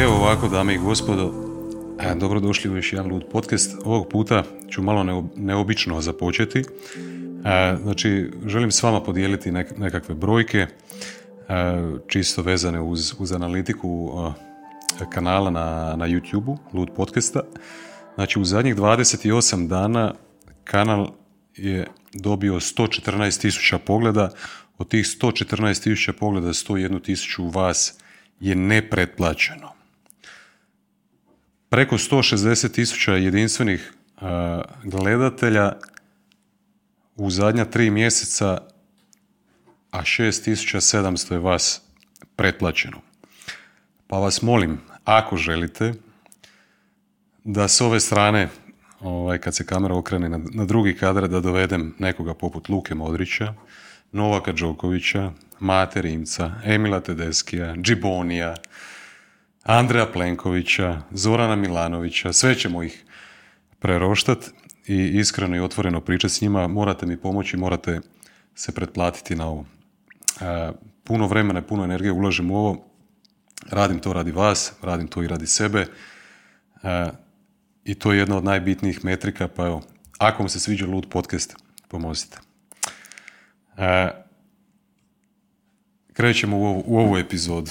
Evo ovako, dame i gospodo, dobrodošli u još jedan LOOD podcast. Ovog puta ću malo neobično započeti. Znači, želim s vama podijeliti nekakve brojke, čisto vezane uz analitiku kanala na YouTube-u, LOOD podcasta. Znači, u zadnjih 28 dana kanal je dobio 114.000 pogleda. Od tih 114.000 pogleda, 101.000 vas je nepretplaćeno. Preko 160.000 jedinstvenih gledatelja u zadnja 3 mjeseca, a 6.700 je vas pretplaćeno. Pa vas molim, ako želite, da s ove strane, kad se kamera okrene na drugi kadar, da dovedem nekoga poput Luke Modrića, Novaka Đokovića, Mate Rimca, Emila Tedeskija, Džibonija, Andreja Plenkovića, Zorana Milanovića, sve ćemo ih preroštati i iskreno i otvoreno pričati s njima. Morate mi pomoći, morate se pretplatiti na ovo. Puno vremena i puno energije ulažem u ovo. Radim to radi vas, radim to i radi sebe. I to je jedna od najbitnijih metrika, pa evo, ako vam se sviđa LOOD podcast, pomozite. Krećemo u ovu epizodu.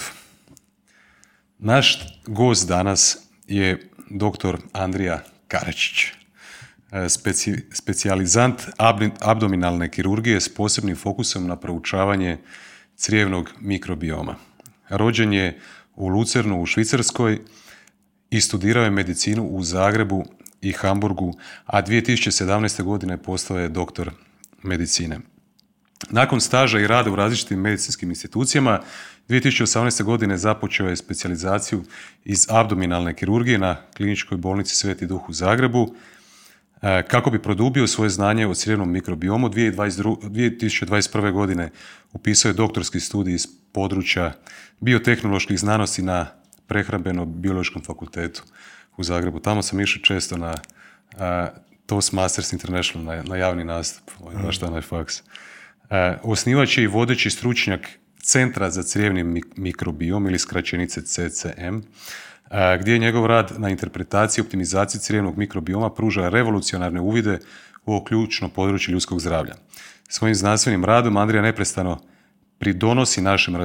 Naš gost danas je dr. Andrija Karačić, specijalizant abdominalne kirurgije s posebnim fokusom na proučavanje crijevnog mikrobioma. Rođen je u Lucernu u Švicarskoj i studirao je medicinu u Zagrebu i Hamburgu, a 2017. godine postao je doktor medicine. Nakon staža i rada u različitim medicinskim institucijama, 2018. godine započeo je specijalizaciju iz abdominalne kirurgije na kliničkoj bolnici Sveti Duh u Zagrebu. Kako bi produbio svoje znanje o crijevnom mikrobiomu, 2021. godine upisao je doktorski studij iz područja biotehnoloških znanosti na Prehrambeno-biološkom fakultetu u Zagrebu. Tamo sam išao često na Toastmasters International, na javni nastup, baš taj najfaks. Osnivač je i vodeći stručnjak Centra za crijevni mikrobiom ili skraćenice CCM, gdje je njegov rad na interpretaciji i optimizaciji crijevnog mikrobioma pruža revolucionarne uvide u ovo ključno područje ljudskog zdravlja. Svojim znanstvenim radom Andrija neprestano pridonosi našem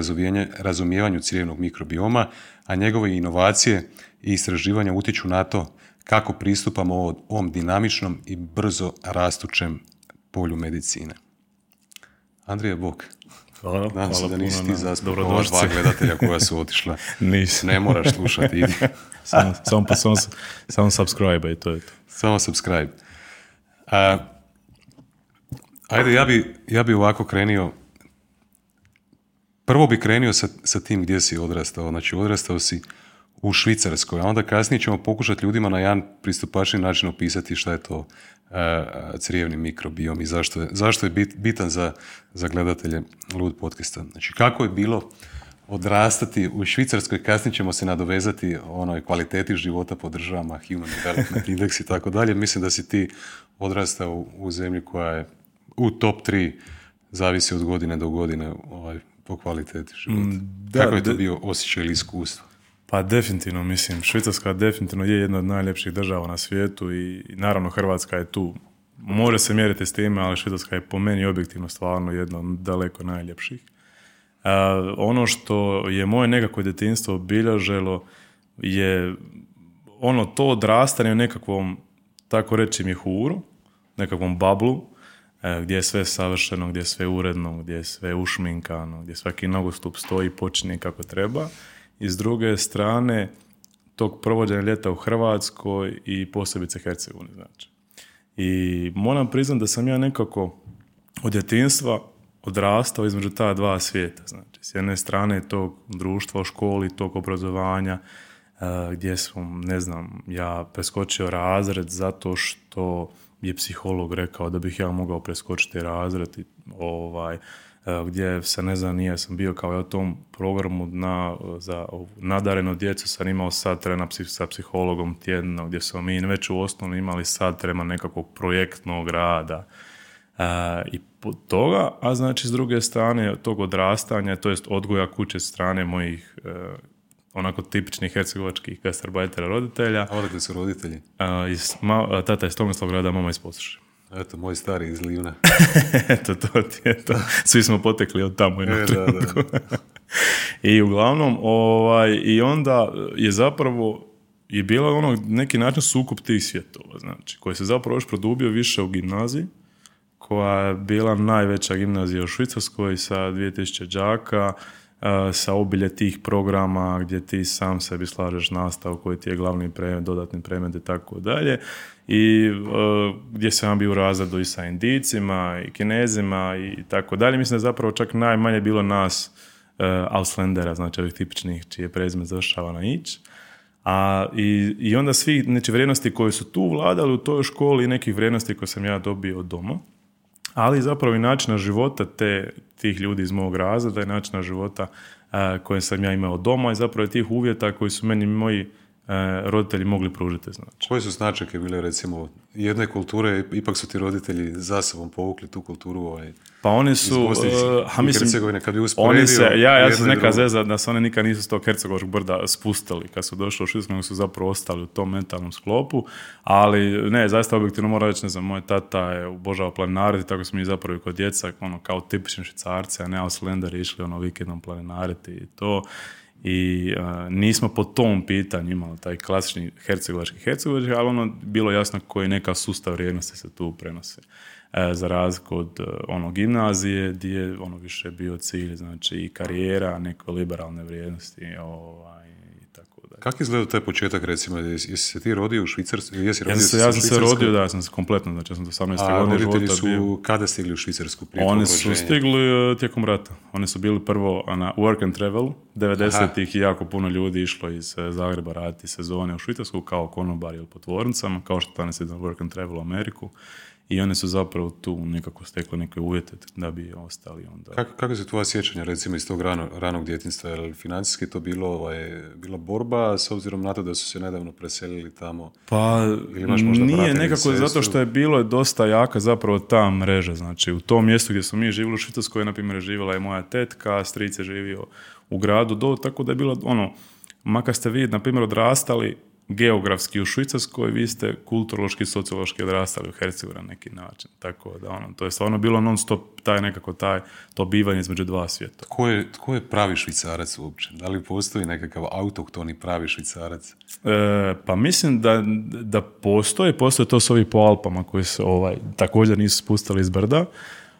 razumijevanju crijevnog mikrobioma, a njegove inovacije i istraživanja utječu na to kako pristupamo ovom dinamičnom i brzo rastućem polju medicine. Andrije, bog. Hvala. Nadam se da nisi ti zaspala ova dva gledatelja koja su otišla. Nisi. Ne moraš slušati, idi. Samo subscribe i to je to. Samo subscribe. Ajde, ja bi ovako krenio. Prvo bi krenio sa tim gdje si odrastao. Znači, odrastao si u Švicarskoj, a onda kasnije ćemo pokušati ljudima na jedan pristupačni način opisati šta je to crijevni mikrobiom i zašto je bitan za gledatelje LOOD podcasta. Znači, kako je bilo odrastati u Švicarskoj, kasnije ćemo se nadovezati onoj kvaliteti života po državama, Human Development Index i tako dalje. Mislim da si ti odrastao u zemlji koja je u top 3, zavisi od godine do godine po kvaliteti života. Kako je to bio osjećaj ili iskustvo? Pa definitivno, mislim, Švicarska definitivno je jedna od najljepših država na svijetu i naravno Hrvatska je tu. Može se mjeriti s time, ali Švicarska je po meni objektivno stvarno jedna od daleko najljepših. Ono što je moje nekako djetinjstvo obilježilo je ono to odrastanje u nekakvom, tako reći, mjehuru, nekakvom bablu, gdje je sve savršeno, gdje je sve uredno, gdje je sve ušminkano, gdje svaki nogostup stoji i počinje kako treba. I s druge strane, tog provođenja ljeta u Hrvatskoj i posebice Hercegovini, znači. I moram priznati da sam ja nekako od djetinjstva odrastao između ta dva svijeta, znači. S jedne strane tog društva u školi, tog obrazovanja, gdje sam, ja preskočio razred zato što je psiholog rekao da bih ja mogao preskočiti razred i gdje se sam bio kao ja u tom programu za nadareno djecu, sam imao sad trena sa psihologom tjedno, gdje smo mi već u osnovu imali sad trena nekakvog projektnog rada i toga, a znači s druge strane tog odrastanja, to jest odgoja kuće strane mojih onako tipičnih hercegovačkih gastarbajtera roditelja. Odakle su roditelji? Tata iz Tomislavgrada, mama iz Posuše. Eto, moj stari iz Livna. Eto, to ti je to. Svi smo potekli od tamo. Da. I uglavnom, i onda je zapravo je bila ono neki način sukup tih svjetova, znači, koji se zapravo još produbio više u gimnaziji, koja je bila najveća gimnazija u Švicarskoj sa 2000 đaka, sa obilje tih programa gdje ti sam sebi slažeš nastavu koji ti je glavni predmet, dodatni predmet i tako dalje. I gdje sam bio u razredu i sa Indijcima i Kinezima i tako dalje. Mislim da zapravo čak najmanje bilo nas Ausländera, znači ovih tipičnih čije prezime završava na ić. I onda svi, znači, vrijednosti koje su tu vladali u toj školi i nekih vrijednosti koje sam ja dobio od doma, ali zapravo i načina života tih ljudi iz mog razreda i načina života koje sam ja imao doma i zapravo tih uvjeta koji su meni moji roditelji mogli pružiti. Znači. Koje su značake bile, recimo, jedne kulture, ipak su ti roditelji za sobom povukli tu kulturu pa oni su, Hercegovine, kad bi usporedio... Ja sam neka zeza da se oni nikad nisu s tog hercegovačkog brda spustali. Kad su došli u Švicarsku su zapravo ostali u tom mentalnom sklopu, ali ne, zaista objektivno moram reći, ne znam, moj tata je obožavao planinariti, tako smo mi zapravo i kod djeca, ono, kao tipični Švicarci, a ne Ausländeri, išli ono vikendom planinariti i to... I nismo po tom pitanju imali taj klasični hercegovački, ali ono bilo jasno koji neka sustav vrijednosti se tu prenose. Za razliku od ono gimnazije gdje je ono više bio cilj, znači i karijera, neke liberalne vrijednosti i tako dalje. Kako izgledao taj početak, recimo, jesi se ti rodio u Švicarskoj? Ja sam se rodio, da, sam se kompletno, znači sam do 18. godine života bio. A roditelji su kada stigli u Švicarsku? Oni su stigli tijekom rata. Oni su bili prvo na work and travel, 90-ih je jako puno ljudi išlo iz Zagreba raditi sezone u Švicarsku kao konobar ili po tvornicama, kao što danas je na work and travel u Ameriku. I one su zapravo tu nekako stekle neke uvjete da bi ostali onda. Kako se tvoja sjećanja, recimo, iz tog ranog djetinjstva? Je li financijski to bilo, bila borba s obzirom na to da su se nedavno preselili tamo? Pa nije, nekako zato što je bilo dosta jaka zapravo ta mreža. Znači u tom mjestu gdje smo mi živjeli u Švicarskoj, na primjer, živjela je moja tetka, stric je živio u gradu do, tako da je bilo ono, makar ste vi, na primjer, odrastali geografski u Švicarskoj, vi ste kulturološki i sociološki odrastali u Hercegovini na neki način. Tako da to je stvarno bilo non stop taj to bivanje između dva svijeta. Tko je pravi Švicarac uopće? Da li postoji nekakav autohtoni pravi Švicarac? Pa mislim da postoje to s ovih po Alpama koji se također nisu spustali iz brda.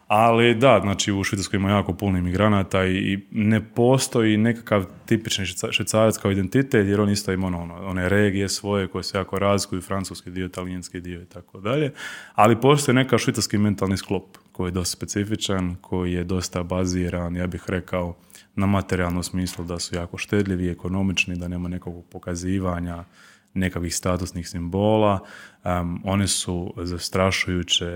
Ali da, znači u Švicarskoj ima jako puno imigranata i ne postoji nekakav tipični švicarac kao identitet, jer on isto ima one regije svoje koje se jako razlikuju, francuski dio, talijanski dio i tako dalje. Ali postoji neka švicarski mentalni sklop koji je dosta specifičan, koji je dosta baziran, ja bih rekao, na materijalnom smislu, da su jako štedljivi, ekonomični, da nema nekog pokazivanja, nekakvih statusnih simbola. One su zastrašujuće...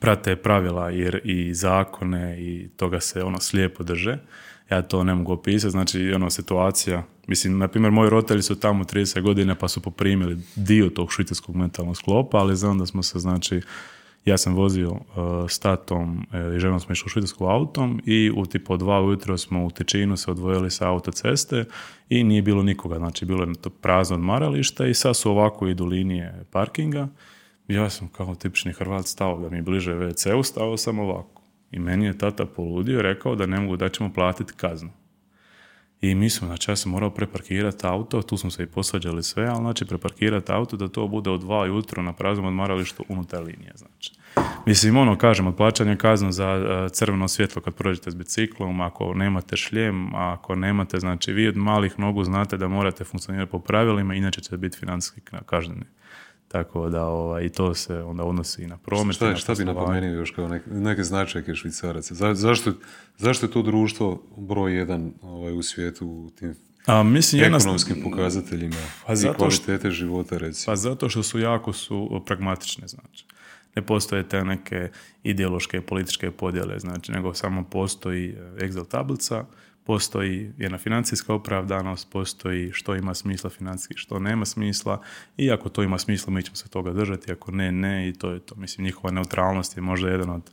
prate pravila i zakone i toga se slijepo drže. Ja to ne mogu opisati, znači situacija, mislim, na primjer, moji roditelji su tamo 30 godina pa su poprimili dio tog švicarskog mentalnog sklopa, ali znam da smo se, znači, ja sam vozio s tatom i ženom smo išli u Švicarsku autom i u tipu 2 ujutro smo u Tečinu se odvojili sa autoceste i nije bilo nikoga, znači bilo je to prazno odmarališta i sad su ovako idu linije parkinga. Ja sam kao tipični Hrvat stao, da mi je bliže WC-u, stao sam ovako. I meni je tata poludio i rekao da ne mogu, da ćemo platiti kaznu. I mi smo, znači, ja sam morao preparkirati auto, tu smo se i posvađali sve, ali znači preparkirati auto da to bude od 2 jutro na praznom odmaralištu unutar linije, znači. Mislim, kažem, od plaćanja kaznu za crveno svjetlo kad prođete s biciklom, ako nemate šljem, ako nemate, znači vi od malih nogu znate da morate funkcionirati po pravilima, inače ćete biti financijski kažnjeni. Tako da i to se onda odnosi i na promet. Šta bi napomenuo još kao neke značajke Švicaraca? Zašto je to društvo broj 1 u svijetu u tim ekonomskim pokazateljima i kvalitete života, recimo? Pa zato što su jako pragmatične, znači. Ne postoje te neke ideološke i političke podjele, znači, nego samo postoji Excel tablica, postoji jedna financijska opravdanost, postoji što ima smisla financijski, što nema smisla, i ako to ima smisla mi ćemo se toga držati, ako ne, i to je to. Mislim, njihova neutralnost je možda jedan od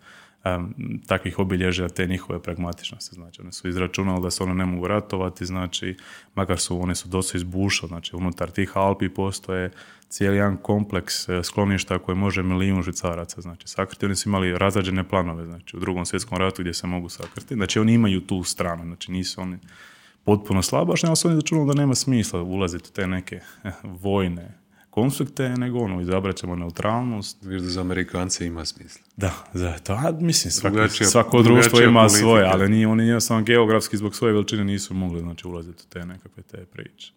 takvih obilježja te njihove pragmatičnosti. Znači, oni su izračunali da se ono ne mogu ratovati, znači, makar su oni su dosta izbušali, znači, unutar tih Alpi postoje cijeli jedan kompleks skloništa koji može milijun Švicaraca, znači, sakriti. Oni su imali razrađene planove, znači, u Drugom svjetskom ratu gdje se mogu sakriti. Znači, oni imaju tu stranu, znači, nisu oni potpuno slabašni, ali su oni izračunali da nema smisla ulaziti u te neke vojne konflikte, nego ono, izabrat ćemo neutralnost. Viš da za Amerikance ima smisla. Da, zato. A, mislim, svako društvo ima politika svoje, ali oni samo geografski zbog svoje veličine nisu mogli, znači, ulaziti u te nekakve te priče.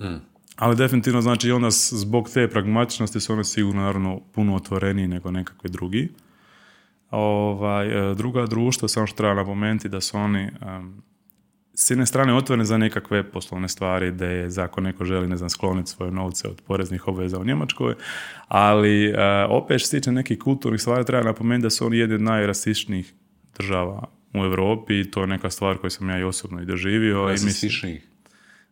Mm. Ali definitivno, znači, onda zbog te pragmatičnosti su oni sigurno, naravno, puno otvoreniji nego nekakvi drugi. Druga društva, samo što treba napomenuti, da su oni s jedne strane otvorene za nekakve poslovne stvari, da je zakon neko želi, ne znam, skloniti svoje novce od poreznih obveza u Njemačkoj, ali opet što se tiče nekih kulturnih stvari, treba napomenuti da su oni jedni od najrasičnijih država u Europi i to je neka stvar koju sam ja i osobno i doživio. Najrasičnijih?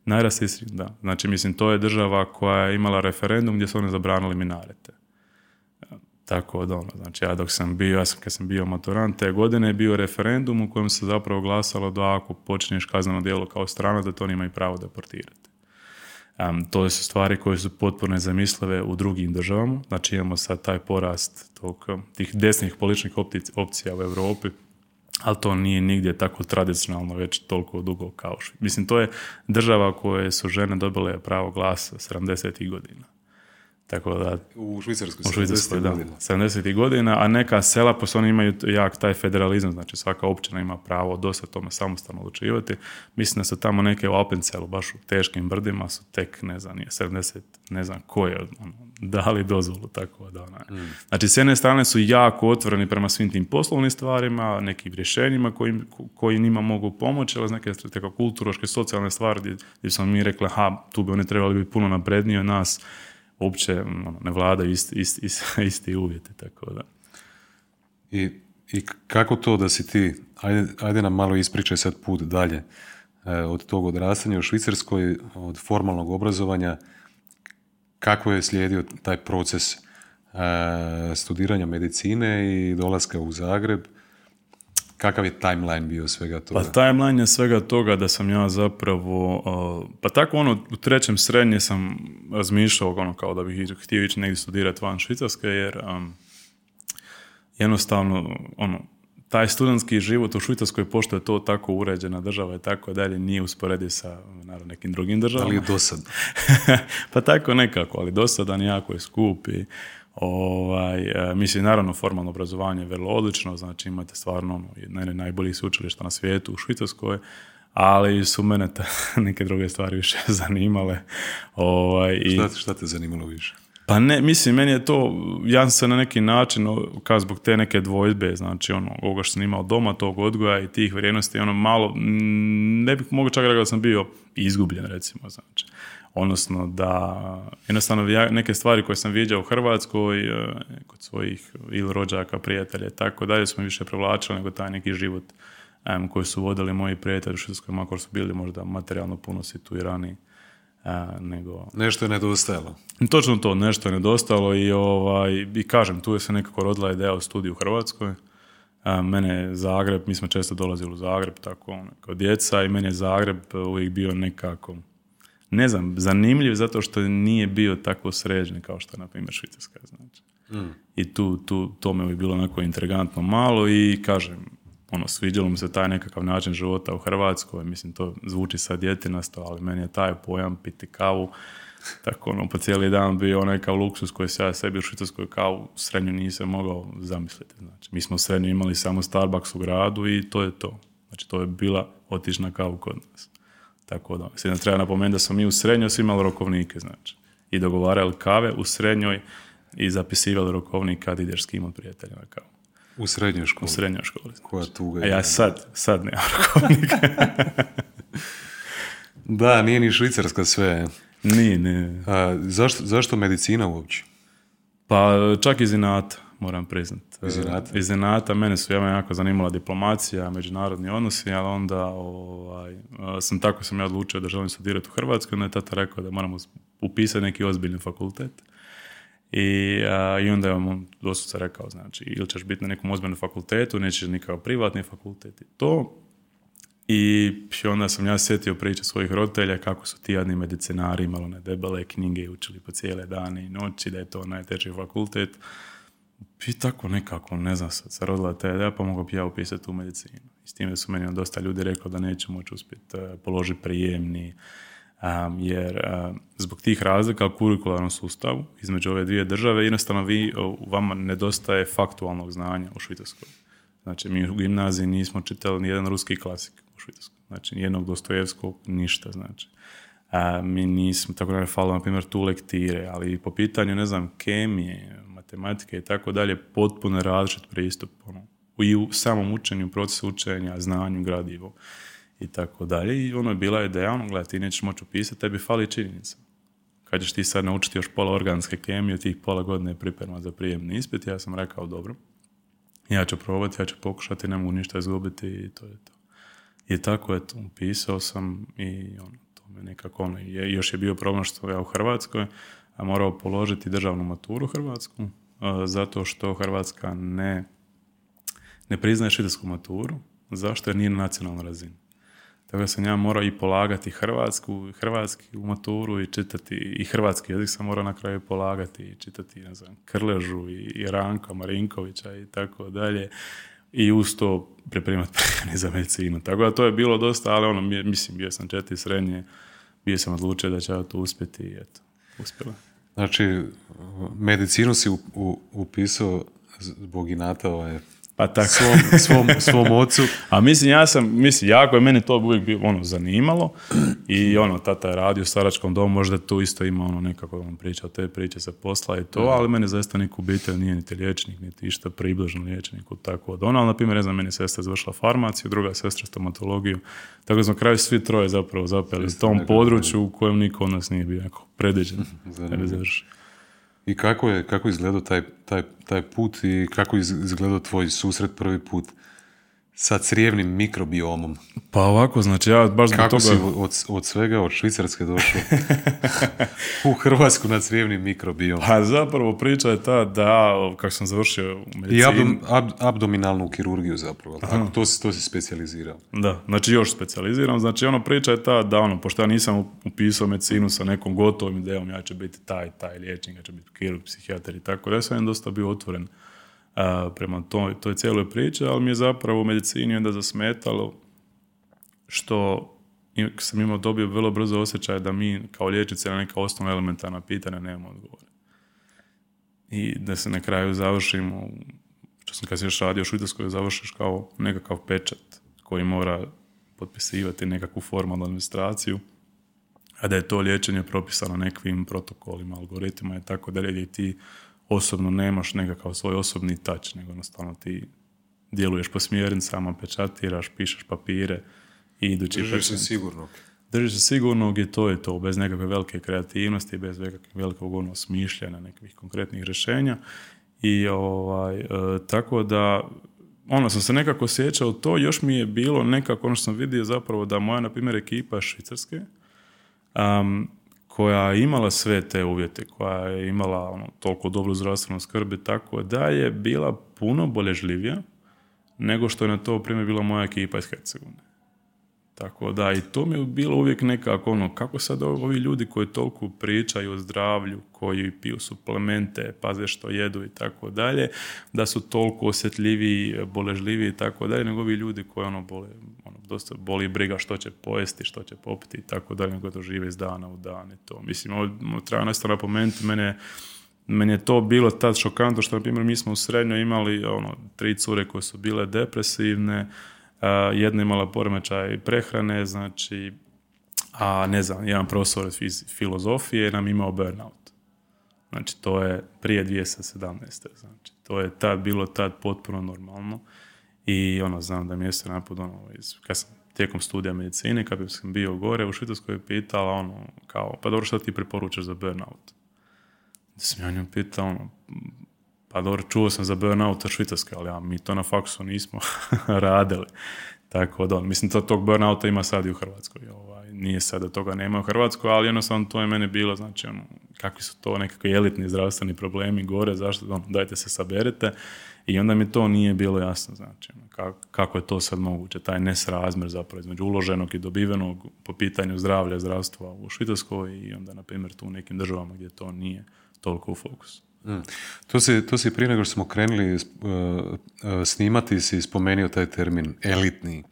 Najrasičnijih, da. Znači, mislim, to je država koja je imala referendum gdje su oni zabranili minarete. Tako da, ono, znači, kad sam bio maturant te godine, je bio referendum u kojem se zapravo glasalo da ako počinješ kazneno djelo kao stranac, da to nemaju pravo deportirati. To su stvari koje su potpuno nezamislive u drugim državama. Znači, imamo sad taj porast tih desnih političnih opcija u Europi, ali to nije nigdje tako tradicionalno već toliko dugo kao što. Mislim, to je država koje su žene dobile pravo glasa 70-ih godina. Tako da, u Švicarskoj, 70-ih godina, a neka sela, pošto oni imaju jak taj federalizam, znači svaka općina ima pravo dosta tome samostalno odlučivati. Mislim da su tamo neke u Alpencelu, baš u teškim brdima, su tek, ne znam, nije 70, ne znam ko je, ono, dali dozvolu, tako da. Znači, s jedne strane su jako otvoreni prema svim tim poslovnim stvarima, nekim rješenjima koji njima mogu pomoći, ali neke kulturoške, socijalne stvari gdje smo mi rekli, tu bi oni trebali biti puno napredniji od nas, uopće ne vladaju isti uvjeti, tako da. I kako to da si ti, ajde nam malo ispričaj sad put dalje od tog odrastanja u Švicarskoj, od formalnog obrazovanja, kako je slijedio taj proces studiranja medicine i dolaska u Zagreb, kakav je timeline bio svega toga? Pa timeline je svega toga da sam ja zapravo, pa tako ono, u trećem srednje sam razmišljao ono kao da bih htio ići negdje studirati van Švicarske, jer jednostavno, ono, taj studentski život u Švicarskoj, pošto je to tako uređena država i tako dalje, nije usporediv sa, naravno, nekim drugim državama. Ali je dosadan. Pa tako nekako, ali dosadan, jako je skup i mislim, naravno, formalno obrazovanje je vrlo odlično, znači imate stvarno najboljih sveučilišta na svijetu u Švicarskoj, ali su mene neke druge stvari više zanimale. Šta te zanimalo više? Pa ne, mislim, meni je to, ja sam se na neki način, kao zbog te neke dvojbe, znači ono, ovoga što sam imao doma, tog odgoja i tih vrijednosti, ono malo, ne bih mogao čak rekao da sam bio izgubljen, recimo, znači. Odnosno da, jednostavno, neke stvari koje sam viđao u Hrvatskoj, kod svojih ili rođaka, prijatelja, tako dalje, su mi više privlačili nego taj neki život koji su vodili moji prijatelji u Švicarskoj, makar su bili možda materijalno puno situirani. Nešto je nedostajalo. Točno to, nešto je nedostajalo i kažem, tu je se nekako rodila ideja o studiju u Hrvatskoj. Mene je Zagreb, mi smo često dolazili u Zagreb, tako kao djeca, i meni je Zagreb uvijek bio nekako, ne znam, zanimljiv zato što nije bio tako sređen kao što je, na primjer, Švicarska, znači. I to me je bilo onako intrigantno malo i kažem, ono, sviđalo mi se taj nekakav način života u Hrvatskoj, mislim, to zvuči sad djetinasto, ali meni je taj pojam piti kavu, tako ono, po cijeli dan bio onaj luksus koji se ja sebi u Švicarskoj kavu u srednju nisam mogao zamisliti, znači, mi smo u srednju imali samo Starbucks u gradu i to je to, znači, to je bila otišna kavu kod nas, tako da, sad treba napomenuti da smo mi u srednjoj svi imali rokovnike, znači, i dogovarali kave u srednjoj i zapisivali rokovnik kad ideš s kim od prijatelja na kavu. U srednjoj školi? U srednjoj školi. Znači. Koja tuga je. A ja sad nemam rokovnika. Da, nije ni Švicarska sve. Nije, ne. Zašto medicina uopće? Pa čak iz inata, moram priznati. Iz inata? Iz inata. Mene su jako zanimala diplomacija, međunarodni odnosi, ali onda sam ja odlučio da želim studirati u Hrvatskoj, onda je tata rekao da moramo upisati neki ozbiljni fakultet. I onda je on doslovce rekao, znači, ili ćeš biti na nekom ozbiljnom fakultetu, nećeš ni kao privatni fakultet i to. I onda sam ja sjetio priče svojih roditelja kako su ti jadni medicinari malo na debele knjige učili po cijele dane i noći, da je to najteži fakultet. I tako nekako, ne znam sad, se rodila te ideja, pa mogu ja upisati u medicinu. I s tim da su meni dosta ljudi rekao da neće moći uspjeti položiti prijemni, jer zbog tih razlika u kurikularnom sustavu između ove dvije države jednostavno vama nedostaje faktualnog znanja u Švicarskoj. Znači, mi u gimnaziji nismo čitali nijedan ruski klasik u Švicarskoj. Znači, nijednog Dostojevskog, ništa, znači. Mi nismo, tako da je falo, na primjer, tu lektire, ali po pitanju, ne znam, kemije, matematike i tako dalje, potpuno različit pristup. Ono, i u samom učenju, procesu učenja, znanju, gradivu i tako dalje. I ono je bila ideja, ono, gledaj, ti nećeš moći upisati, tebi fali činjenica. Kad ćeš ti sad naučiti još pola organske kemije, tih pola godine je priprema za prijemni ispit, ja sam rekao, dobro. Ja ću probati, ja ću pokušati, ne mogu ništa izgubiti i to je to. I tako je to, upisao sam i ono, to me nekako ono, još je bio problem što ja u Hrvatskoj morao položiti državnu maturu hrvatsku, zato što Hrvatska ne priznaje švicarsku maturu, zašto? Jer nije na nacionalnoj razini. Tako da sam ja morao i polagati hrvatski maturu i čitati, i hrvatski jezik sam morao na kraju polagati i čitati, ne znam, Krležu i Ranka Marinkovića i tako dalje. I uz to pripremati prijemni za medicinu. Tako da to je bilo dosta, ali ono, mislim, bio sam 4 srednje, bio sam odlučio da će ja to uspjeti i eto, uspjela. Znači, medicinu si upisao zbog inata ove... Pa tako. Svom ocu. A mislim, jako je meni to uvijek bilo, ono, zanimalo i ono, tata je radio u staračkom domu, možda tu isto ima ono nekako vam priča, te priče se posla i to, ali meni zaista niko obitelj nije niti liječnik, niti išta približno liječniku, tako od ona, ali na primjer, ne znam, meni sestra završila farmaciju, druga sestra stomatologiju, tako da smo kraju svi troje zapravo zapeli u tom području u kojem niko od nas nije bio jako predviđen. I kako je izgledao taj put i kako je izgledao tvoj susret prvi put sa crijevnim mikrobiomom? Pa ovako, znači ja baš zbog toga... Kako si od svega, od Švicarske došao u Hrvatsku na crijevni mikrobiom? Pa zapravo priča je ta da, kako sam završio medicinu... I abdominalnu kirurgiju zapravo, tako, to si specijalizirao. Da, znači još specijaliziram, znači ono priča je ta da, ono, pošto ja nisam upisao medicinu sa nekom gotovim idejom, ja ću biti taj liječnik, ja ću biti kirurg, psihijatar i tako, da sam dosta bio otvoren prema toj cijeloj priči, ali mi je zapravo u medicini onda zasmetalo što sam dobio vrlo brzo osjećaj da mi kao liječnici na neka osnovna elementarna pitanja nemamo odgovore. I da se na kraju završimo, što sam kad si još radio u Švicarskoj, završiš kao nekakav pečat koji mora potpisivati nekakvu formalnu administraciju, a da je to liječenje propisano nekvim protokolima, algoritmima i tako dalje, gdje ti osobno nemaš nekakav svoj osobni touch, nego jednostavno ti djeluješ po smjernicama, pečatiraš, pišeš papire i idući... Držiš se sigurnog i to je to, bez nekakve velike kreativnosti, bez nekakvog velikog smišljanja nekakvih konkretnih rješenja. I tako da, ono, sam se nekako osjećao to, još mi je bilo nekako, ono što sam vidio zapravo da moja, na primjer, ekipa Švicarske, koja je imala sve te uvjete, koja je imala ono, toliko dobru zdravstvenu skrb i tako da je bila puno boležljivija nego što je na to primjer bila moja ekipa iz Hercegovine. Tako da i to mi je bilo uvijek nekako ono, kako sad ovi ljudi koji toliko pričaju o zdravlju, koji piju suplemente, paze što jedu i tako dalje, da su toliko osjetljiviji, boležljiviji i tako dalje, nego ovi ljudi koji ono bole, ono, dosta boli briga što će pojesti, što će popiti i tako dalje, nego to žive iz dana u dan i to. Mislim, treba nešto napomenuti, meni je to bilo tad šokantno što, na primjer, mi smo u srednjoj imali ono, 3 cure koje su bile depresivne, jedna imala poremećaj prehrane, znači, a ne znam, jedan profesor filozofije nam imao burnout. Znači, to je prije 2017. Znači, to je bilo potpuno normalno. I ono, znam da mi je se napod, ono, kad sam tijekom studija medicine, kad bi sam bio gore, u Švicarskoj je pitala, ono, kao, pa dobro, što ti preporučaš za burnout? Da sam ja njom pitao, ono, pa dobro, čuo sam za burnout Švicarske, ali ja, mi to na faksu nismo radili. Tako da, mislim, tog burnouta ima sad i u Hrvatskoj. nije sad da toga nema u Hrvatskoj, ali jednostavno to je mene bilo, znači ono, kakvi su to nekakvi elitni zdravstveni problemi gore, zašto, ono, dajte se saberete, i onda mi to nije bilo jasno, znači kako je to sad moguće, taj nesrazmjer zapravo između uloženog i dobivenog po pitanju zdravlja, zdravstva u Švicarskoj i onda, na primjer, tu u nekim državama gdje to nije toliko u fokusu. Tu si prije nego što smo krenuli snimati, si spomenuo taj termin elitni.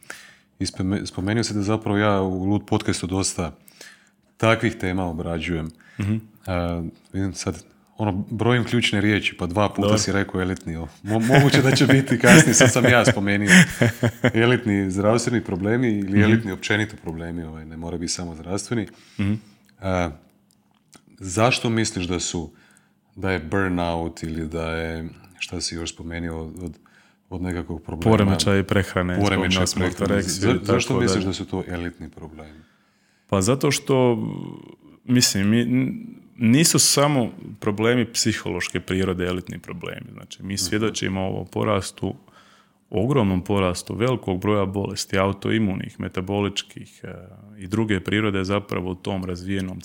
Spomenuo se da zapravo ja u Lud podcastu dosta takvih tema obrađujem. Mm-hmm. Vidim sad, ono, brojim ključne riječi, pa 2 puta Dobar. Si rekao elitni. Moguće da će biti kasnije, sad sam ja spomenuo. Elitni zdravstveni problemi ili mm-hmm. elitni općenito problemi, ne mora biti samo zdravstveni. Mm-hmm. Zašto misliš da je burnout ili da je, šta si još spomenuo od nekakvog problema? Poremećaj prehrane. Zašto misliš da su to elitni problemi? Pa zato što, mislim, nisu samo problemi psihološke prirode elitni problemi. Znači, mi svjedočimo o porastu, ogromnom porastu velikog broja bolesti, autoimunih, metaboličkih i druge prirode zapravo u tom razvijenom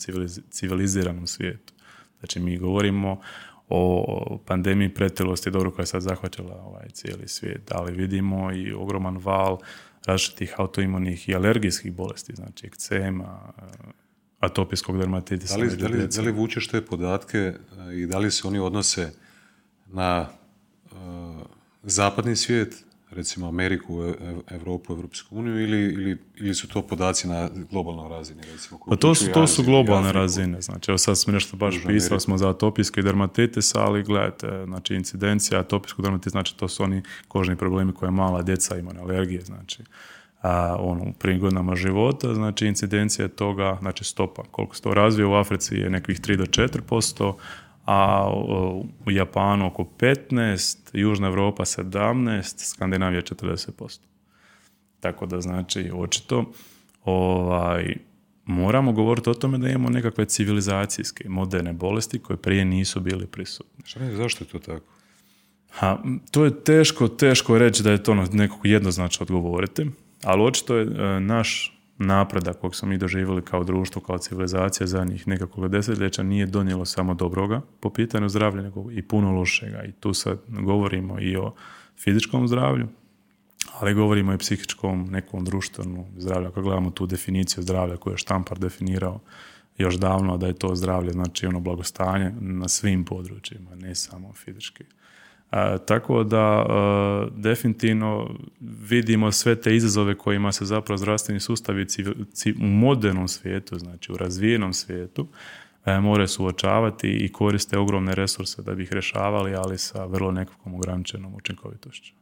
civiliziranom svijetu. Znači, mi govorimo o pandemiji pretilosti, dobro, koja je sad zahvaćala cijeli svijet, ali vidimo i ogroman val različitih autoimunih i alergijskih bolesti, znači ekcema, atopijskog dermatitisa. Da li vučeš te podatke i da li se oni odnose na zapadni svijet, recimo Ameriku, Europu, Europsku uniju, ili su to podaci na globalnoj razini? Recimo, pa to su globalne razine. Znači, evo sad smo nešto baš pisali smo za atopijski dermatitis, ali gledajte, znači incidencija atopijskog dermatitisa, znači to su oni kožni problemi koje mala djeca imaju, alergije, znači u prvim godinama života, znači incidencija toga, znači stopa. Koliko se to razvije u Africi je nekih 3-4%, a u Japanu oko 15%, Južna Europa 17%, Skandinavija 40%. Tako da, znači, očito moramo govoriti o tome da imamo nekakve civilizacijske, moderne bolesti koje prije nisu bili prisutne. Zašto je to tako? To je teško reći da je to nekako jednoznačno odgovoriti, ali očito je naš napredak kojeg smo mi doživjeli kao društvo, kao civilizacija zadnjih nekakvog desetljeća nije donijelo samo dobroga po pitanju zdravlja, nego i puno lošega. I tu sad govorimo i o fizičkom zdravlju, ali govorimo i o psihičkom, nekom društvenom zdravlju. Ako gledamo tu definiciju zdravlja koju je Štampar definirao još davno, da je to zdravlje, znači ono blagostanje na svim područjima, ne samo fizički. Tako da definitivno vidimo sve te izazove kojima se zapravo zdravstveni sustavi u modernom svijetu, znači u razvijenom svijetu, moraju suočavati i koriste ogromne resurse da bi ih rješavali, ali sa vrlo nekakvom ograničenom učinkovitošću.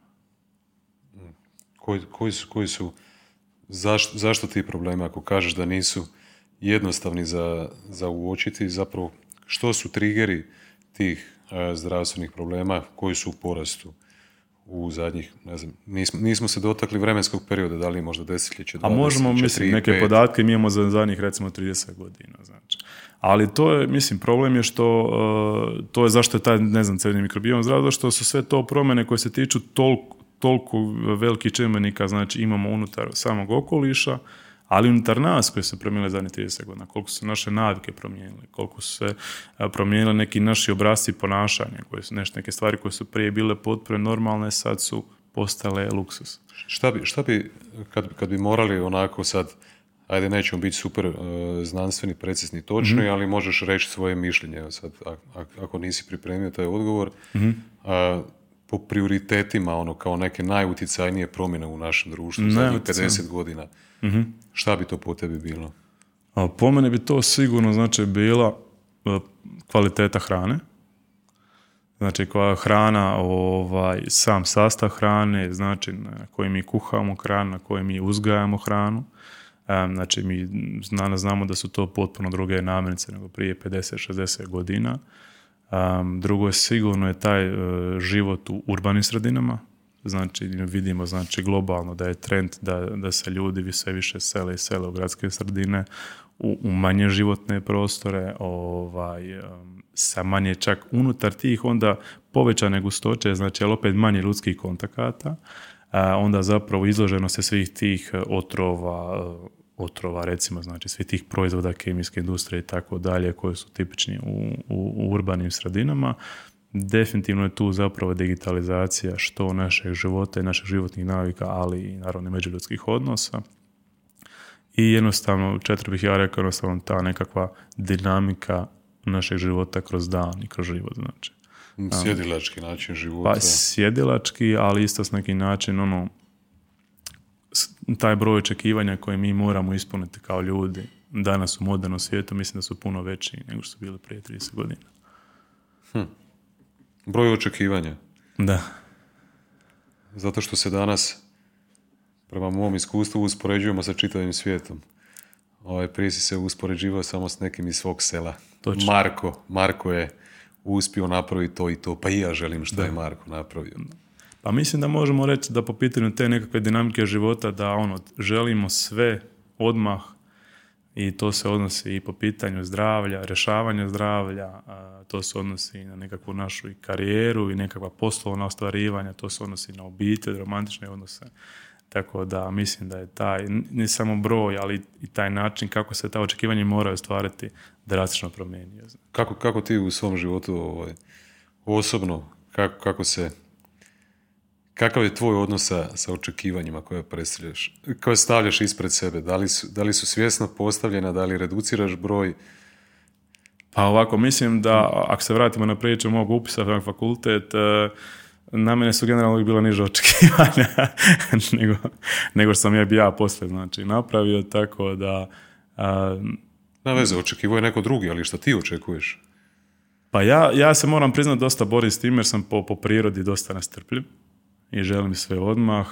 Zašto ti problemi, ako kažeš da nisu jednostavni za uočiti, zapravo što su trigeri tih zdravstvenih problema koji su u porastu u zadnjih, ne znam, nismo se dotakli vremenskog perioda, da li možda desetljeće, 20, 4, 5. A možemo, mislim, neke podatke mi imamo za zadnjih, recimo, 30 godina, znači. Ali to je, mislim, problem je što, to je zašto je taj, ne znam, crijevni mikrobiom zdravlja, što su sve to promjene koje se tiču toliko velikih čimbenika, znači imamo unutar samog okoliša, ali unutar nas koji se promijenile zadnjih 30 godina, koliko su naše navike promijenile, koliko su se promijenile neki naši obrasci ponašanja, koje su neke stvari koje su prije bile potpuno normalne, sad su postale luksus. Šta bi kad bi morali onako sad, ajde, nećemo biti super znanstveni, precizni, točni, mm-hmm. ali možeš reći svoje mišljenje sad, ako nisi pripremio taj odgovor, mm-hmm. Po prioritetima, ono, kao neke najuticajnije promjene u našem društvu zadnjih 50 godina. Mm-hmm. Šta bi to po tebi bilo? Po mene bi to sigurno, znači, bila kvaliteta hrane. Znači, koja hrana, sam sastav hrane, znači, na koji mi kuhamo hranu, na koji mi uzgajamo hranu. Znači, mi znamo da su to potpuno druge namirnice nego prije 50-60 godina. Drugo je, sigurno je taj život u urbanim sredinama. Znači, vidimo, znači, globalno da je trend da se ljudi sve više sele u gradske sredine, u manje životne prostore, sa manje čak unutar tih, onda povećane gustoće, znači, ali opet manje ljudskih kontakata, onda zapravo izloženo se svih tih otrova, otrova, recimo, znači svih tih proizvoda kemijske industrije i tako dalje, koji su tipični u urbanim sredinama. Definitivno je tu zapravo digitalizacija što našeg života i naših životnih navika, ali i naravno međuljudskih odnosa. I jednostavno, jednostavno ta nekakva dinamika našeg života kroz dan i kroz život, znači. Sjedilački način života. Pa sjedilački, ali isto s neki način, ono, taj broj očekivanja koje mi moramo ispuniti kao ljudi danas u modernom svijetu, mislim da su puno veći nego što su bili prije 30 godina. Broj očekivanja. Da. Zato što se danas, prema mom iskustvu, uspoređujemo sa čitavim svijetom. Prije si se uspoređivao samo s nekim iz svog sela. Točno. Marko je uspio napraviti to i to, pa i ja želim što je Marko napravio. Pa mislim da možemo reći da po pitanju te nekakve dinamike života, da ono, želimo sve odmah, i to se odnosi i po pitanju zdravlja, rješavanja zdravlja, to se odnosi na nekakvu našu i karijeru i nekakva poslovna ostvarivanja, to se odnosi na obitelj, romantične odnose. Tako da mislim da je taj, ne samo broj, ali i taj način kako se ta očekivanja moraju ostvariti drastično promijenio. Kako ti u svom životu osobno, kakav je tvoj odnos sa očekivanjima koje stavljaš ispred sebe? Da li su svjesno postavljena, da li reduciraš broj? Pa ovako, mislim da, ako se vratimo na priču mog upisa na fakultet, na mene su generalno bila niža očekivanja nego što sam ja poslije, znači, napravio, tako da... Na veze, očekivao je neko drugi, ali šta ti očekuješ? Pa ja se moram priznati dosta borim s tim, jer sam po prirodi dosta nestrpljiv i želim sve odmah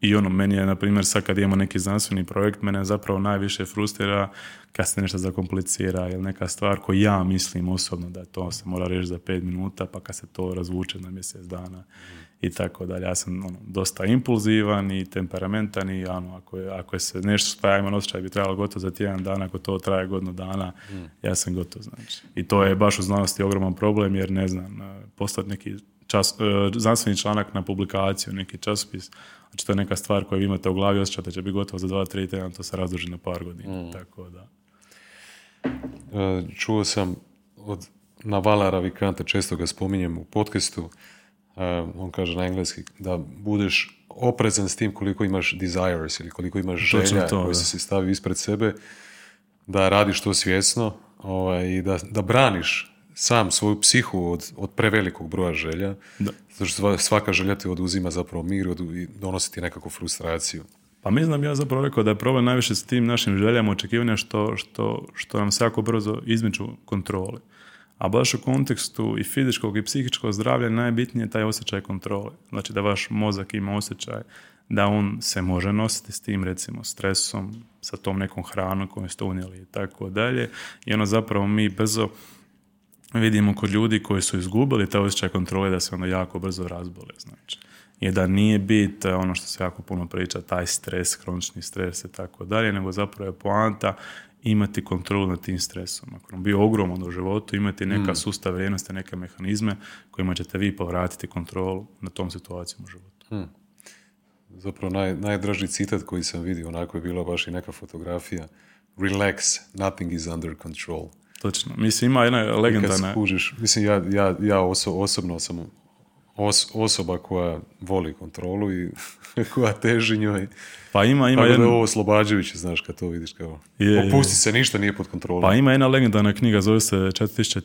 i ono, meni je, na primjer, sad kad imamo neki znanstveni projekt, mene zapravo najviše frustrira kad se nešto zakomplicira ili neka stvar koju ja mislim osobno da to se mora reći za 5 minuta, pa kad se to razvuče na mjesec dana i tako dalje. Ja sam dosta impulzivan i temperamentan i ako je se nešto što ja imam osjećaj bi trebalo gotovo za tjedan dana, ako to traje godinu dana, ja sam gotov, znači. I to je baš u znanosti ogroman problem, jer ne znam, postati neki znanstveni članak na publikaciju, neki časopis, znači to je neka stvar koju vi imate u glavi, osjećate će biti gotovo za 2-3 tjedna, to se razduži na par godina, tako da. Čuo sam od Navalara Vikanta, često ga spominjem u podcastu, on kaže na engleski, da budeš oprezan s tim koliko imaš desires ili koliko imaš želja koje si stavio ispred sebe, da radiš to svjesno i da braniš sam svoju psihu od prevelikog broja želja, zato što svaka želja ti oduzima zapravo mir i donosi ti nekakvu frustraciju. Pa mislim da bi ja zapravo rekao da je problem najviše s tim našim željama očekivanja što nam se jako brzo izmiču kontrole. A baš u kontekstu i fizičkog i psihičkog zdravlja najbitnije je taj osjećaj kontrole. Znači da vaš mozak ima osjećaj da on se može nositi s tim, recimo, stresom, sa tom nekom hranom koju ste unijeli i tako dalje. I zapravo mi brzo vidimo kod ljudi koji su izgubili taj osjećaj kontrole da se jako brzo razbole, znači. I da nije bit ono što se jako puno priča, taj stres, kronični stres i tako dalje, nego zapravo je poanta imati kontrolu nad tim stresom. Ako nam bio ogroman u životu, imati neka sustav vrijednosti, neke mehanizme kojima ćete vi povratiti kontrolu nad tom situacijom u životu. Zapravo najdraži citat koji sam vidio, onako je bila baš i neka fotografija. Relax, nothing is under control. Točno. Mislim, ima jedna legendarna... Mislim, ja osobno sam osoba koja voli kontrolu i koja teži njoj. Pa ima tako jedna... da je ovo oslobađajuće, znaš, kad to vidiš kao... Opusti se, ništa nije pod kontrolom. Pa ima jedna legendarna knjiga, zove se 4000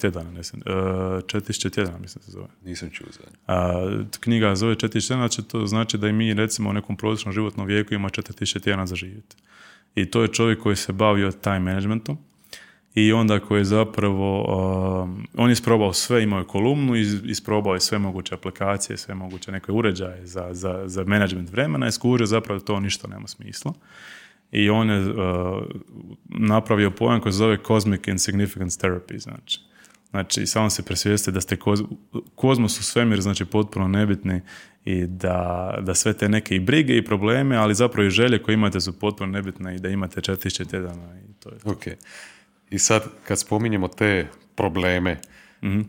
tjedana, mislim se zove. Nisam čuo za nju. Knjiga zove 4000 tjedana, to znači da i mi, recimo, u nekom prosječnom životnom vijeku ima 4000 tjedana za živjeti. I to je čovjek koji se bavio time managementom. I onda koji je zapravo, on je isprobao sve, imao je kolumnu, isprobao je sve moguće aplikacije, sve moguće neke uređaje za management vremena i skužio zapravo da to ništa nema smisla. I on je napravio pojam koji se zove Cosmic Insignificance Therapy, znači. Znači, samo se presvijeste da ste kozmos u svemir, znači potpuno nebitni i da sve te neke i brige i probleme, ali zapravo i želje koje imate su potpuno nebitne i da imate 4000 tjedana i to je to. Okay. I sad, kad spominjemo te probleme,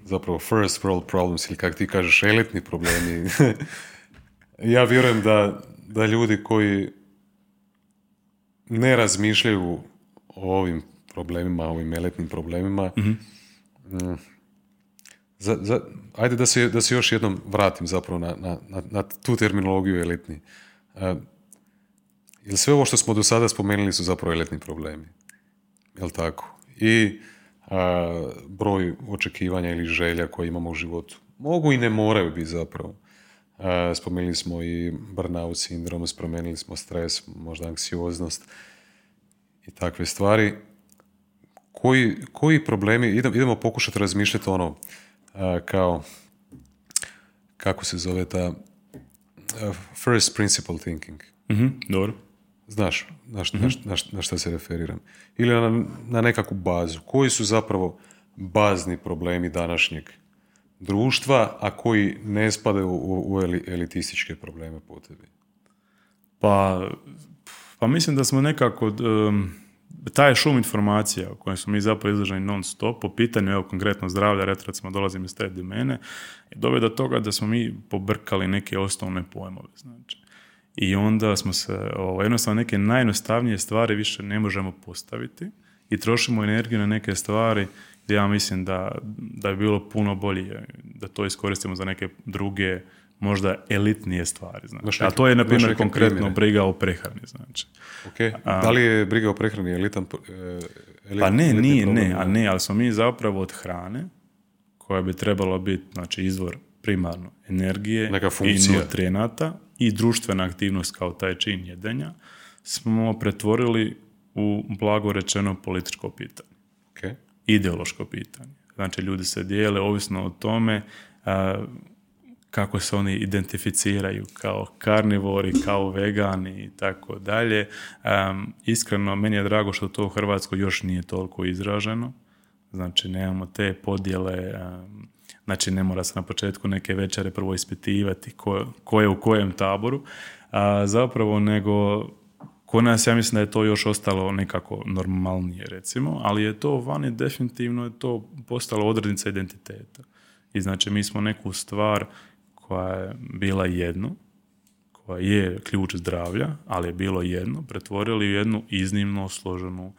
zapravo first world problems, ili kako ti kažeš, elitni problemi, ja vjerujem da ljudi koji ne razmišljaju o ovim problemima, ovim eletnim problemima. Mm-hmm. Ajde da se još jednom vratim zapravo na tu terminologiju eletni. Jer sve ovo što smo do sada spomenuli su zapravo eletni problemi. Jel' tako? I broj očekivanja ili želja koje imamo u životu. Mogu i ne moraju biti zapravo. Spomenuli smo i burnout sindrom, spomenuli smo stres, možda anksioznost i takve stvari. Koji problemi, idemo pokušati razmišljati ono kao, kako se zove ta first principle thinking. Mm-hmm, dobro. Znaš, na šta se referiram. Ili na nekakvu bazu. Koji su zapravo bazni problemi današnjeg društva, a koji ne spadaju u elitističke probleme po tebi? Pa mislim da smo nekako... taj šum informacija o kojem smo mi zapravo izloženi non stop, po pitanju evo, konkretno zdravlja, recimo dolazim iz te domene, je doveo do toga da smo mi pobrkali neke osnovne pojmove. Znači. I onda smo se, jednostavno neke najjednostavnije stvari više ne možemo postaviti i trošimo energiju na neke stvari gdje ja mislim da je bilo puno bolje da to iskoristimo za neke druge, možda elitnije stvari. Znači. A to je, na primjer, konkretno briga o prehrani. Znači. Okay. Da li je briga o prehrani elitan? Pa ne, nije, ne, ali smo mi zapravo od hrane, koja bi trebalo biti znači, izvor primarno energije i nutrijenata i društvena aktivnost kao taj čin jedenja, smo pretvorili u blago rečeno političko pitanje. Okay. Ideološko pitanje. Znači, ljudi se dijele ovisno o tome kako se oni identificiraju kao karnivori, kao vegani i tako dalje. Iskreno, meni je drago što to u Hrvatskoj još nije toliko izraženo. Znači, nemamo te podjele, znači ne mora se na početku neke večere prvo ispitivati ko je u kojem taboru. Zapravo, nego kod nas ja mislim da je to još ostalo nekako normalnije, recimo, ali je to vani definitivno je to postalo odrednica identiteta. I znači, mi smo neku stvar koja je bila jedno, koja je ključ zdravlja, ali je bilo jedno, pretvorili u jednu iznimno složenu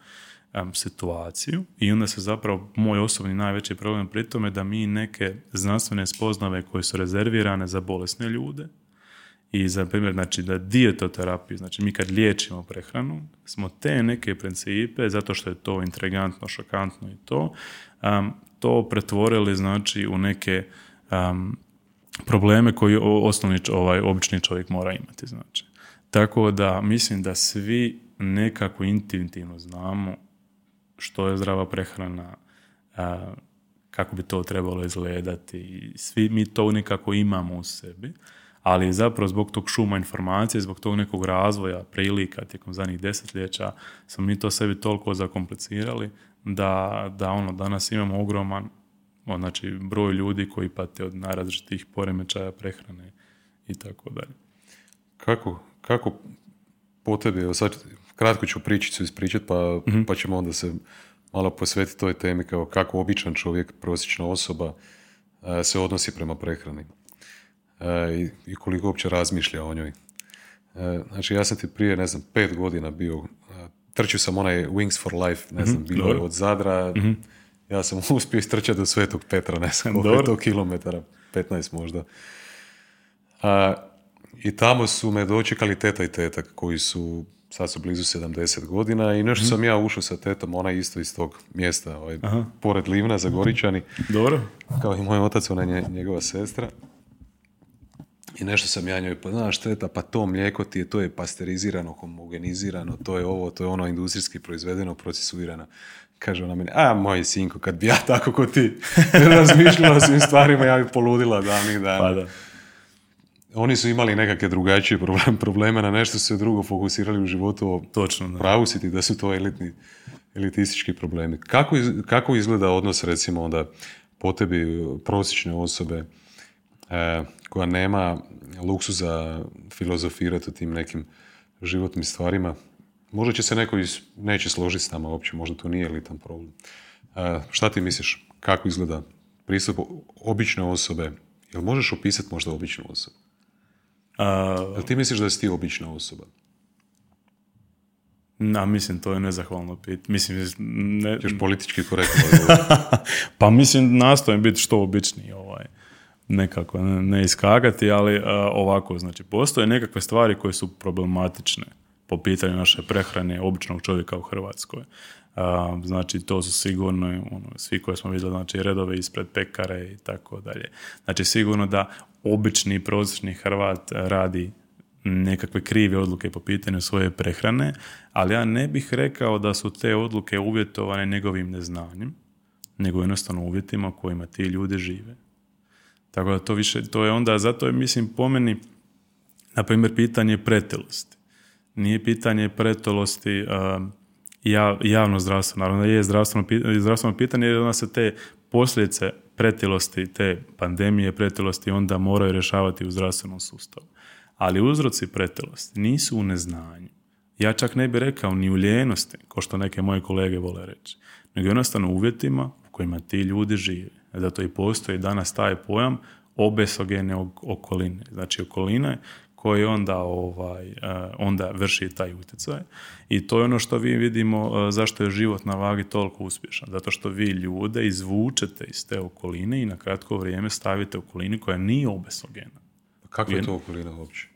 situaciju i onda se zapravo moj osobni najveći problem pri tome da mi neke znanstvene spoznave koje su rezervirane za bolesne ljude i za primjer znači, da dijetoterapiju, znači mi kad liječimo prehranu, smo te neke principe, zato što je to intrigantno, šokantno i to, to pretvorili znači u neke probleme koji osnovni obični čovjek mora imati. Znači. Tako da mislim da svi nekako intuitivno znamo što je zdrava prehrana, kako bi to trebalo izgledati i svi mi to nekako imamo u sebi, ali zapravo zbog tog šuma informacije, zbog tog nekog razvoja prilika tijekom zadnjih desetljeća smo mi to sebi toliko zakomplicirali da ono danas imamo ogroman znači broj ljudi koji pate od najrazličitih poremećaja prehrane i tako dalje. Kako po tebi, sad kratko ću pričicu ispričati pa ćemo onda se malo posvetiti toj temi kao kako običan čovjek, prosječna osoba se odnosi prema prehrani i koliko uopće razmišlja o njoj. Znači ja sam ti prije, 5 godina bio trčio sam onaj Wings for Life, bilo je od Zadra, ja sam uspio istrčati do Svetog Petra, 5 kilometara, 15 možda. I tamo su me dočekali teta i tetak, koji su, sad su blizu 70 godina i nešto sam ja ušao sa tetom, ona isto iz tog mjesta, pored Livna, Zagoričani, kao i moj otac, ona je njegova sestra. I nešto sam ja njoj, znaš teta, pa to mlijeko ti je, to je pasterizirano, homogenizirano, to je ovo, to je ono industrijski proizvedeno, procesuirano. Kaže ona meni, a moj sinko, kad bi ja tako ko ti ne razmišljala o svim stvarima, ja bi poludila davnih dana. Pa da. Oni su imali nekakve drugačije probleme, na nešto su se drugo fokusirali u životu. Točno, da. Pravu si ti da su to elitistički problemi. Kako izgleda odnos, recimo, onda po tebi prosječne osobe koja nema luksuza filozofirati o tim nekim životnim stvarima. Možda će se neko neće složiti s nama uopće, možda to nije elitan problem. Šta ti misliš? Kako izgleda pristup obične osobe? Jel možeš opisati možda običnu osobu? Jel ti misliš da si ti obična osoba? Na, mislim, to je nezahvalno pit. Mislim, ne... Ćeš politički korektno. Pa mislim, nastojim biti što običniji, nekako ne iskakati, ali ovako, znači, postoje nekakve stvari koje su problematične po pitanju naše prehrane običnog čovjeka u Hrvatskoj. Znači, to su sigurno svi koji smo vidjeli, znači, redove ispred pekare i tako dalje. Znači, sigurno da obični prosječni Hrvat radi nekakve krive odluke po pitanju svoje prehrane, ali ja ne bih rekao da su te odluke uvjetovane njegovim neznanjem, nego jednostavno uvjetima kojima ti ljudi žive. Tako da to više, to je onda, zato je, mislim, po meni, na primjer, pitanje pretilosti. Nije pitanje pretilosti javno zdravstvo, naravno je zdravstveno pitanje, jer onda se te posljedice pretilosti, te pandemije pretilosti, onda moraju rješavati u zdravstvenom sustavu. Ali uzroci pretilosti nisu u neznanju. Ja čak ne bih rekao ni u lijenosti, kao što neke moje kolege vole reći, nego jednostavno uvjetima u kojima ti ljudi žive. Zato i postoji danas taj pojam obesogene okoline. Znači okoline koje onda, onda vrši taj utjecaj. I to je ono što vi vidimo zašto je život na vagi toliko uspješan. Zato što vi ljude izvučete iz te okoline i na kratko vrijeme stavite okolinu koja nije obesogena. Kakva je to okolina uopće?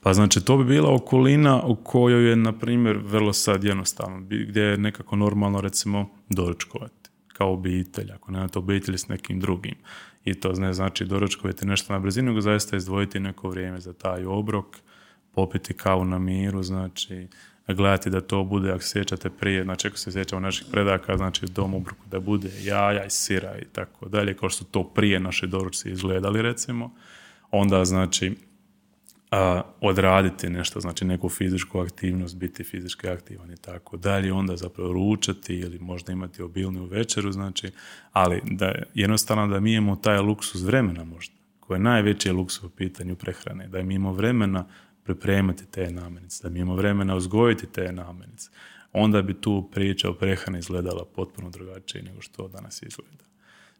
Pa znači, to bi bila okolina u kojoj je, na primjer, vrlo sad jednostavno, gdje je nekako normalno, recimo, doručkovati kao obitelj, ako nemate obitelji s nekim drugim. I to ne znači doručkovati nešto na brzinu, nego zaista izdvojiti neko vrijeme za taj obrok, popiti kavu na miru, znači, gledati da to bude, ako sjećate prije, znači, ako se sjećamo naših predaka, znači, dom obroku da bude jaja i sira i tako dalje, kao što to prije naši doručci izgledali, recimo. Onda, znači, odraditi nešto, znači neku fizičku aktivnost, biti fizički aktivan i tako dalje, onda zapravo ručati ili možda imati obilniju večeru, znači, ali da, jednostavno da mi imamo taj luksuz vremena možda, koji je najveći luksuz u pitanju prehrane, da mi imamo vremena pripremati te namirnice, da mi imamo vremena uzgojiti te namirnice, onda bi tu priča o prehrani izgledala potpuno drugačije nego što danas izgleda.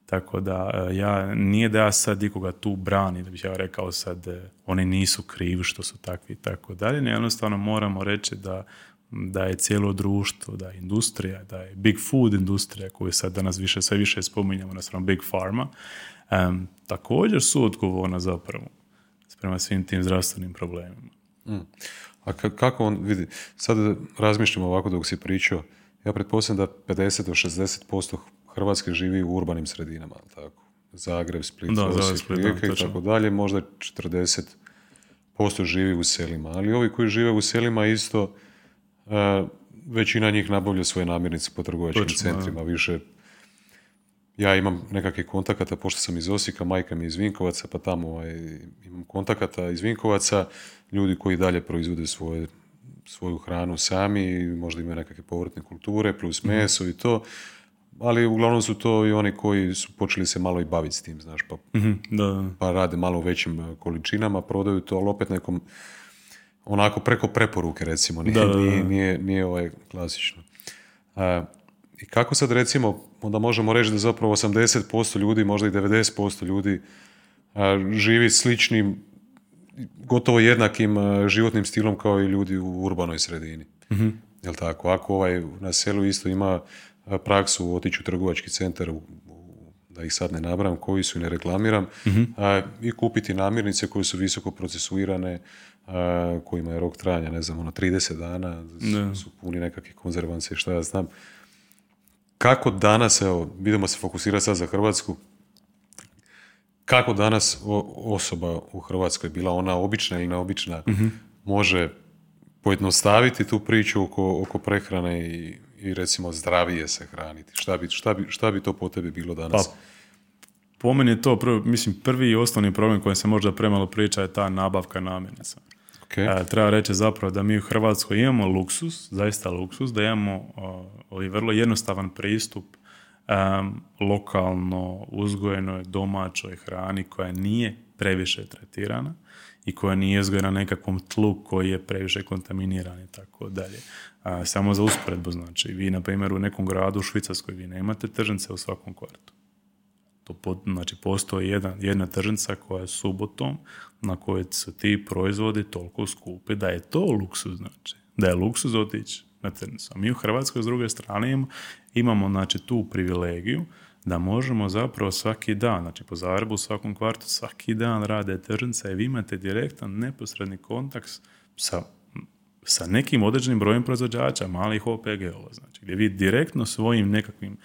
Tako da, nije da ja sad nikoga tu brani, da bih ja rekao sad oni nisu krivi što su takvi i tako dalje, ne, jednostavno moramo reći da je cijelo društvo, da je industrija, da je big food industrija koju sad danas više, sve više spominjamo naspram big pharma, također su odgovorna zapravo prema svim tim zdravstvenim problemima. A kako on vidi, sad razmišljamo ovako dok si pričao, ja pretpostavljam da 50 do 60% Hrvatske živi u urbanim sredinama, tako. Zagreb, Split, Osijek, Rijeka i tako dalje, možda 40% živi u selima, ali ovi koji žive u selima isto, većina njih nabavlja svoje namirnice po trgovačkim centrima, više. Ja imam nekakve kontakata, pošto sam iz Osijeka, majka mi je iz Vinkovaca, pa tamo imam kontakata iz Vinkovaca, ljudi koji dalje proizvode svoju hranu sami, možda imaju nekakve povrtne kulture, plus meso i to. Ali uglavnom su to i oni koji su počeli se malo i baviti s tim, znaš, pa rade malo u većim količinama, prodaju to, ali opet nekom, onako preko preporuke, recimo, nije klasično. I kako sad, recimo, onda možemo reći da zapravo 80% ljudi, možda i 90% ljudi živi sličnim, gotovo jednakim životnim stilom kao i ljudi u urbanoj sredini. Mm-hmm. Jel tako? Ako na selu isto ima praksu otići u trgovački centar, da ih sad ne nabram koji su i ne reklamiram, i kupiti namirnice koje su visoko procesuirane, kojima je rok trajanja, 30 dana, su puni nekakve konzervanse, šta ja znam. Kako danas, idemo se fokusirati sad za Hrvatsku, kako danas osoba u Hrvatskoj, bila ona obična ili neobična, može pojednostaviti tu priču oko prehrane i recimo zdravije se hraniti. Šta bi to po tebi bilo danas? Pa, po meni je to prvi i osnovni problem koji se možda premalo priča je ta nabavka namirnica. Okay. Treba reći zapravo da mi u Hrvatskoj imamo luksus, zaista luksus, da imamo vrlo jednostavan pristup lokalno uzgojenoj domaćoj hrani koja nije previše tretirana i koja nije uzgojena na nekakvom tlu koji je previše kontaminiran i tako dalje. Samo za usporedbu, znači, vi, na primjer, u nekom gradu u Švicarskoj vi nemate tržnice u svakom kvartu. Znači, postoji jedna tržnica koja je subotom, na kojoj su ti proizvodi toliko skupi da je to luksuz, znači. da je luksuz otići na crnicu. A mi u Hrvatskoj s druge strane imamo znači, tu privilegiju da možemo zapravo svaki dan, znači po Zagrebu, u svakom kvartu, svaki dan rade tržnica i vi imate direktan neposredni kontakt sa nekim određenim brojem proizvođača, malih OPG-ova, znači gdje vi direktno svojim nekakvim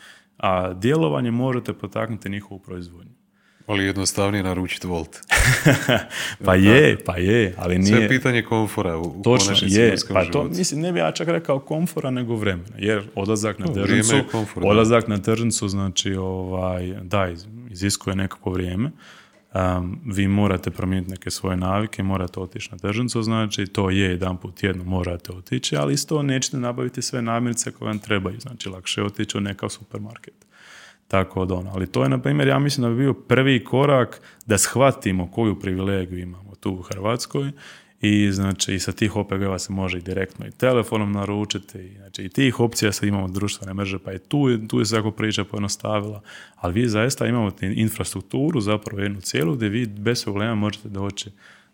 djelovanjem možete potaknuti njihovu proizvodnju. Ali jednostavnije naručiti Volt. Pa je, ali nije... Sve pitanje komfora u konačnici ljudskom životu. Mislim, ne bi ja čak rekao komfora, nego vremena. Jer odlazak na tržnicu, znači, iziskuje nekako vrijeme. Vi morate promijeniti neke svoje navike, morate otići na tržnicu, znači, to je jedanput tjedno morate otići, ali isto nećete nabaviti sve namirnice koje vam trebaju. Znači, lakše otići u neka supermarket. Tako da ono, ali to je, na primjer, ja mislim da bi bio prvi korak da shvatimo koju privilegiju imamo tu u Hrvatskoj i znači i sa tih OPG-ova se može i direktno i telefonom naručiti i, znači, i tih opcija sad imamo društvene mreže, pa i tu je se tako priča pojednostavila, ali vi zaista imamo infrastrukturu, zapravo jednu cijelu gdje vi bez problema možete doći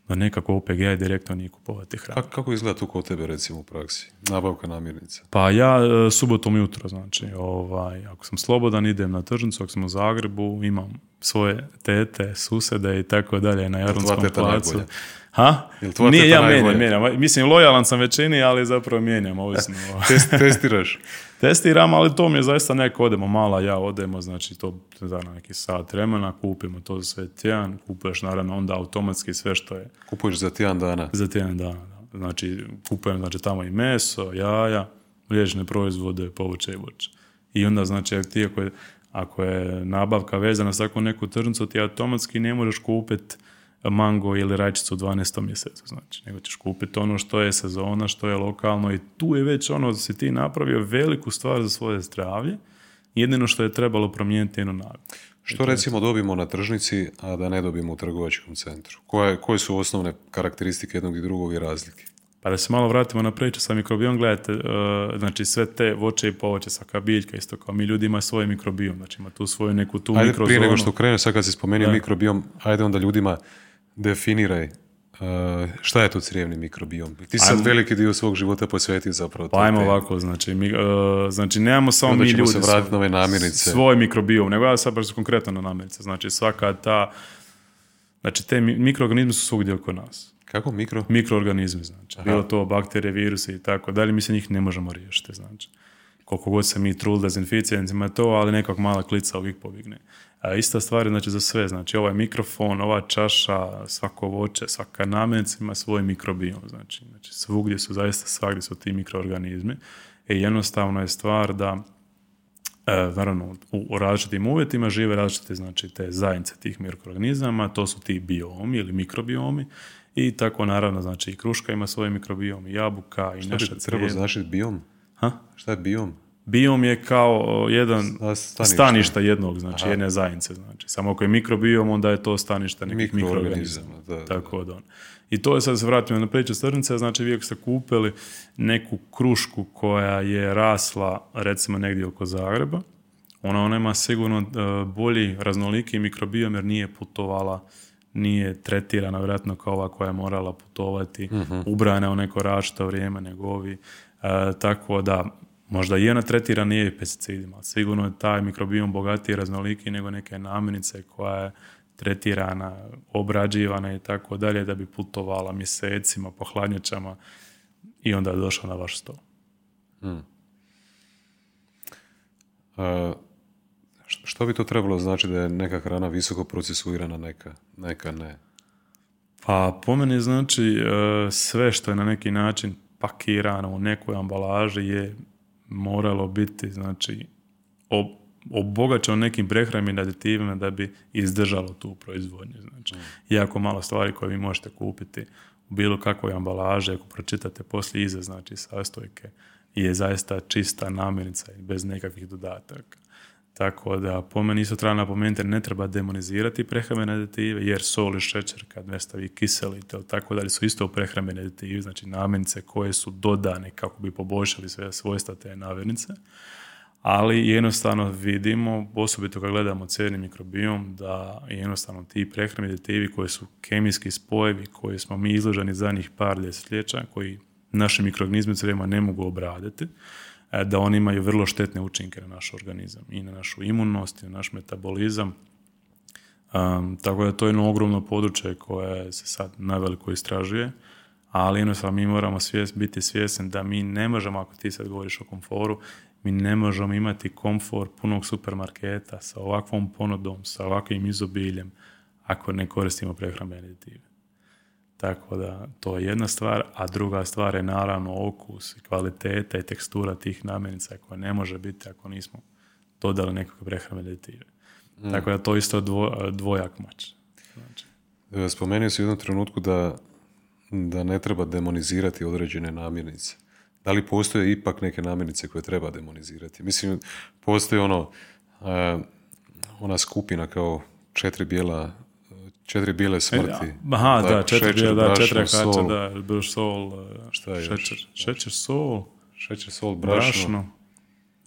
do nekako OPG-a i direktno nije kupovati hranu. Kako izgleda tu kod tebe recimo u praksi? Nabavka namirnica? Pa ja subotom jutro, znači, ako sam slobodan idem na tržnicu, ako sam u Zagrebu, imam svoje tete, susede i tako dalje na Jarunskom placu. Ha? Nije, ja mijenjam. Mislim, lojalan sam većini, ali zapravo mijenjam. Ovisno. Testiraš? Testiram, ali to mi je zaista neko odemo, znači to za neki sat vremena, kupimo to za sve tjedan, kupuješ naravno onda automatski sve što je. Kupuješ za tjedan dana? Za tjedan dana, da. Znači kupujem znači, tamo i meso, jaja, mliječne proizvode, povrće i voće. I onda znači ti ako je nabavka vezana s takvom neku tržnicu, ti automatski ne možeš kupiti mango ili rajčicu u 12. mjesecu, znači, nego ćeš kupiti ono što je sezona, što je lokalno i tu je već ono da si ti napravio veliku stvar za svoje zdravlje, jedino što je trebalo promijeniti jednu naviku. Što recimo dobimo na tržnici, a da ne dobimo u trgovačkom centru? Koje su osnovne karakteristike jednog i drugog i razlike? Pa da se malo vratimo na priču sa mikrobiom, gledajte, znači sve te voće i povoće, svaka biljka, isto kao mi ljudi imaju svoj mikrobiom, znači ima tu svoju neku tu mikrozonu. Ajde prije nego što kreneš, sad kad si spomenuo mikrobiom, ajde onda ljudima definiraj šta je to crijevni mikrobiom. Ti si sad veliki dio svog života posvetio zapravo. Pa ajmo ovako, znači, znači nemamo samo mi ljudi svoj mikrobiom, nego ja sad baš konkretno na namirnice. Znači svaka ta, znači te mikroorganizmi su svugdje oko nas. Kako mikroorganizmi, znači. Aha. Bilo to bakterije, viruse i tako dalje, mi se njih ne možemo riješiti, znači. Koliko god se mi truli dezinficijentima to, ali nekak mala klica uvijek pobigne. Ista stvar je znači za sve, znači ovaj mikrofon, ova čaša, svako voće, svaka namirnica ima svoj mikrobiom, znači svugdje su zaista svagdje su ti mikroorganizmi. I jednostavno je stvar da naravno u različitim uvjetima žive različite znači te zajednice tih mikroorganizama, to su ti biomi ili mikrobiomi. I tako naravno, znači i kruška ima svoj mikrobiom, i jabuka, i šta naša treba značiti biom? Ha? Šta je biom? Biom je kao jedan staništa jednog, znači aha, jedne zajednice. Znači. Samo ako je mikrobiom, onda je to staništa nekih mikroorganizama. Tako da. I to je sad se vratimo na priču strnice, znači vi ako ste kupili neku krušku koja je rasla recimo negdje oko Zagreba, ona ima sigurno bolji raznoliki mikrobiom jer nije putovala, nije tretirana vjerojatno kao ova koja je morala putovati, ubrana u neko različito vrijeme nego ovi. Tako da, možda i ona tretirana je i pesticidima, ali sigurno je taj mikrobiom bogatiji i raznoliki nego neke namirnice koja je tretirana, obrađivana i tako dalje, da bi putovala mjesecima po hladnjačama i onda je došla na vaš stol. Što bi to trebalo znači da je neka hrana visoko procesuirana, neka ne? Pa po meni znači sve što je na neki način pakirano u nekoj ambalaži je moralo biti znači obogaćeno nekim prehrambenim aditivima da bi izdržalo tu proizvodnju. Znači, jako malo stvari koje vi možete kupiti u bilo kakvoj ambalaži, ako pročitate poslije iza znači sastojke, je zaista čista namirnica i bez nekakvih dodataka. Tako da, po meni isto treba napomenuti jer ne treba demonizirati prehrambene aditive, jer sol i šećer kad nestavi kiselite, tako dalje, su isto prehrambene aditive, znači namirnice koje su dodane kako bi poboljšali sve svojstva te namirnice. Ali jednostavno vidimo, osobito kad gledamo crijevni mikrobiom, da jednostavno ti prehrambeni aditivi koji su kemijski spojevi, koje smo mi izloženi zadnjih par desetljeća, koji naše mikroorganizme u crijevima ne mogu obraditi, da oni imaju vrlo štetne učinke na naš organizam i na našu imunost i na naš metabolizam. Tako da to je jedno ogromno područje koje se sad naveliko istražuje, ali jednostavno mi moramo biti svjesni da mi ne možemo, ako ti sad govoriš o komforu, mi ne možemo imati komfor punog supermarketa sa ovakvom ponudom, sa ovakvim izobiljem, ako ne koristimo prehrambene aditive. Tako da to je jedna stvar, a druga stvar je naravno okus, kvaliteta i tekstura tih namirnica koja ne može biti ako nismo dodali nekakve prehrambene aditive. Tako da to isto je dvojak mač. Znači. Spomenuo si u jednom trenutku da ne treba demonizirati određene namirnice. Da li postoje ipak neke namirnice koje treba demonizirati? Mislim, postoji ona skupina kao 4 bijele smrti. Aha, da, 4 bijele, 4 kača, da, sol, šećer, sol, brašno.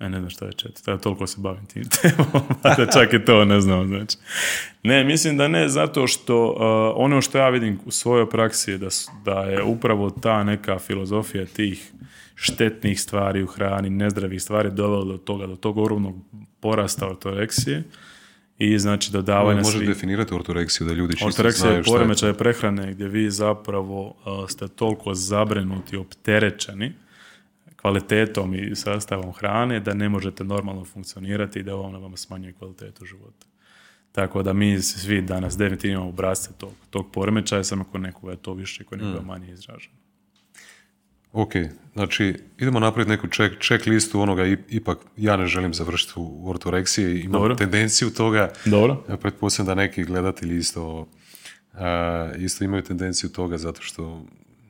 Ne znam šta je 4, toliko se bavim tim temom, da čak i to ne znam, znači. Ne, mislim da ne, zato što ono što ja vidim u svojoj praksi je da je upravo ta neka filozofija tih štetnih stvari u hrani, nezdravih stvari dovela do tog ogromnog porasta ortoreksije. I znači dodavanje svih... Možeš definirati ortoreksiju da ljudi čisto znaju šta je. Ortoreksija je poremećaj prehrane gdje vi zapravo ste toliko zabrinuti, opterećeni kvalitetom i sastavom hrane da ne možete normalno funkcionirati i da ono vam smanjuje kvalitetu života. Tako da mi svi danas definitivno imamo obrazce tog poremećaja, samo kod nekoga je to više, kod nekoga manje izraženo. Ok, znači idemo napraviti neku check listu onoga, ipak ja ne želim završiti u ortoreksiji, imam tendenciju toga. Dobro. Pretpostavljam da neki gledatelji isto imaju tendenciju toga zato što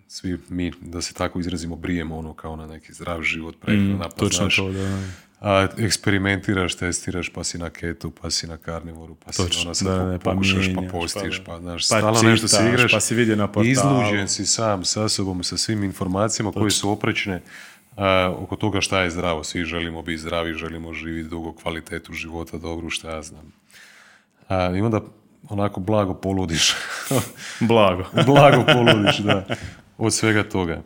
svi mi, da se tako izrazimo, brijemo ono kao na neki zdrav život, prehrana, pa znaš, to, da. A eksperimentiraš, testiraš, pa si na ketu, pa si na karnivoru, pa si točno, pokušaš, pa postiš, pa znaš, stalno nešto si igraš, pa si vidio na portalu. Izluđen si sam sa sobom, sa svim informacijama koje su oprečne oko toga šta je zdravo. Svi želimo biti zdravi, želimo živjeti dugo, kvalitetu života, dobru, šta ja znam. I onda onako blago poludiš. Blago poludiš, da. Od svega toga.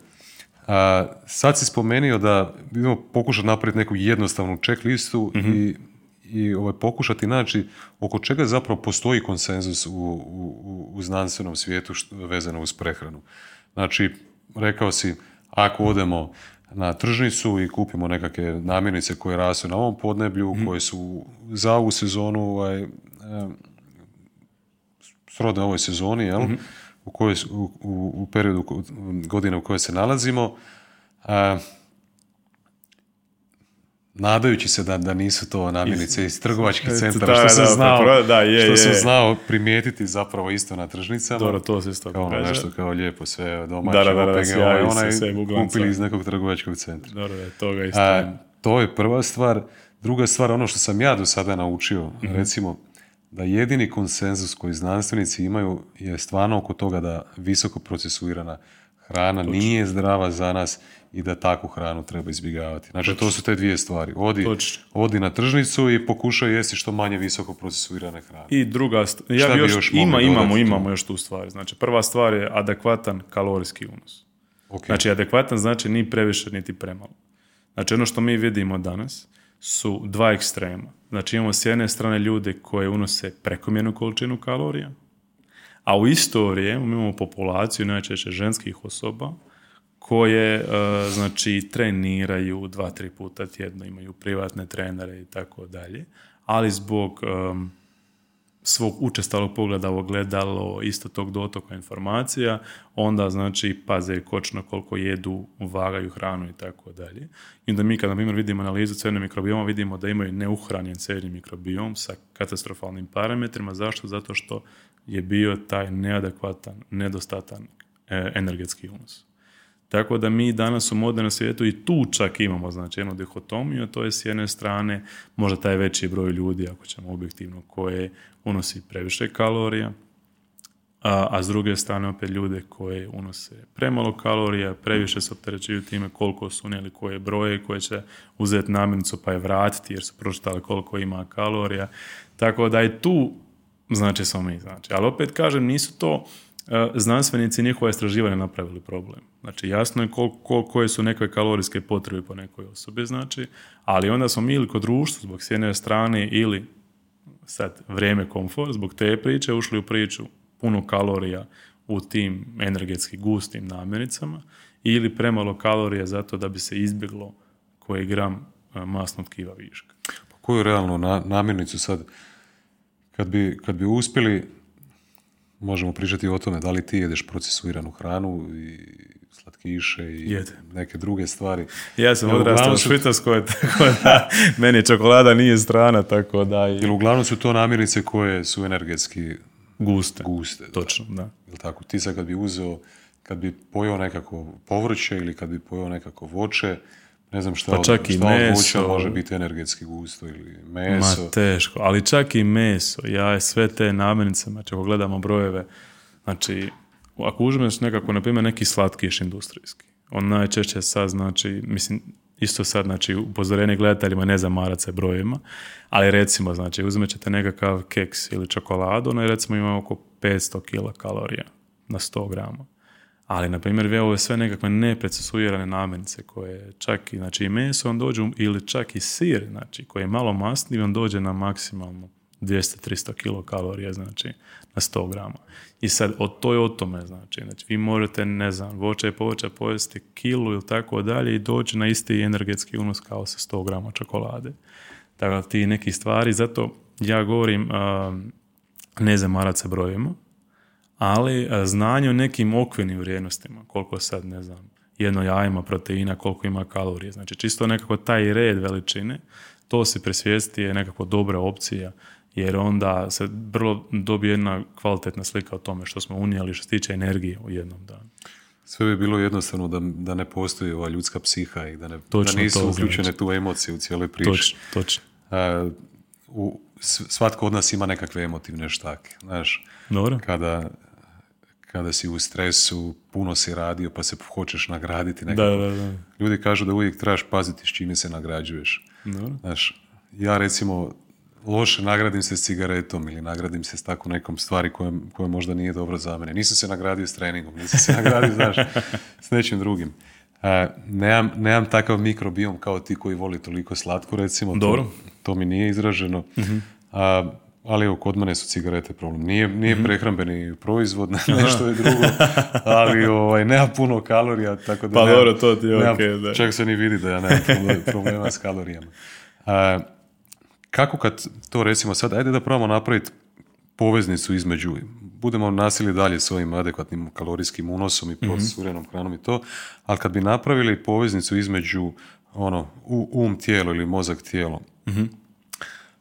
Sad si spomenuo da idemo pokušati napraviti neku jednostavnu check listu i pokušati naći oko čega zapravo postoji konsenzus u znanstvenom svijetu vezano uz prehranu. Znači, rekao si, ako odemo na tržnicu i kupimo nekakve namirnice koje rastu na ovom podneblju, koje su za ovu sezonu, srodne ovoj sezoni, jel? Mm-hmm. U periodu godine u kojoj se nalazimo, nadajući se da nisu to namirnice iz trgovačkih centara, što sam znao primijetiti zapravo isto na tržnicama. Dobro, to se isto kao ono nešto kao lijepo sve domaće, kupili iz nekog trgovačkog centra. Dobro, toga isto. To je prva stvar. Druga stvar, ono što sam ja do sada naučio, recimo, da jedini konsenzus koji znanstvenici imaju je stvarno oko toga da visoko procesuirana hrana nije zdrava za nas i da takvu hranu treba izbjegavati. Znači, to su te dvije stvari. Odi na tržnicu i pokušaj jesti što manje visoko procesuirane hrane. I druga stvar, imamo još tu stvar. Znači, prva stvar je adekvatan kalorijski unos. Okay. Znači, adekvatan znači ni previše, niti premalo. Znači, ono što mi vidimo danas su dva ekstrema. Znači imamo s jedne strane ljude koje unose prekomjernu količinu kalorija, a u isto vrijeme imamo populaciju najčešće ženskih osoba koje znači treniraju 2-3 puta tjedno, imaju privatne trenere i tako dalje, ali zbog svog učestalog pogleda u ogledalo, isto tog dotoka informacija, onda znači paze kočno koliko jedu, vagaju hranu i tako dalje. I onda mi kad na primjer vidimo analizu crijevnog mikrobioma, vidimo da imaju neuhranjen crijevni mikrobiom sa katastrofalnim parametrima. Zašto? Zato što je bio taj neadekvatan, nedostatan energetski unos. Tako da mi danas u modernom svijetu i tu čak imamo znači jednu dihotomiju, to je s jedne strane možda taj veći broj ljudi, ako ćemo objektivno, koje unosi previše kalorija, a s druge strane opet ljude koje unose premalo kalorija, previše se opterećuju time koliko su unijeli, koje broje, koje će uzeti namirnicu pa je vratiti jer su pročitali koliko ima kalorija. Tako da i tu znači smo mi. Znači. Ali opet kažem, nisu to znanstvenici njihova istraživanja napravili problem. Znači, jasno je koje su neke kalorijske potrebe po nekoj osobi, znači, ali onda smo mi ili kod društva, zbog s jedne strane, ili sad vrijeme komfort, zbog te priče ušli u priču puno kalorija u tim energetski gustim namirnicama ili premalo kalorija zato da bi se izbjeglo koji gram masnog tkiva viška. Pa koju realnu namirnicu sad, kad bi uspjeli, možemo pričati o tome da li ti jedeš procesuiranu hranu i slatkiše i neke druge stvari. Ja sam odrastao u Švicarskoj, tako da meni čokolada nije strana, tako da... Ili uglavnom su to namirnice koje su energetski guste. Točno, da. Ili tako, ti sad kad bi pojeo nekako povrće ili kad bi pojeo nekako voće, ne znam šta, pa čak i meso može biti energetski gusto ili meso. Ma teško, ali čak i meso, sve te namirnice, znači ako gledamo brojeve, znači ako uzmeš nekako, na primjer, neki slatkiš industrijski, on najčešće sad, znači, mislim, isto sad, znači, upozorenje gledateljima, ne zamarati se brojevima, ali recimo, znači, uzmet ćete nekakav keks ili čokoladu, ono je recimo ima oko 500 kila kalorija na 100 grama. Ali, na primjer, ovo je sve nekakve neprocesuirane namirnice koje čak i, znači, i meso vam dođu, ili čak i sir, znači, koji je malo masni, vam dođe na maksimalno 200-300 kilokalorija, znači, na 100 grama. I sad, to je o tome, znači, vi morate, ne znam, voća i povrća pojesti kilu ili tako dalje i doći na isti energetski unos kao sa 100 grama čokolade. Tako ti neki stvari, zato ja govorim, ne zamarati se brojevima, ali znanje o nekim okvirnim vrijednostima, koliko sad, ne znam, jedno jaje ima proteina, koliko ima kalorije, znači čisto nekako taj red veličine, to se presvijesti je nekako dobra opcija, jer onda se vrlo dobije jedna kvalitetna slika o tome što smo unijeli što se tiče energije u jednom danu. Sve bi bilo jednostavno da ne postoji ova ljudska psiha i da nisu uključene tu emocije u cijeloj priči. Točno. Svatko od nas ima nekakve emotivne štake, znaš. Dobro. Kada si u stresu, puno si radio, pa se hoćeš nagraditi nekako. Da. Ljudi kažu da uvijek trebaš paziti s čime se nagrađuješ. Dobro. Znaš, ja recimo loše nagradim se s cigaretom ili nagradim se s tako nekom stvari koja možda nije dobro za mene. Nisam se nagradio s treningom, nisam se nagradio, znaš, s nečim drugim. Nemam takav mikrobiom kao ti koji voli toliko slatko, recimo. Dobro. To mi nije izraženo. Mm-hmm. Ali evo, kod mene su cigarete problem. Nije prehrambeni proizvod, nešto je drugo, ali nema puno kalorija, tako da... Pa dobro, to ti je okay, da. Čak se ni vidi da ja nemam problema s kalorijama. Kako kad to recimo sad, ajde da probamo napraviti poveznicu između, budemo nasili dalje s ovim adekvatnim kalorijskim unosom i procesuiranom hranom i to, ali kad bi napravili poveznicu između tijelo ili mozak tijelo,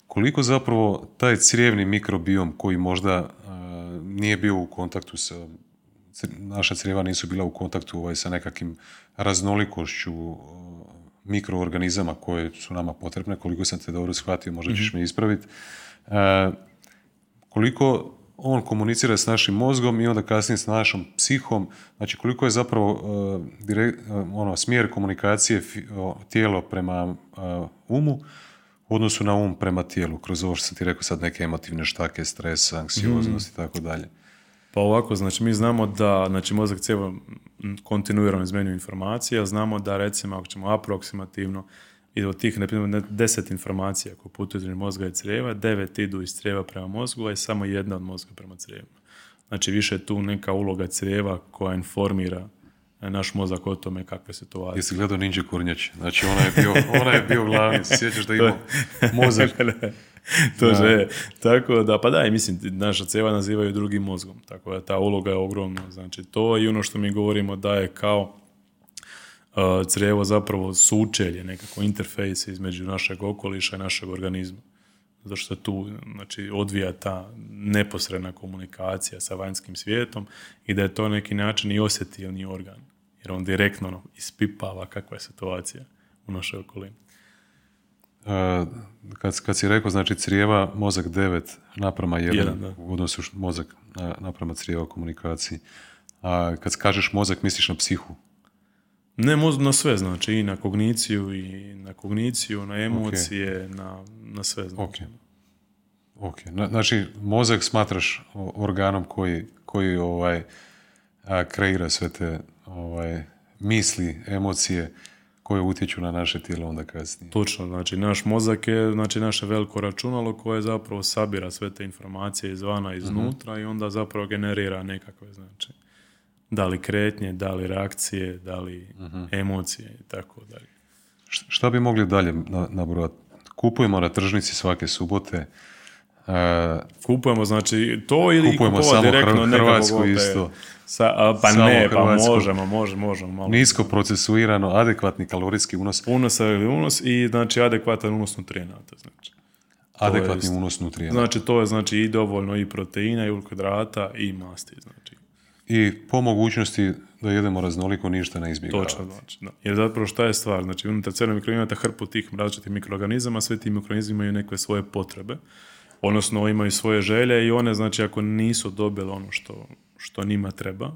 koliko zapravo taj crijevni mikrobiom koji možda nije bio u kontaktu sa, naša crijeva nisu bila u kontaktu sa nekakvim raznolikošću mikroorganizama koje su nama potrebne, koliko sam te dobro shvatio, možda ćeš me ispraviti, koliko on komunicira s našim mozgom i onda kasnije s našom psihom, znači koliko je zapravo smjer komunikacije tijelo prema umu, u odnosu na um prema tijelu, kroz ovo što sam ti rekao sad, neke emotivne štake, stres, anksioznost i tako dalje. Pa ovako, znači mi znamo da, znači, mozak cijelo kontinuirano izmenjuje informacije, a znamo da, recimo, ako ćemo aproksimativno, i od tih, naprimjer, 10 informacija koje putuju između mozga i crijeva, 9 idu iz crijeva prema mozgu, a je samo jedna od mozga prema crijevima. Znači više je tu neka uloga crijeva koja informira naš mozak o tome kakve situacije. Jesi gledao Ninja Kornjače? Znači ona je bio glavni, sjećaš da ima mozak. To je. Tako da, pa da, i mislim, naša crijeva nazivaju drugim mozgom, tako da ta uloga je ogromna. Znači to i ono što mi govorimo da je kao crijevo zapravo sučelje, nekako interfejs između našeg okoliša i našeg organizma. Zato što tu, znači, odvija ta neposredna komunikacija sa vanjskim svijetom i da je to neki način i osjetilni organ, jer on direktno ispipava kakva je situacija u našoj okolini. Kad si rekao, znači, crijeva, mozak 9:1 u odnosu mozak naprama crijeva u komunikaciji. A kad kažeš mozak, misliš na psihu? Ne, na sve, znači, i na kogniciju, na emocije, okay. na sve, znači. Okay. Ok, znači mozak smatraš organom koji kreira sve te misli, emocije koje utječu na naše tijelo onda kasnije. Točno, znači naš mozak je naše veliko računalo koje zapravo sabira sve te informacije izvana, iznutra i onda zapravo generira nekakve, znači da li kretnje, da li reakcije, da li emocije i tako dalje. Šta bi mogli dalje nabrojati? Kupujemo na tržnici svake subote. Kupujemo, znači to ili kupujemo direktno hrvatsko isto. Hrvatsko. možemo malo. Nisko procesuirano, adekvatni kalorijski unos. Unos i znači adekvatan unos nutrijenata, znači. Adekvatni unos nutrijenata. Znači to je znači i dovoljno i proteina i ugljikohidrata i masti, znači. I po mogućnosti da jedemo raznoliko, ništa ne izbjegavati. Točno, znači. Da. Jer zapravo šta je stvar? Znači, unutar cjelog mikrobioma imate hrpu tih različitih mikroorganizama, sve ti mikroorganizmi imaju neke svoje potrebe, odnosno imaju svoje želje i one, znači, ako nisu dobile ono što njima treba,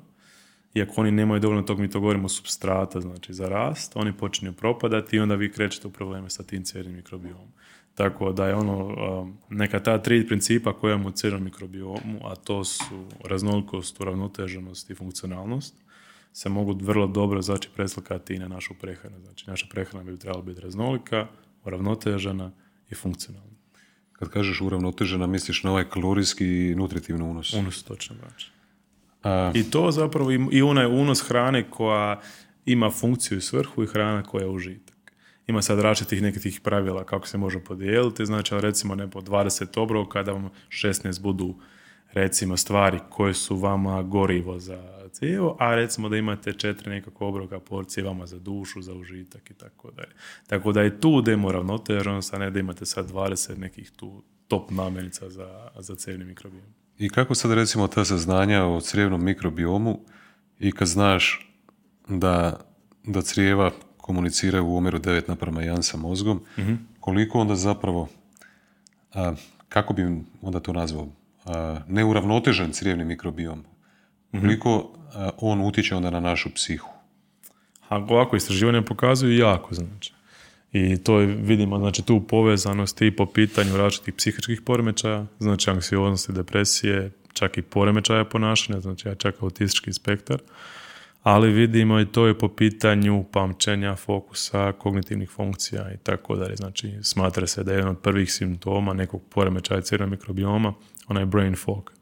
i ako oni nemaju dovoljno tog, mi to govorimo, supstrata, znači, za rast, oni počinju propadati i onda vi krećete u probleme sa tim cjevnim mikrobiomom. Tako da je ono, neka ta tri principa koja imamo u cjevnom mikrobiomu, a to su raznolikost, uravnoteženost i funkcionalnost, se mogu vrlo dobro, znači, preslikati i na našu prehranu. Znači, naša prehrana bi trebala biti raznolika, uravnotežena i funkcionalna. Kad kažeš uravnotežena, misliš na ovaj kalorijski i nutritivni unos? Unos, točno, znači. I to zapravo i onaj unos hrane koja ima funkciju i svrhu i hrana koja je užitak. Ima sad različitih nekih pravila kako se može podijeliti, znači recimo ne po 20 obroka, da vam 16 budu recimo stvari koje su vama gorivo za cijevo, a recimo da imate 4 nekako obroka porcije vama za dušu, za užitak i tako dalje. Tako da je tu demoravnotežnost, a ne da imate sad 20 nekih tu top namirnica za crijevni mikrobiom. I kako sad recimo ta saznanja o crijevnom mikrobiomu i kad znaš da crijeva komuniciraju u omjeru 9:1 sa mozgom, koliko onda zapravo, kako bi onda to nazvao, neuravnotežen crijevni mikrobiom, koliko on utječe onda na našu psihu? Ovako istraživanja pokazuju jako, znači. I to vidimo, znači, tu povezanost i po pitanju različitih psihičkih poremećaja, znači anksioznosti, depresije, čak i poremećaja ponašanja, znači čak autistički spektar, ali vidimo i to je po pitanju pamćenja, fokusa, kognitivnih funkcija i tako dalje. Znači, smatra se da je jedan od prvih simptoma nekog poremećaja crijevnog mikrobioma onaj brain fog,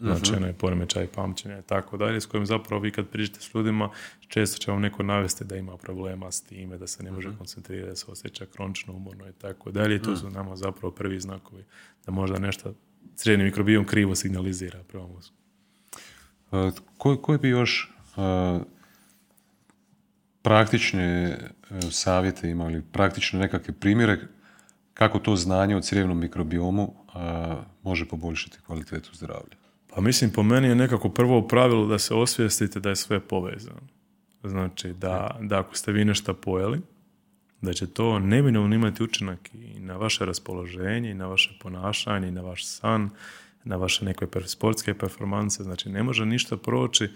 znači onaj poremećaj pamćenja i tako dalje, s kojim zapravo vi kad pričate s ljudima, često će vam neko navesti da ima problema s time, da se ne može koncentrirati, da se osjeća kronično umorno i tako dalje. I to su nama zapravo prvi znakovi da možda nešto crijevni mikrobiom krivo signalizira prema mozgu. Koji bi još praktične savjete imali, praktične nekakve primjere kako to znanje o crijevnom mikrobiomu može poboljšati kvalitetu zdravlja? Pa mislim, po meni je nekako prvo pravilo da se osvijestite da je sve povezano. Znači da ako ste vi nešto pojeli, da će to neminovno imati učinak i na vaše raspoloženje, i na vaše ponašanje, i na vaš san, na vaše neke sportske performanse. Znači, ne može ništa proći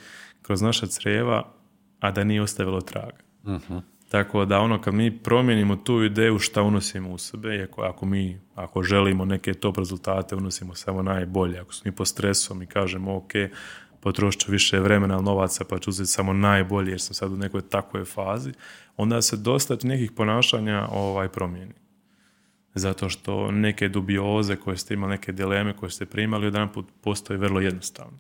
kroz naša crijeva, a da nije ostavilo traga. Tako da ono, kad mi promijenimo tu ideju šta unosimo u sebe, iako ako želimo neke top rezultate, unosimo samo najbolje. Ako smo mi pod stresom i kažemo ok, potrošit ću više vremena ili novaca pa ću uzeti samo najbolje jer sam sad u nekoj takvoj fazi, onda se dosta nekih ponašanja promijeni. Zato što neke dubioze koje ste imali, neke dileme koje ste primali, odjedanput postoje vrlo jednostavno.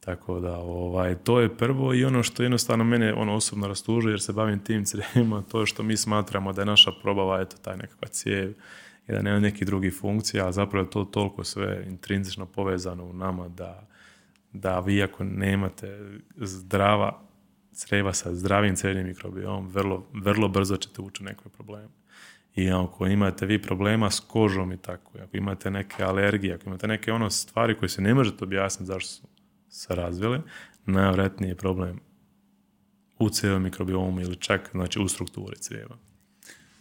Tako da, to je prvo i ono što jednostavno mene osobno rastužuje jer se bavim tim crijevima, to što mi smatramo da je naša probava, eto, taj nekakva cijev i da nema nekih drugih funkcija, a zapravo je to toliko sve intrinzično povezano u nama da vi ako nemate zdrava crijeva sa zdravim crijevnim mikrobiomom, vrlo, vrlo brzo ćete ući u neke probleme. I ako imate vi problema s kožom i tako, ako imate neke alergije, ako imate neke stvari koje se ne možete objasniti zašto su se razvile, najvjerojatniji je problem u crijevnom mikrobiomu ili čak, znači, u strukturi crijeva.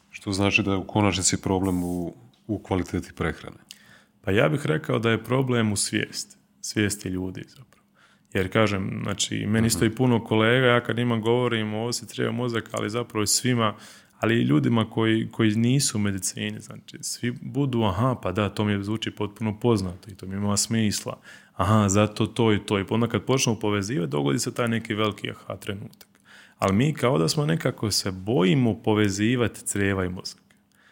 Što znači da je u konačnici problem u kvaliteti prehrane? Pa ja bih rekao da je problem u svijesti ljudi zapravo. Jer kažem, znači, meni isto i puno kolega, ja kad njima govorim o osi crijeva mozaka, ali zapravo svima, ali i ljudima koji nisu u medicini, znači svi budu, aha, pa da, to mi zvuči potpuno poznato i to mi ima smisla, aha, zato to i to. I onda kad počnemo povezivati, dogodi se taj neki veliki aha trenutak. Ali mi kao da smo nekako se bojimo povezivati crijeva i mozak.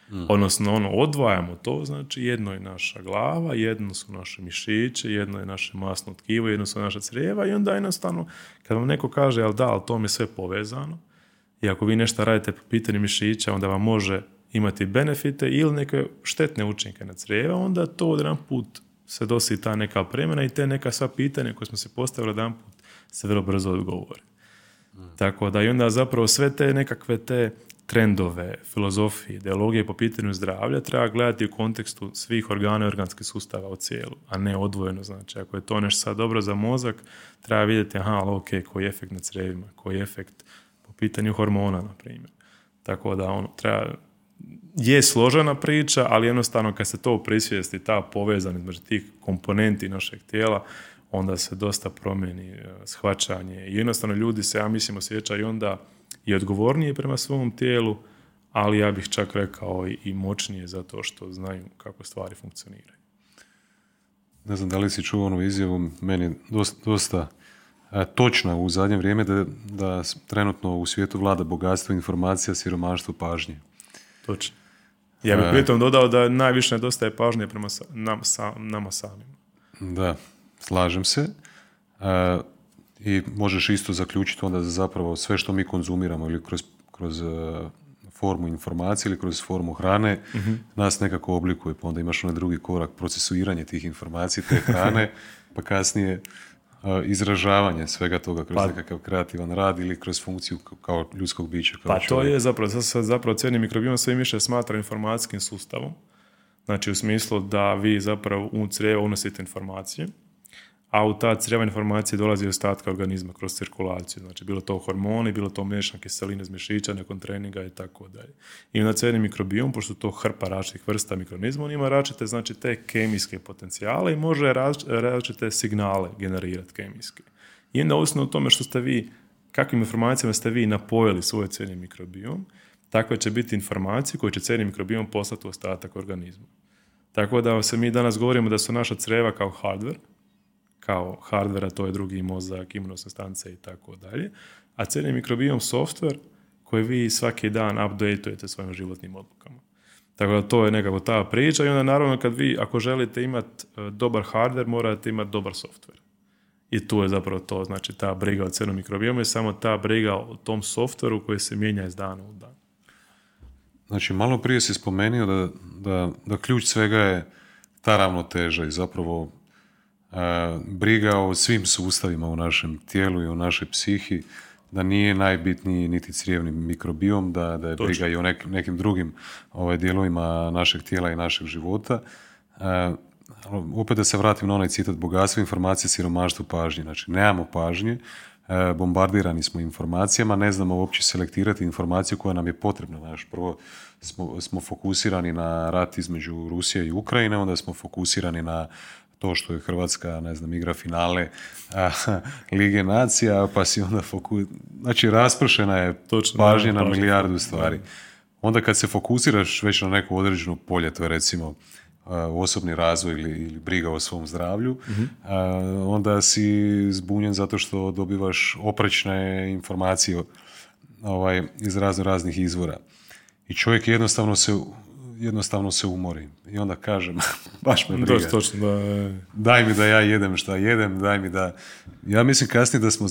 Mm-hmm. Odnosno, odvajamo to, znači jedno je naša glava, jedno su naše mišiće, jedno je naše masno tkivo, jedno su naša crijeva i onda jednostavno, kad vam neko kaže, ali da, ali to mi je sve povezano, i ako vi nešto radite po pitanju mišića, onda vam može imati benefite ili neke štetne učinke na crijeva, onda to odjedanput se dosi ta neka premjena i te neka sva pitanja koje smo se postavili odjedanput se vrlo brzo odgovore. Mm-hmm. Tako da i onda zapravo sve te nekakve te trendove, filozofije, ideologije po pitanju zdravlja treba gledati u kontekstu svih organa i organskih sustava u cijelu, a ne odvojeno. Znači, ako je to nešto sad dobro za mozak, treba vidjeti, aha, ali ok, koji je efekt na crijevima, koji je efekt po pitanju hormona, na primjer. Tako da, je složena priča, ali jednostavno kad se to prisvijesti, ta povezanost među tih komponenti našeg tijela, onda se dosta promijeni shvaćanje. I jednostavno ljudi se, ja mislim, osjećaju onda i odgovornije prema svom tijelu, ali ja bih čak rekao i moćnije zato što znaju kako stvari funkcioniraju. Ne znam da li si čuo onu izjavu, meni je dosta točna u zadnje vrijeme, da trenutno u svijetu vlada bogatstvo informacija, siromaštvo pažnje. Točno. Ja bih pritom dodao da najviše nedostaje pažnje prema nama samima. Da, slažem se. I možeš isto zaključiti onda zapravo sve što mi konzumiramo ili kroz formu informacije ili kroz formu hrane, nas nekako oblikuje, pa onda imaš onaj drugi korak, procesuiranje tih informacija, te hrane, pa kasnije izražavanje svega toga kroz nekakav kreativan rad ili kroz funkciju kao ljudskog bića. Kao to je zapravo crijevni mikrobiom sve više smatra informacijskim sustavom, znači u smislu da vi zapravo u crijevo unosite informacije, a u ta crijeva informacije dolazi ostatka organizma kroz cirkulaciju. Znači, bilo to hormoni, bilo to mlječna kiselina iz mišića, nakon treninga i tako dalje. I onda crijevni mikrobiom, pošto to hrpa različitih vrsta mikroorganizma, on ima različite, znači, te kemijske potencijale i može različite signale generirati kemijske. I onda, ovisno o tome što ste vi, kakvim informacijama ste vi napojili svoj crijevni mikrobiom, takve će biti informacije koje će crijevni mikrobiom poslati u ostatak organizma. Tako da se mi danas govorimo da su naša crijeva kao hardver, to je drugi mozak, imunosustance i tako dalje. A crijevni mikrobiom software koji vi svaki dan updateujete svojim životnim odlukama. Tako da to je nekako ta priča i onda naravno kad vi, ako želite imati dobar hardware, morate imati dobar software. I tu je zapravo to, znači ta briga o crijevnom mikrobiomu je samo ta briga o tom softwareu koji se mijenja iz dana u dan. Znači malo prije si spomenuo da ključ svega je ta ravnoteža i zapravo briga o svim sustavima u našem tijelu i u našoj psihi, da nije najbitniji niti crijevni mikrobiom, da je briga i o nekim drugim dijelovima našeg tijela i našeg života. Opet da se vratim na onaj citat, bogatstvo informacije, siromaštvo pažnje. Znači, nemamo pažnje, bombardirani smo informacijama, ne znamo uopće selektirati informaciju koja nam je potrebna. Znači, prvo smo fokusirani na rat između Rusije i Ukrajine, onda smo fokusirani na to što je Hrvatska, igra finale Lige nacija, pa si onda znači, raspršena je pažnja na milijardu stvari. Onda kad se fokusiraš već na neko određeno polje, to je recimo osobni razvoj ili briga o svom zdravlju, onda si zbunjen zato što dobivaš oprečne informacije iz raznih izvora. I čovjek jednostavno se umori. I onda kažem, baš me briga. Daj mi da ja jedem šta jedem, Ja mislim kasnije da smo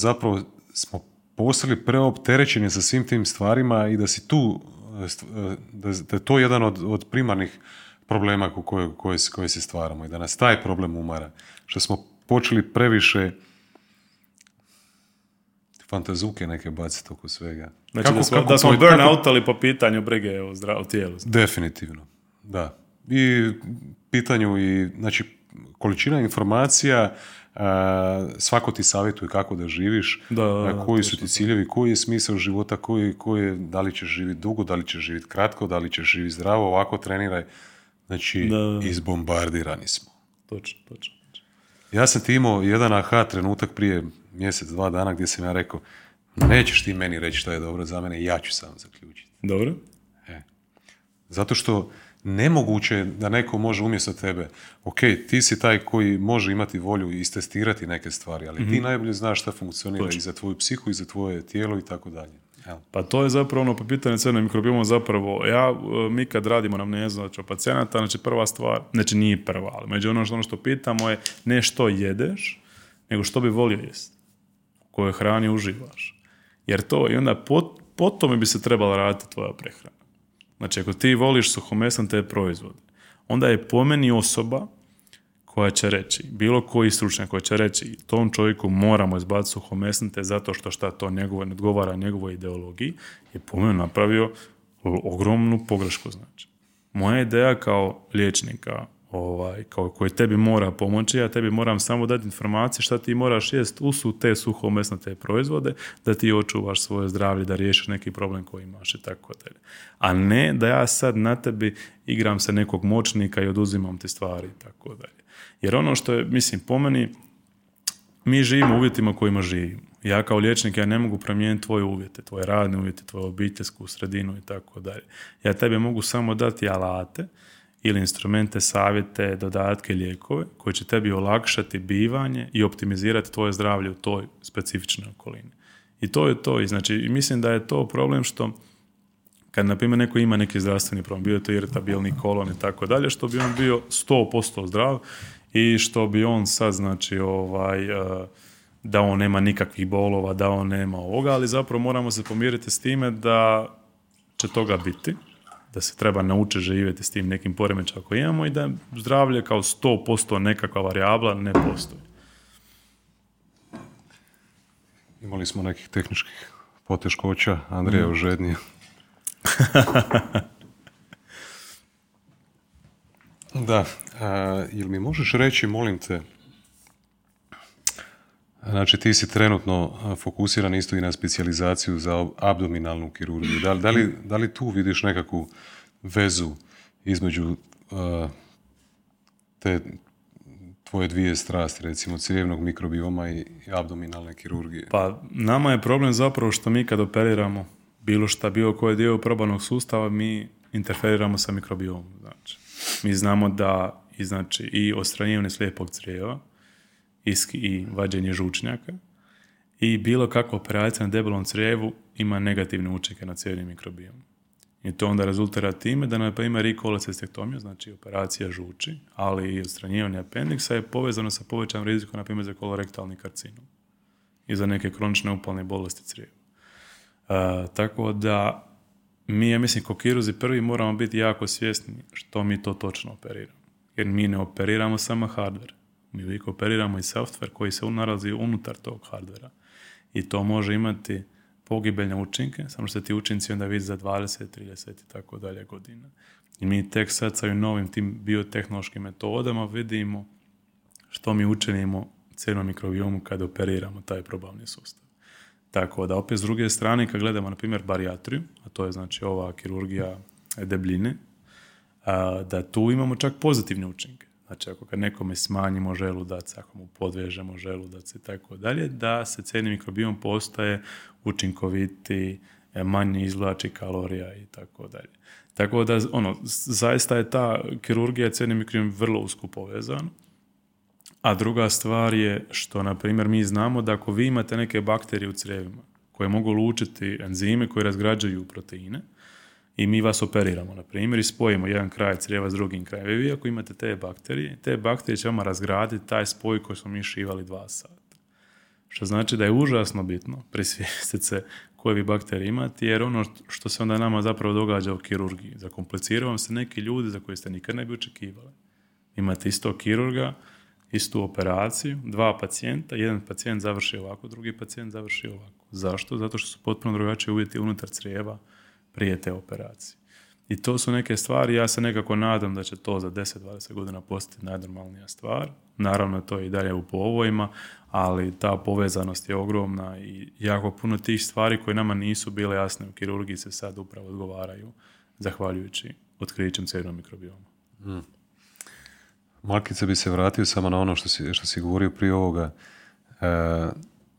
postali preopterećeni sa svim tim stvarima i da si tu, da je to jedan od primarnih problema koje se stvaramo i da nas taj problem umara. Što smo počeli previše fantazuke neke baciti oko svega. Znači da smo burnoutali po pitanju brige o zdravom tijelu. Definitivno, da. I pitanju znači količina informacija, svako ti savjetuje kako da živiš, koji su ti ciljevi, koji je smisao života, da li ćeš živjeti dugo, da li ćeš živjeti kratko, da li ćeš živjeti zdravo, ovako treniraj. Znači, izbombardirani smo. Točno. Ja sam ti imao jedan aha trenutak prije mjesec, 2 dana gdje sam ja rekao, nećeš ti meni reći što je dobro za mene, ja ću sam zaključiti. Dobro. Zato što nemoguće je da neko može umjesto tebe, ok, ti si taj koji može imati volju i istestirati neke stvari, ali ti najbolje znaš šta funkcionira i za tvoju psihu, i za tvoje tijelo i tako dalje. Pa to je zapravo ono, po pitanju crijevnog mikrobioma zapravo, mi kad radimo anamnezu, znači o pacijenata, znači prva stvar, znači nije prva, ali među ono što pitamo je ne što jedeš, nego što bi volio jesti, u kojoj hrani uživaš. Jer to, i onda po tome bi se trebala raditi tvoja prehrana. Znači, ako ti voliš suhomesnate proizvode, onda je po meni osoba koja će reći, bilo koji stručnjak koja će reći, tom čovjeku moramo izbaciti suhomesnate zato što šta to njegovo ne odgovara njegovoj ideologiji, je po meni napravio ogromnu pogrešku. Znači, moja ideja kao liječnika, koji tebi mora pomoći, ja tebi moram samo dati informacije šta ti moraš jesti usu te suhomesnate proizvode da ti očuvaš svoje zdravlje, da riješiš neki problem koji imaš i tako dalje. A ne da ja sad na tebi igram se nekog moćnika i oduzimam ti stvari i tako dalje. Jer ono što je, mislim, po meni, mi živimo u uvjetima kojima živimo. Ja kao liječnik, ja ne mogu promijeniti tvoje uvjete, tvoje radne uvjete, tvoju obiteljsku sredinu i tako dalje. Ja tebi mogu samo dati alate ili instrumente, savjete, dodatke, lijekove koji će tebi olakšati bivanje i optimizirati tvoje zdravlje u toj specifičnoj okolini. I to je to. I znači, mislim da je to problem što kad, na primjer, neko ima neki zdravstveni problem, bio je to iritabilni kolon i tako dalje, što bi on bio 100% zdrav i što bi on sad, znači, da on nema nikakvih bolova, da on nema ovoga, ali zapravo moramo se pomiriti s time da će toga biti, da se treba naučiti živjeti s tim nekim poremećajem koji imamo i da zdravlje kao 100% nekakva varijabla ne postoji. Imali smo nekih tehničkih poteškoća, Andrija je žednije. Da, jel mi možeš reći, molim te, znači ti si trenutno fokusiran isto i na specijalizaciju za abdominalnu kirurgiju. Da li tu vidiš nekakvu vezu između te tvoje dvije strasti, recimo crijevnog mikrobioma i abdominalne kirurgije? Pa nama je problem zapravo što mi kad operiramo bilo šta, bilo koje dio probanog sustava, mi interferiramo sa mikrobiomom. Znači, mi znamo da i odstranjivanje slijepog crijeva, i vađenje žučnjaka i bilo kakva operacija na debelom crijevu ima negativne učinke na crijevni mikrobiom. I to onda rezultira time da, na primjer, i kolocestektomija, znači operacija žuči, ali i odstranjivanje apendiksa je povezano sa povećanom rizikom, na primjer, za kolorektalni karcinom i za neke kronične upalne bolesti crijeva. Tako da mi, ja mislim, ko kiruzi prvi moramo biti jako svjesni što mi to točno operiramo. Jer mi ne operiramo samo hardware. Mi uvijek operiramo i software koji se nalazi unutar tog hardvera. I to može imati pogibeljne učinke, samo što ti učinci onda vidi za 20, 30 i tako dalje godina. I mi tek sad sa novim tim biotehnološkim metodama vidimo što mi učinimo crijevnom mikrobiomu kad operiramo taj probavni sustav. Tako da, opet s druge strane, kad gledamo, na primjer, barijatriju, a to je znači ova kirurgija debljine, da tu imamo čak pozitivne učinke. Znači, ako kad nekome smanjimo želudac, ako mu podvežemo želudac i tako dalje, da se crijevni mikrobiom postaje učinkoviti, manje izvlači kalorija i tako dalje. Tako da, zaista je ta kirurgija crijevnim mikrobiom vrlo usko povezana. A druga stvar je što, na primjer, mi znamo da ako vi imate neke bakterije u crijevima koje mogu lučiti enzime koji razgrađuju proteine, i mi vas operiramo, na primjer, i spojimo jedan kraj crijeva s drugim krajem. Vi ako imate te bakterije će vam razgraditi taj spoj koji smo mi šivali 2 sata. Što znači da je užasno bitno prisvijestiti se koje vi bakterije imate, jer ono što se onda nama zapravo događa u kirurgiji. Zakompliciraju vam se neki ljudi za koje ste nikad ne bi očekivali. Imate istog kirurga, istu operaciju, 2 pacijenta, jedan pacijent završi ovako, drugi pacijent završi ovako. Zašto? Zato što su potpuno drugačiji uvjeti unutar crijeva prije te operacije. I to su neke stvari, ja se nekako nadam da će to za 10-20 godina postati najnormalnija stvar. Naravno, to je i dalje u povojima, ali ta povezanost je ogromna i jako puno tih stvari koje nama nisu bile jasne u kirurgiji se sad upravo odgovaraju, zahvaljujući otkrićem crijevnog mikrobioma. Malkice bi se vratio samo na ono što si govorio prije ovoga.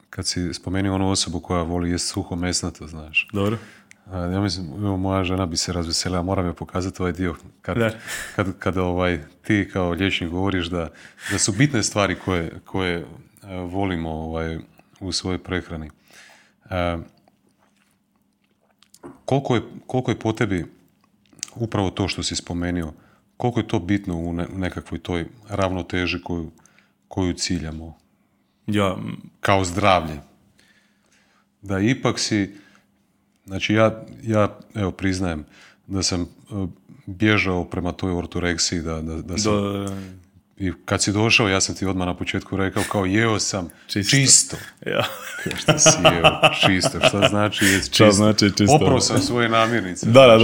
Kad si spomenuo onu osobu koja voli jest suho mesnato, znaš. Dobro. Ja mislim, moja žena bi se razveselila, moram joj pokazati ovaj dio. Kad ti kao liječnik govoriš da su bitne stvari koje volimo u svojoj prehrani. Koliko je po tebi upravo to što si spomenuo, koliko je to bitno u nekakvoj toj ravnoteži koju ciljamo? Ja. Kao zdravlje. Da ipak si... Znači, ja evo, priznajem da sam bježao prema toj ortoreksiji, da sam. I kad si došao, ja sam ti odmah na početku rekao kao jeo sam čisto. Ja. Što si jeo čisto? Šta znači jesti čisto? Oprao sam svoje namirnice. Da.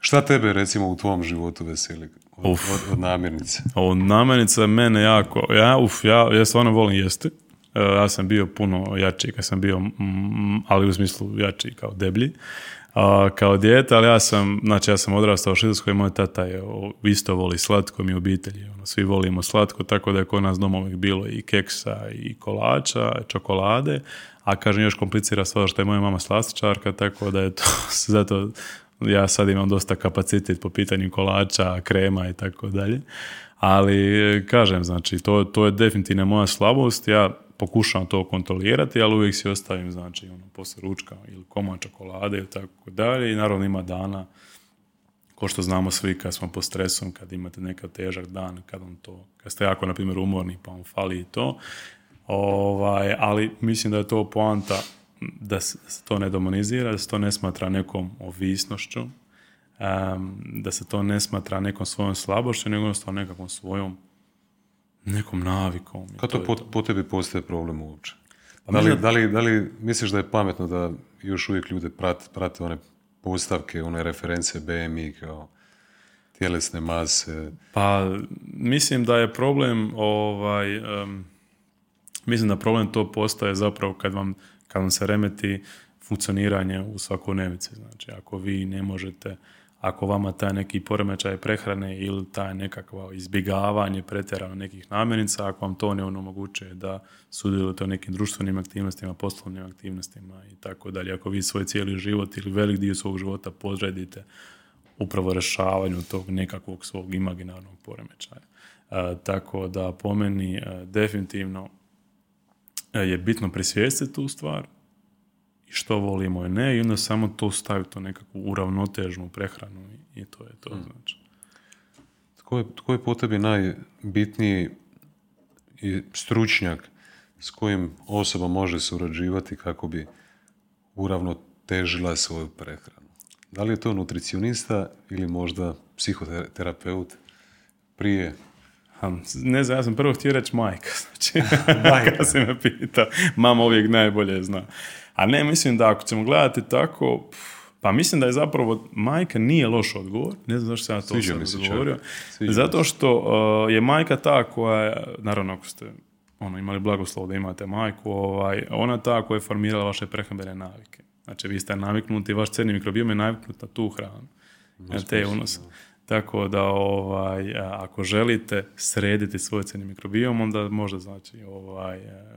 Šta tebe, recimo, u tvom životu veseli od namirnice? Od namirnice mene jako. Ja stvarno volim jesti. Ja sam bio puno jači kad sam bio, ali u smislu jači kao deblji, kao dijete, ali ja sam odrastao u Švicarskoj, moj tata je isto voli slatko, mi obitelji, svi volimo slatko, tako da je kod nas doma uvijek bilo i keksa, i kolača, čokolade, a kažem još komplicira stvar što je moja mama slastičarka, tako da je to, zato ja sad imam dosta kapacitet po pitanju kolača, krema i tako dalje, ali kažem, znači, to je definitivno moja slabost, ja pokušam to kontrolirati, ali uvijek si ostavim, znači, poslije ručka ili komad čokolade ili tako dalje. I naravno ima dana, ko što znamo svi, kad smo pod stresom, kad imate nekakav težak dan, kad ste jako, na primjer, umorni, pa vam fali i to. Ali mislim da je to poanta da se to ne demonizira, da se to ne smatra nekom ovisnošću, da se to ne smatra nekom svojom slabošću, nego jednostavno nekakvom svojom nekom navikom. Kako to po tebi postaje problem uopće? Da li misliš da je pametno da još uvijek ljude prate one postavke, one reference BMI kao tjelesne mase? Pa mislim da je problem mislim da problem to postaje zapravo kad vam se remeti funkcioniranje u svakodnevici. Znači ako vi ne možete, ako vama taj neki poremećaj prehrane ili taj nekakvo izbjegavanje pretjerano nekih namirnica, ako vam to ne omogućuje da sudjelujete u nekim društvenim aktivnostima, poslovnim aktivnostima i tako dalje, ako vi svoj cijeli život ili velik dio svog života podredite upravo rješavanju tog nekakvog svog imaginarnog poremećaja. Tako da po meni definitivno je bitno prisvijestiti tu stvar, što volimo i ne, i onda samo to staviti u nekakvu uravnotežnu prehranu i to je to. Znači. Tko je po tebi najbitniji i stručnjak s kojim osoba može surađivati kako bi uravnotežila svoju prehranu? Da li je to nutricionista ili možda psihoterapeut prije? Ne znam, ja sam prvo htio reći majka. Znači, kada se me pita, mama uvijek najbolje zna. A ne, mislim da ako ćemo gledati tako, pa mislim da je zapravo majka nije loš odgovor. Ne znam zašto sam ja to sam odgovorio. Zato što je majka ta koja je, naravno ako ste imali blagoslov da imate majku, ona ta koja je formirala vaše prehrambene navike. Znači vi ste naviknuti, vaš crijevni mikrobiom je naviknut na tu hranu, na te unose. Tako da ako želite srediti svoj crijevni mikrobiom, onda možda znači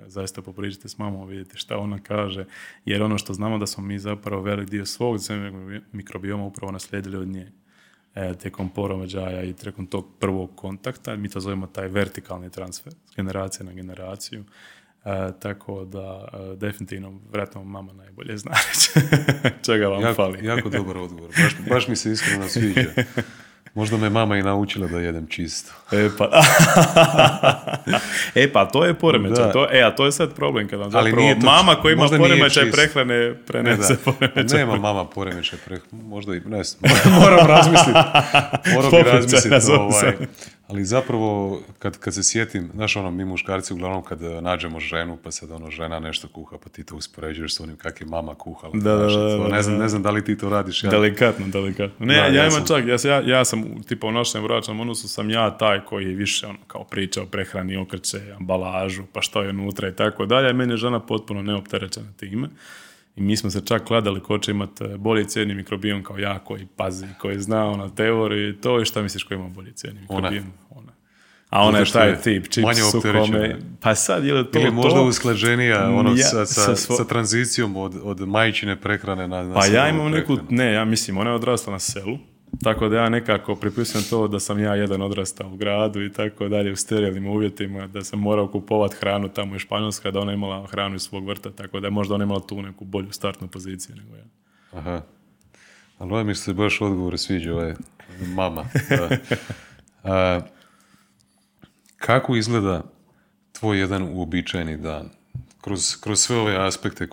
zaista popričajte s mamom, vidite šta ona kaže, jer ono što znamo da smo mi zapravo velik dio svog crijevnog mikrobioma upravo naslijedili od nje tijekom porođaja i tijekom tog prvog kontakta, mi to zovemo taj vertikalni transfer s generacije na generaciju. Tako da definitivno vjerojatno mama najbolje zna čega vam fali. Jako dobar odgovor, baš mi se iskreno sviđa. Možda me mama i naučila da jedem čisto. Pa to je poremećaj. A to je sad problem kada zapravo mama koja ima poremećaj prehrane prenese poremećaj. Nema mama poremećaj prehrane, možda i ne znam. Moram razmisliti. Ali zapravo kad se sjetim, znaš mi muškarci uglavnom kad nađemo ženu pa sad žena nešto kuha pa ti to uspoređuješ s onim kak je mama kuhala. Ne znam da li ti to radiš. Delikatno. Ne, ja imam čak, ja sam tipa u našem bračnom odnosu sam ja taj koji je više kao priča o prehrani, okrče, ambalažu, pa što je unutra i tako dalje. Meni je žena potpuno neopterećena time. I mi smo se čak kladali ko će imati bolji crijevni mikrobiom kao ja, koji pazi, koji zna teoriju i to, i šta misliš ko ima bolji crijevni mikrobiom? Ona. A ona je taj tip, čips u kome... Pa sad je li to... Ili možda usklađenija ono, sa tranzicijom od majčine prehrane na pa ja imam prehranu. Ne, ja mislim, ona je odrasla na selu, tako da ja nekako pripisujem to da sam ja jedan odrastao u gradu i tako dalje, u sterilnim uvjetima, da sam morao kupovati hranu tamo iz Španjolska, da ona imala hranu iz svog vrta, tako da je možda ona imala tu neku bolju startnu poziciju nego ja. Aha. Ali ovaj mi se baš odgovor sviđa, ovaj mama. Kako izgleda tvoj jedan uobičajeni dan? Kroz sve ove aspekte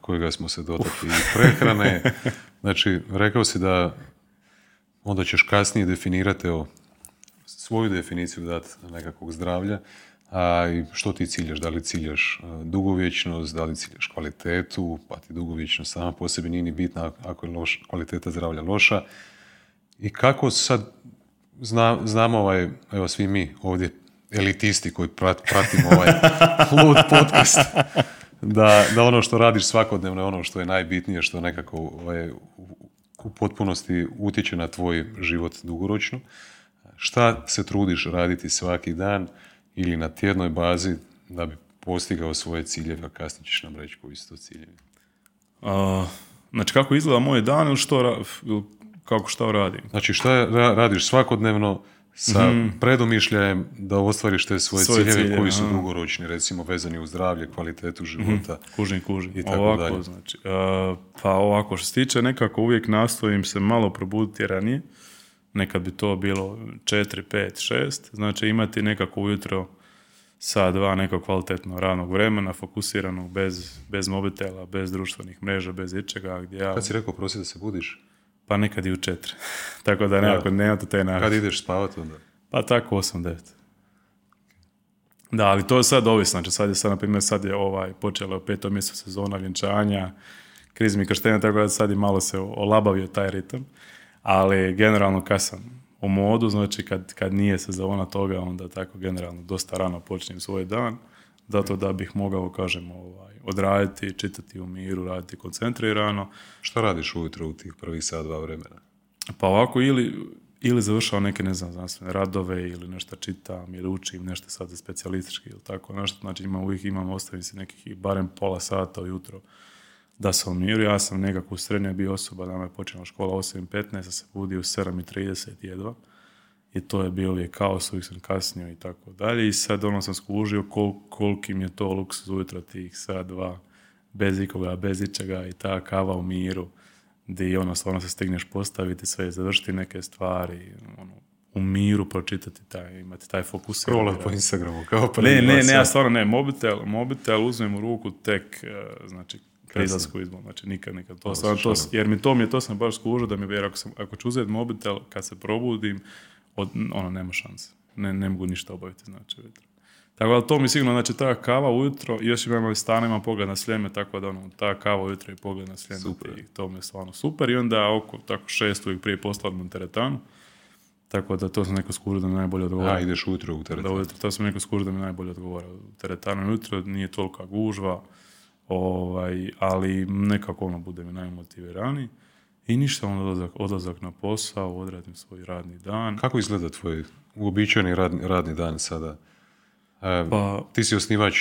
kojega smo se dotakli. Prehrane, znači, rekao si da onda ćeš kasnije definirati svoju definiciju dati nekakvog zdravlja, a i što ti ciljaš? Da li ciljaš dugovječnost, da li ciljaš kvalitetu, pa ti dugovječnost sama po sebi nije ni bitna ako je kvaliteta zdravlja loša. I kako sad znamo evo svi mi ovdje elitisti koji pratimo ovaj LOOD podcast, da ono što radiš svakodnevno je ono što je najbitnije, što nekako u potpunosti utječe na tvoj život dugoročno. Šta se trudiš raditi svaki dan ili na tjednoj bazi da bi postigao svoje ciljeve, a kasnije ćeš nam reći koji su to ciljevi? Znači kako izgleda moj dan ili šta radim? Znači šta radiš svakodnevno sa predomišljajem da ostvariš te svoje ciljeve koji su dugoročni, recimo vezani u zdravlje, kvalitetu života. Kužim. I tako ovako, dalje. Znači, pa ovako, što se tiče, nekako uvijek nastojim se malo probuditi ranije. Nekad bi to bilo 4, 5, 6. Znači imati nekako ujutro sa dva nekog kvalitetno ranog vremena, fokusiranog bez mobitela, bez društvenih mreža, bez ičega. Gdje ja... Kad si rekao, prosi da se budiš? Pa nekad i u 4. Tako da nekako nemate te naravno. Kad ideš spavati onda? Pa tako 8-9. Da, ali to je sad ovisno. Znači sad je počela u 5. mjesecu sezona vjenčanja, krizmi krštenja, tako da sad i malo se olabavio taj ritam. Ali generalno kad sam u modu, znači kad nije sezona toga, onda tako generalno dosta rano počnem svoj dan, zato da bih mogao, kažem, odraditi, čitati u miru, raditi koncentrirano. Što radiš ujutro u tih prvih sat, dva vremena? Pa ovako, ili završavam neke, ne znam, znanstvene radove, ili nešto čitam, ili učim nešto sad za specijalistički, ili tako nešto. Znači ostavim si nekih barem pola sata ujutro da sam u miru. Ja sam nekako u srednjoj bio osoba, nama je počela škola 8.15, a se budi u 7.30 jedva. I to je bio uvijek kaos, uvijek sam kasnio i tako dalje. I sad sam skužio kolikim je to luksuz ujutro tih sad dva, bez ikoga, bez ičega i ta kava u miru, gdje stvarno se stigneš postaviti sve, završiti neke stvari, u miru pročitati, imati taj fokus. Scrolla po Instagramu, kao pa ne, ja stvarno ne, mobitel uzmem u ruku tek, znači, izlasku izbom, znači nikad to, jer mi to sam baš skužio da mi, jer ako ću uzeti mobitel kad se probudim, nema šanse. Ne mogu ništa obaviti, znači, ujutro. Tako da to mi sigurno, znači, ta kava ujutro, još imam stan, imam pogled na Sljeme, tako da ta kava ujutro i pogled na Sljeme, to mi je stvarno super. I onda oko tako 6 uvijek prije posla na teretanu, tako da to sam neko skužio da mi najbolje odgovara. A, ideš ujutro u teretanu. Da, ujutro, to sam neko skužio da mi najbolje odgovara. U teretanu ujutro nije tolika gužva, ali nekako bude mi najmotiviraniji. I ništa, odlazak na posao, odradim svoj radni dan. Kako izgleda tvoj uobičajeni radni dan sada? Ti si osnivač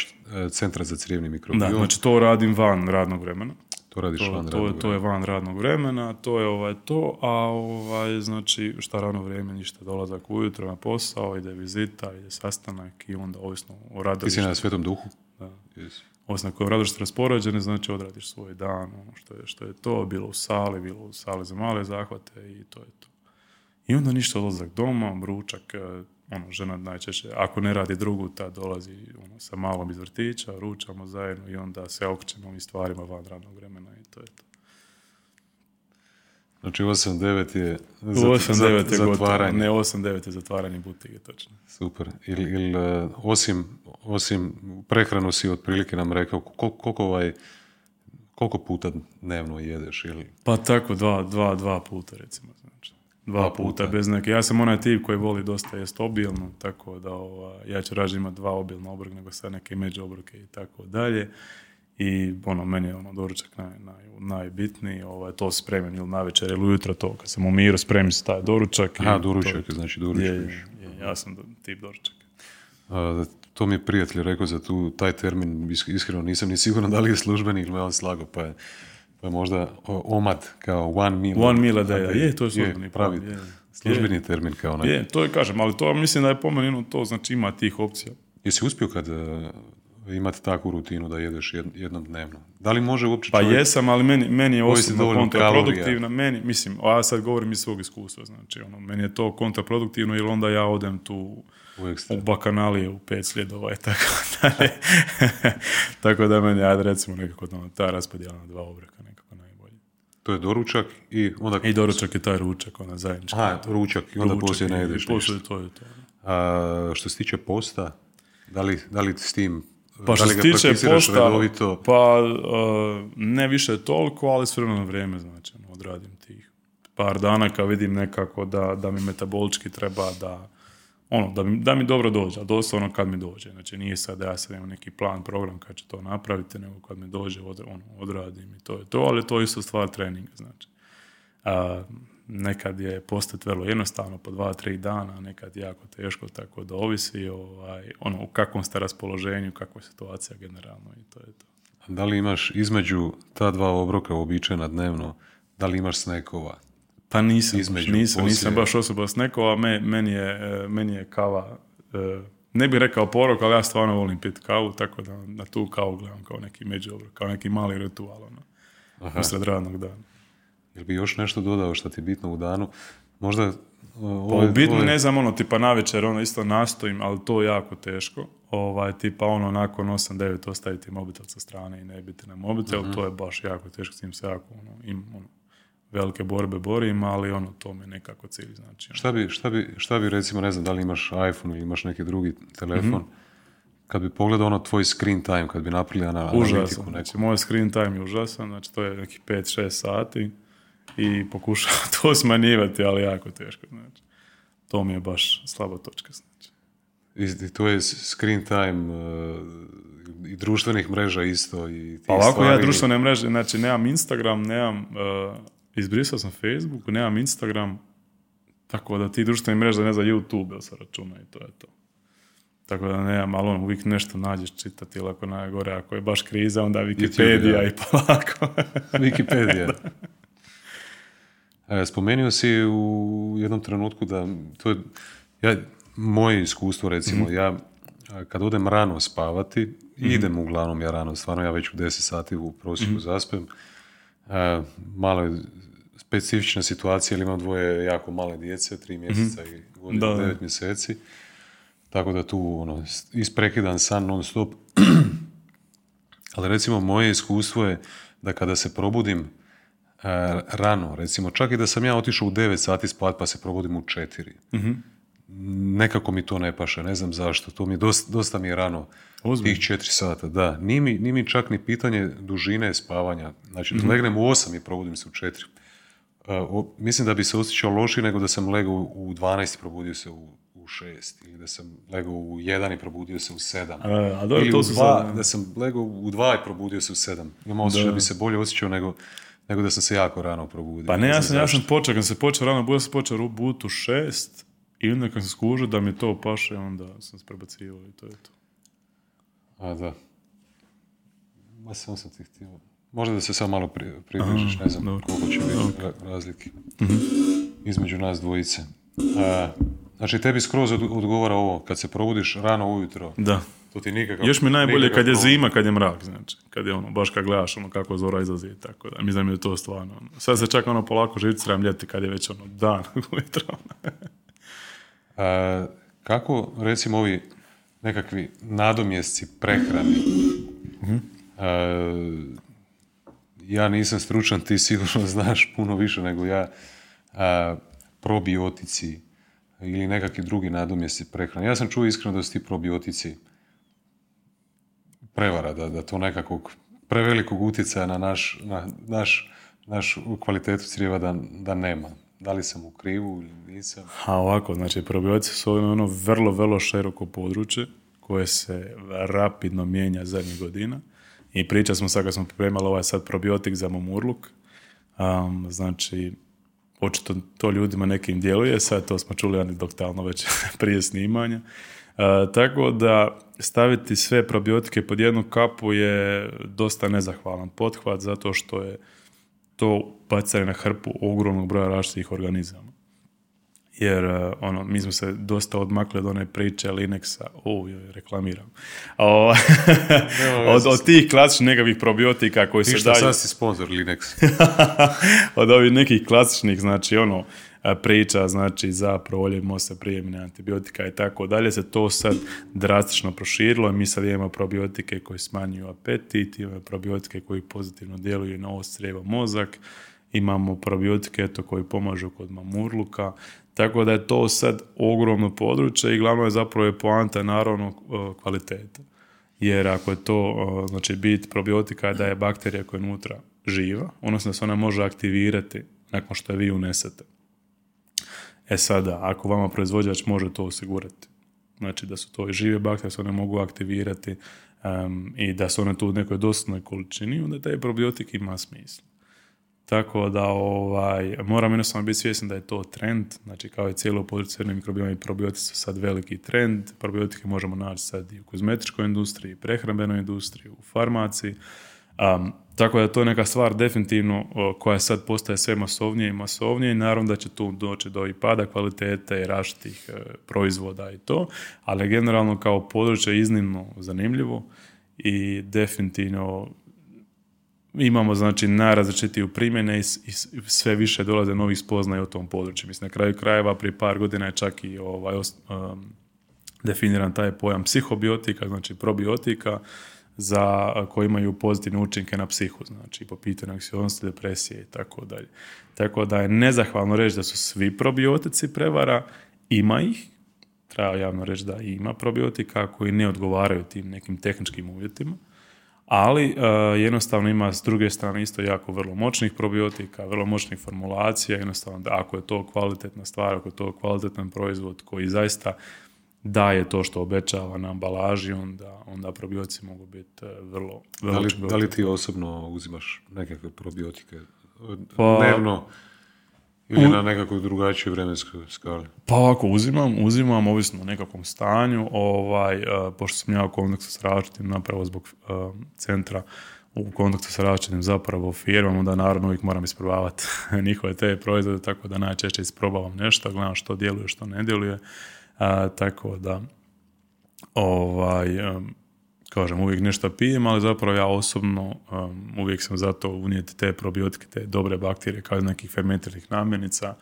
Centra za crijevni mikrobiom. Da, znači to radim van radnog vremena. To radiš van radnog vremena. To je van radnog vremena, to je to, a znači šta radno vrijeme, ništa, dolazak ujutro na posao, ide vizita, ide sastanak i onda ovisno o radilištu. Ti si na Svetom Duhu? Da. Yes. Osim na kojem radošt raspoređene, znači odradiš svoj dan, što je to, bilo u sali za male zahvate i to je to. I onda ništa, odlazak doma, ručak, žena najčešće, ako ne radi drugu, ta dolazi sa malom iz vrtića, ručamo zajedno i onda se okrećemo i stvarima van radnog vremena i to je to. Znači 8-9 je zatvaranje. Ne, 8-9 je zatvaranje butike, točno. Super. Ili osim prehranu si otprilike nam rekao, koliko puta dnevno jedeš? Ili... Pa tako, dva puta recimo. Znači. Dva puta bez neke. Ja sam onaj tip koji voli dosta jest obilno, tako da ja ću rađe imati dva obilna obroka nego sad neke međuobroke i tako dalje. I meni je doručak najbitniji, to spremim ili navečer ili ujutro to, kad sam u miru spremim se taj doručak. Aha, doručak, znači doručak. Ja sam tip doručaka. To mi je prijatelj rekao za tu, taj termin, iskreno nisam ni siguran da li je službeni ili me on slago, pa je možda omad kao one meal. One meal a day, to je službeni pravi. Službeni je termin kao onaj. Je, to je kažem, ali to mislim da je pomenino to, znači ima tih opcija. Jesi uspio kad imati takvu rutinu da jedeš jednom dnevno? Da li može uopće čovjek... Pa jesam, ali meni je osobno kontraproduktivno. Meni, mislim, a ja sad govorim iz svog iskustva, znači, meni je to kontraproduktivno jer onda ja odem tu u bakanalije u 5 sljedova i tako dalje. Tako da meni, ajde recimo nekako ta raspadjela na 2 obraka nekako najbolje. To je doručak i onda... I doručak je taj ručak, ona zajednička. A, ručak i onda poslije ne jedeš ništa. To je to. A, što se tiče posta, da li s tim... Pa što se tiče posta, redovito? Pa ne više toliko, ali s vremena na vrijeme, znači, odradim tih par dana kad vidim nekako da mi metabolički treba da mi dobro dođe, a doslovno kad mi dođe. Znači nije sad da ja sad imam neki plan, program kad ću to napraviti, nego kad mi dođe odradim i to je to, ali to je isto stvar treninga, znači. Nekad je postati vrlo jednostavno po 2-3 dana, nekad jako teško, tako da ovisi u kakvom ste raspoloženju, kakva je situacija generalno i to je to. A da li imaš između ta 2 obroka uobičajena dnevno, da li imaš snekova? Pa nisam baš osoba snekova, meni je kava, ne bih rekao porok, ali ja stvarno volim pit kavu, tako da na tu kavu gledam kao neki međuobrok, kao neki mali ritual usred radnog dana. Jel bi još nešto dodao što ti je bitno u danu? Možda... Bitno ne znam, tipa navečer, isto nastojim, ali to je jako teško. Tipa, nakon 8-9 ostaviti mobitel sa strane i ne biti na mobitel, to je baš jako teško, s tim se jako, velike borbe borim, ali to mi nekako cilj znači. Šta bi recimo, ne znam, da li imaš iPhone ili imaš neki drugi telefon, kad bi pogledao tvoj screen time, kad bi napravili analitiku neku? Užasan, znači, moj screen time je užasan, znači to je neki 5-6 sati. I pokušao to smanjivati, ali jako teško, znači. To mi je baš slaba točka, znači. I to je screen time i društvenih mreža isto. Pa ovako ja društvene mreže, znači nemam Instagram, izbrisao sam Facebook, nemam Instagram, tako da ti društvenih mreža, ne znam, YouTube se računa i to je to. Tako da nemam, ali uvijek nešto nađeš čitati, ili ako najgore, ako je baš kriza, onda Wikipedia i polako. Wikipedia. Spomenuo si u jednom trenutku da to je moje iskustvo, recimo, ja kad odem rano spavati, idem uglavnom ja rano, stvarno ja već u 10 sati u prosjeku zaspem. Malo je specifična situacija, jer imam 2 jako male djece, 3 mjeseca i godinu 9 mjeseci, tako da tu isprekidan san non stop. Ali recimo moje iskustvo je da kada se probudim rano, recimo, čak i da sam ja otišao u 9 sati spat, pa se probudim u 4. Nekako mi to ne paše, ne znam zašto, to mi je dosta mi je rano. Ozbiljno. Tih 4 sata, da. Nije mi čak ni pitanje dužine spavanja. Znači, legnem u 8 i probudim se u 4. Mislim da bi se osjećao lošije nego da sam legao u 12 i probudio se u 6, ili da sam legao u 1 i probudio se u 7. Ili u 2, da sam legao u 2 i probudio se u 7. Imam osjećaj da bi se bolje osjećao nego da sam se jako rano probudio. Pa ne, ja sam počeo, kad sam počeo rano, budio sam počeo u butu 6 i onda kad sam skužio da mi to paše, onda sam se prebacio i to je to. A da. Ma sam ti htio. Možda da se sad malo približiš, ne znam koliko će biti razlike između nas dvojice. Znači, tebi skroz odgovara ovo, kad se probudiš rano ujutro. Da. To ti nikakav... Još mi najbolje kad je zima, kad je mrak, znači. Kad je baš kad gledaš kako zora izlazi i tako da. Mislim da je to stvarno. Sad se čak polako živciram ljeti kad je već dan ujutro. Kako, recimo, ovi nekakvi nadomjesci prehrani? Ja nisam stručan, ti sigurno znaš puno više nego ja. Probiotici ili nekakvi drugi nadomjesci prehrani. Ja sam čuo iskreno da su ti probiotici prevara, da to nekakvog prevelikog utjecaja na naš kvalitetu crijeva da nema. Da li sam u krivu ili nisam? Ovako, znači probiotici su vrlo, vrlo široko područje koje se rapidno mijenja zadnjih godina i pričali smo sad kad smo pripremali sad probiotik za mamurluk. Znači, očito to ljudima nekim djeluje, sad to smo čuli anekdotalno već prije snimanja. Tako da staviti sve probiotike pod jednu kapu je dosta nezahvalan pothvat zato što je to bacanje na hrpu ogromnog broja različitih organizama. Jer ono, mi smo se dosta odmakli od one priče Linexa, reklamiram. Od tih klasičnih nekakvih probiotika koji se daju... Ti što sad si sponsor Linex. Od ovih nekih klasičnih, znači ono, priča, znači za prolje mosta, prijemine antibiotika i tako dalje, se to sad drastično proširilo i mi sad imamo probiotike koji smanjuju apetit, imamo probiotike koji pozitivno djeluju na os, crijeva, mozak, imamo probiotike eto, koji pomažu kod mamurluka, tako da je to sad ogromno područje i glavno je zapravo poanta naravno kvaliteta. Jer ako je to, znači bit probiotika je da je bakterija koja je unutra živa, odnosno da se ona može aktivirati nakon što je vi unesete. E sada, ako vama proizvođač može to osigurati, znači da su to i žive bakterije, se one mogu aktivirati i da su one tu u nekoj dostatnoj količini, onda taj probiotik ima smisla. Tako da moram jednostavno biti svjesni da je to trend, znači kao je cijelo područje crijevnog mikrobioma i probiotici su sad veliki trend, probiotike možemo naći sad i u kozmetičkoj industriji, prehrambenoj industriji, u farmaciji, tako da to je neka stvar definitivno koja sad postaje sve masovnije i masovnije i naravno da će tu doći do i pada kvalitete i različitih proizvoda i to, ali generalno kao područje iznimno zanimljivo i definitivno imamo znači najrazličitiju primjene i sve više dolaze novih spoznaja o tom području. Mislim, na kraju krajeva prije par godina je čak i definiran taj pojam psihobiotika, znači probiotika za koji imaju pozitivne učinke na psihu, znači po pitanju anksioznosti, depresije i tako dalje. Tako da je nezahvalno reći da su svi probiotici prevara, ima ih, treba javno reći da ima probiotika koji ne odgovaraju tim nekim tehničkim uvjetima, ali jednostavno ima s druge strane isto jako vrlo moćnih probiotika, vrlo moćnih formulacija, jednostavno da ako je to kvalitetna stvar, ako je to kvalitetan proizvod koji zaista daje to što obećava na ambalaži, onda probiotici mogu biti vrlo... Da li ti osobno uzimaš nekakve probiotike dnevno ili na nekakvoj drugačijoj vremenskoj skali? Pa ovako, uzimam ovisno o nekakvom stanju, pošto sam ja u kontaktu s različitim, napravo zbog centra, u kontaktu sa različitim zapravo firmama, onda naravno uvijek moram isprobavati njihove te proizvode, tako da najčešće isprobavam nešto, gledam što djeluje, što ne djeluje. Tako da kažem, uvijek nešto pijem, ali zapravo ja osobno uvijek sam za to unijeti te probiotike, te dobre bakterije kao nekih fermentiranih namirnica,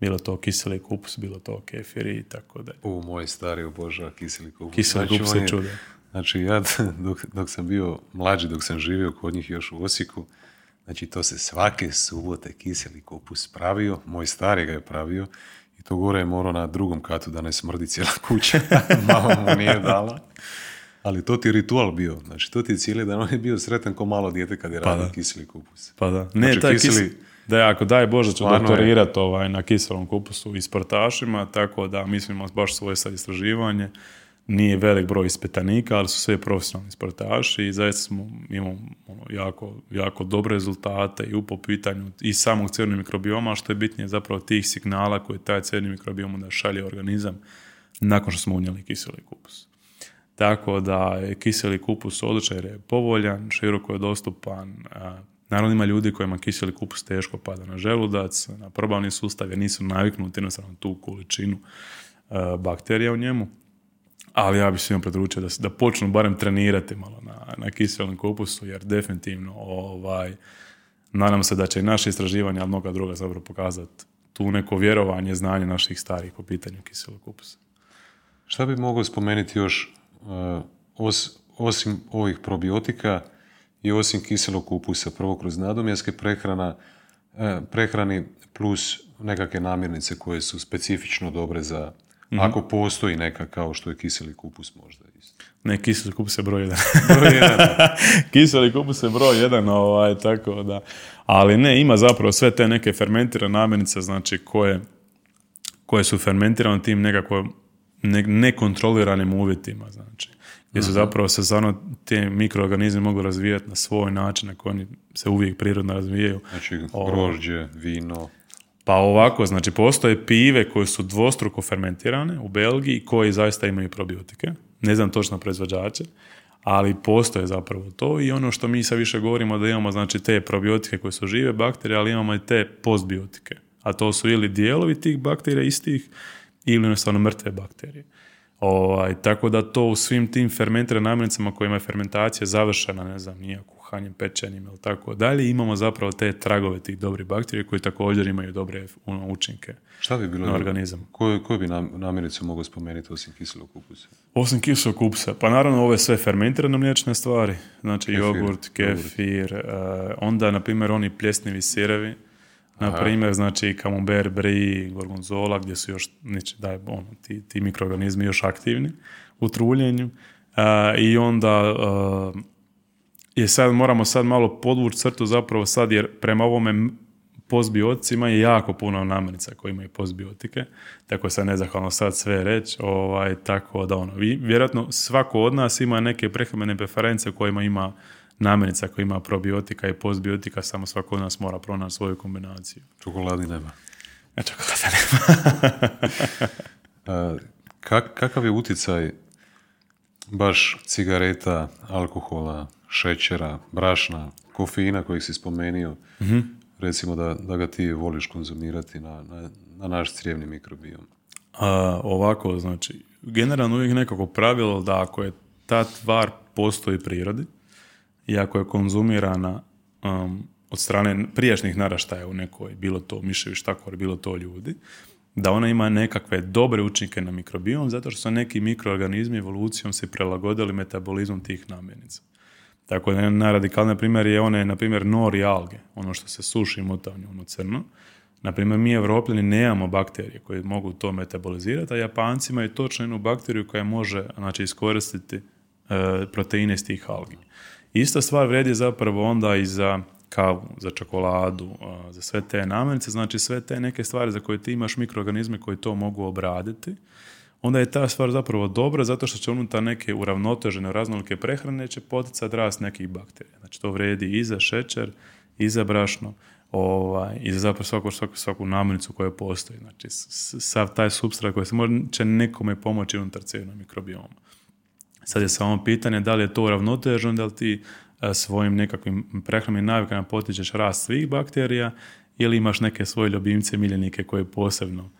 bilo to kiseli kupus, bilo to kefiri i tako da. Moj stari obožava kiseli kupus. Kiseli kupus je čudo. Znači ja dok sam bio mlađi, dok sam živio kod njih još u Osijeku, znači to se svake subote kiseli kupus pravio, moj stari ga je pravio. I to gore je morao na drugom katu da ne smrdi cijela kuća. Mama mu nije dala. Ali to ti je ritual bio. Znači, to ti je cijeli dan. On je bio sretan ko malo dijete kad je radio kiseli kupus. Pa da. Ne, znači, taj da, ako daj Bože ću doktorirati na kiselom kupusu i sportašima, tako da mislimo baš svoje sad istraživanje. Nije velik broj ispitanika, ali su sve profesionalni sportaši i zaista imamo jako, jako dobre rezultate i po pitanju i samog crijevnog mikrobioma, što je bitnije zapravo tih signala koje taj crijevni mikrobiom onda šalje organizam nakon što smo unijeli kiseli kupus. Tako da je kiseli kupus odličan jer je povoljan, široko je dostupan. Naravno ima ljudi kojima kiseli kupus teško pada na želudac, na probavni sustav jer nisu naviknuti jednostavno tu količinu bakterija u njemu. Ali ja bih svima preporučio da počnu barem trenirati malo na kiselom kupusu, jer definitivno nadam se da će i naše istraživanje, ali mnoga druga zapravo pokazati tu neko vjerovanje, znanje naših starih po pitanju kiselog kupusa. Šta bi mogao spomenuti još osim ovih probiotika i osim kiselog kupusa? Prvo kroz nadomjeske prehrani plus nekakve namirnice koje su specifično dobre za... Mm-hmm. Ako postoji neka kao što je kiseli kupus možda isto. Ne, kiseli kupus je broj 1. Kiseli kupus je broj 1, tako da. Ali ne, ima zapravo sve te neke fermentirane namirnice, znači koje su fermentirane tim nekako nekontroliranim uvjetima, znači. Gdje su zapravo se stvarno te mikroorganizme mogu razvijati na svoj način na koji oni se uvijek prirodno razvijaju. Znači grožđe, vino... Pa ovako, znači postoje pive koje su dvostruko fermentirane u Belgiji koje zaista imaju probiotike. Ne znam točno proizvođače, ali postoje zapravo to i ono što mi sad više govorimo da imamo znači te probiotike koje su žive bakterije, ali imamo i te postbiotike. A to su ili dijelovi tih bakterija istih ili jednostavno mrtve bakterije. Tako da to u svim tim fermentiranim namirnicama kojima je fermentacija završena, ne znam, nije kuhanjem, pečenjem ili tako dalje, imamo zapravo te tragove tih dobrih bakterija koji također imaju dobre učinke šta bi bilo na organizam. Koju bi namirnicu mogao spomenuti osim kiselog kupusa? Osim kiselog kupusa? Pa naravno ove sve fermentirane mliječne stvari, znači jogurt, kefir, onda na primjer oni pljesnivi sirevi. Na primjer, znači kamumber, brie, gorgonzola, gdje su još ti mikroorganizmi još aktivni u truljenju. I onda je sad moramo malo podvući crtu zapravo sad, jer prema ovome postbioticima je jako puno namirnica koje imaju postbiotike, tako se nezahvalno sad sve reći. Tako da vjerojatno svako od nas ima neke prehrambene preference kojima ima namirnica koja ima probiotika i postbiotika, samo svako od nas mora pronaći svoju kombinaciju. Čokoladi nema. Čokolada nema. Kakav je utjecaj baš cigareta, alkohola, šećera, brašna, kofeina kojeg si spomenuo, recimo da ga ti voliš konzumirati na naš crijevni mikrobiom? Ovako, znači, generalno uvijek nekako pravilo da ako je ta tvar postoji prirodi, iako je konzumirana od strane prijašnjih naraštaja u nekoj, bilo to miševi štakori, bilo to ljudi, da ona ima nekakve dobre učinke na mikrobiom, zato što su neki mikroorganizmi evolucijom se prilagodili metabolizmom tih namirnica. Tako da najradikalniji primjer je nor i alge, ono što se suši i motavnje, ono crno. Naprimjer, mi Evropljani nemamo bakterije koje mogu to metabolizirati, a Japanci imaju točno jednu bakteriju koja može iskoristiti proteine iz tih algi. Ista stvar vredi zapravo onda i za kavu, za čokoladu, za sve te namirnice, znači sve te neke stvari za koje ti imaš mikroorganizme koji to mogu obraditi, onda je ta stvar zapravo dobra zato što će unutar neke uravnotežene raznolike prehrane će poticati rast nekih bakterija. Znači to vredi i za šećer, i za brašno, i za zapravo svaku namirnicu koja postoji. Znači sav taj supstrat koji se će nekome pomoći unutar cijelog mikrobioma. Sad je samo pitanje da li je to uravnoteženo, da li ti svojim nekakvim prehrambenim navikama potičeš rast svih bakterija ili imaš neke svoje ljubimce, miljenike koje posebno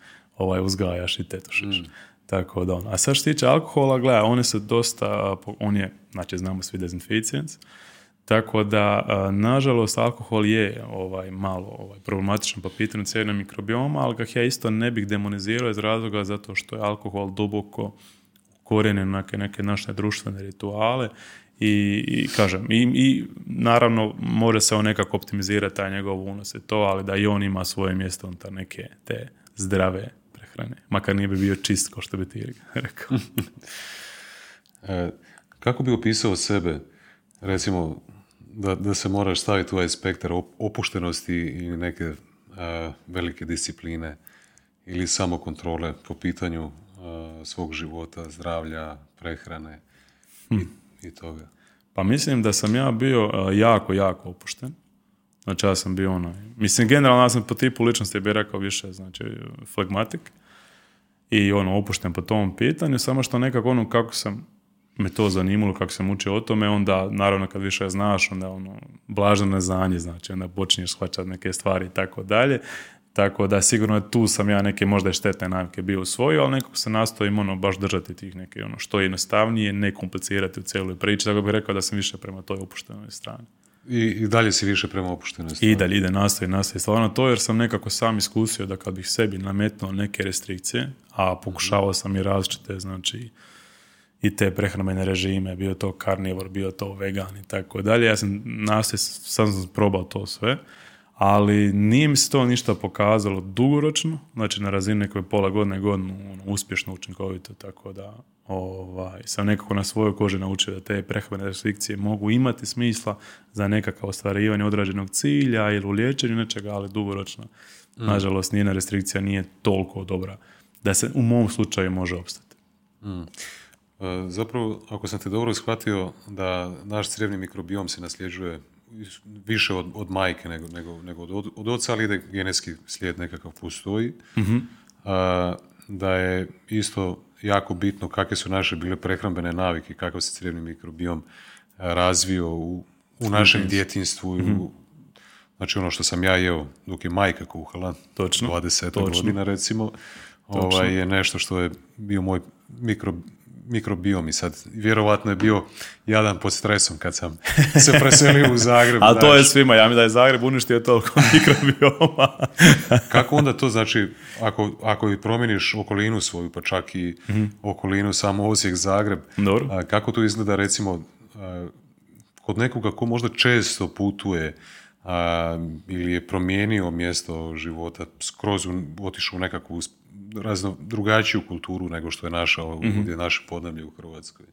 uzgajaš i tetušiš. Tako da A sad što tiče alkohola, gledaj, znamo svi dezinficijens, tako da, nažalost, alkohol je malo problematičan po pitanju crijevnog mikrobioma, ali ga ja isto ne bih demonizirao iz razloga zato što je alkohol duboko korijene neke naše društvene rituale i naravno može se on nekako optimizirati taj njegov unos i to, ali da i on ima svoje mjesto unutar neke te zdrave prehrane. Makar nije bi bio čist, kao što bi ti rekao. Kako bi opisao sebe, recimo, da se moraš staviti u ovaj spektar opuštenosti i neke velike discipline ili samokontrole po pitanju svog života, zdravlja, prehrane i toga? Pa mislim da sam ja bio jako, jako opušten. Znači ja sam bio generalno ja sam po tipu ličnosti bi rekao više, znači flegmatik i opušten po tom pitanju, samo što nekako kako sam me to zanimalo, kako sam učio o tome, onda naravno kad više znaš, onda blažno neznanje, znači onda počinješ shvaćati neke stvari i tako dalje. Tako da sigurno tu sam ja neke možda štetne navike bio usvojio, ali nekako se nastojim baš držati tih neke što je jednostavnije, ne komplicirati u cijeloj priči, tako bih rekao da sam više prema toj opuštenoj strani. I dalje si više prema opuštenoj strani? I dalje ide, nastoji stvarno to, jer sam nekako sam iskusio da kad bih sebi nametnuo neke restrikcije, a pokušavao sam i različite, znači i te prehrambene režime, bio to karnivor, bio to vegan i tako dalje, ja sam sam probao to sve. Ali nije mi se to ništa pokazalo dugoročno, znači na razini nekoj pola godine, godinu, uspješno, učinkovito, tako da sam nekako na svojoj koži naučio da te prehrambene restrikcije mogu imati smisla za nekakav ostvarivanje određenog cilja ili u liječenju nečega, ali dugoročno, nažalost, nijedna restrikcija nije toliko dobra da se u mom slučaju može opstati. Zapravo, ako sam te dobro shvatio, da naš crijevni mikrobiom se nasljeđuje više od majke nego od oca, ali da genetski slijed nekakav postoji. Mm-hmm. Da je isto jako bitno kakve su naše bile prehrambene navike, kakav se crijevni mikrobiom razvio u našem djetinjstvu. Mm-hmm. Znači ono što sam ja jeo dok je majka kuhala, točno, 20 godina recimo, je nešto što je bio moj mikrobiom i sad vjerovatno je bio jadan pod stresom kad sam se preselio u Zagreb. A to je svima, ja mi da je Zagreb uništio toliko mikrobioma. Kako onda to, znači, ako promijeniš okolinu svoju, pa čak i okolinu, samo Osijek, Zagreb, kako to izgleda recimo kod nekoga ko možda često putuje ili je promijenio mjesto života, skroz otišao u nekakvu drugačiju kulturu nego što je naša ovdje, naše podneblje u Hrvatskoj?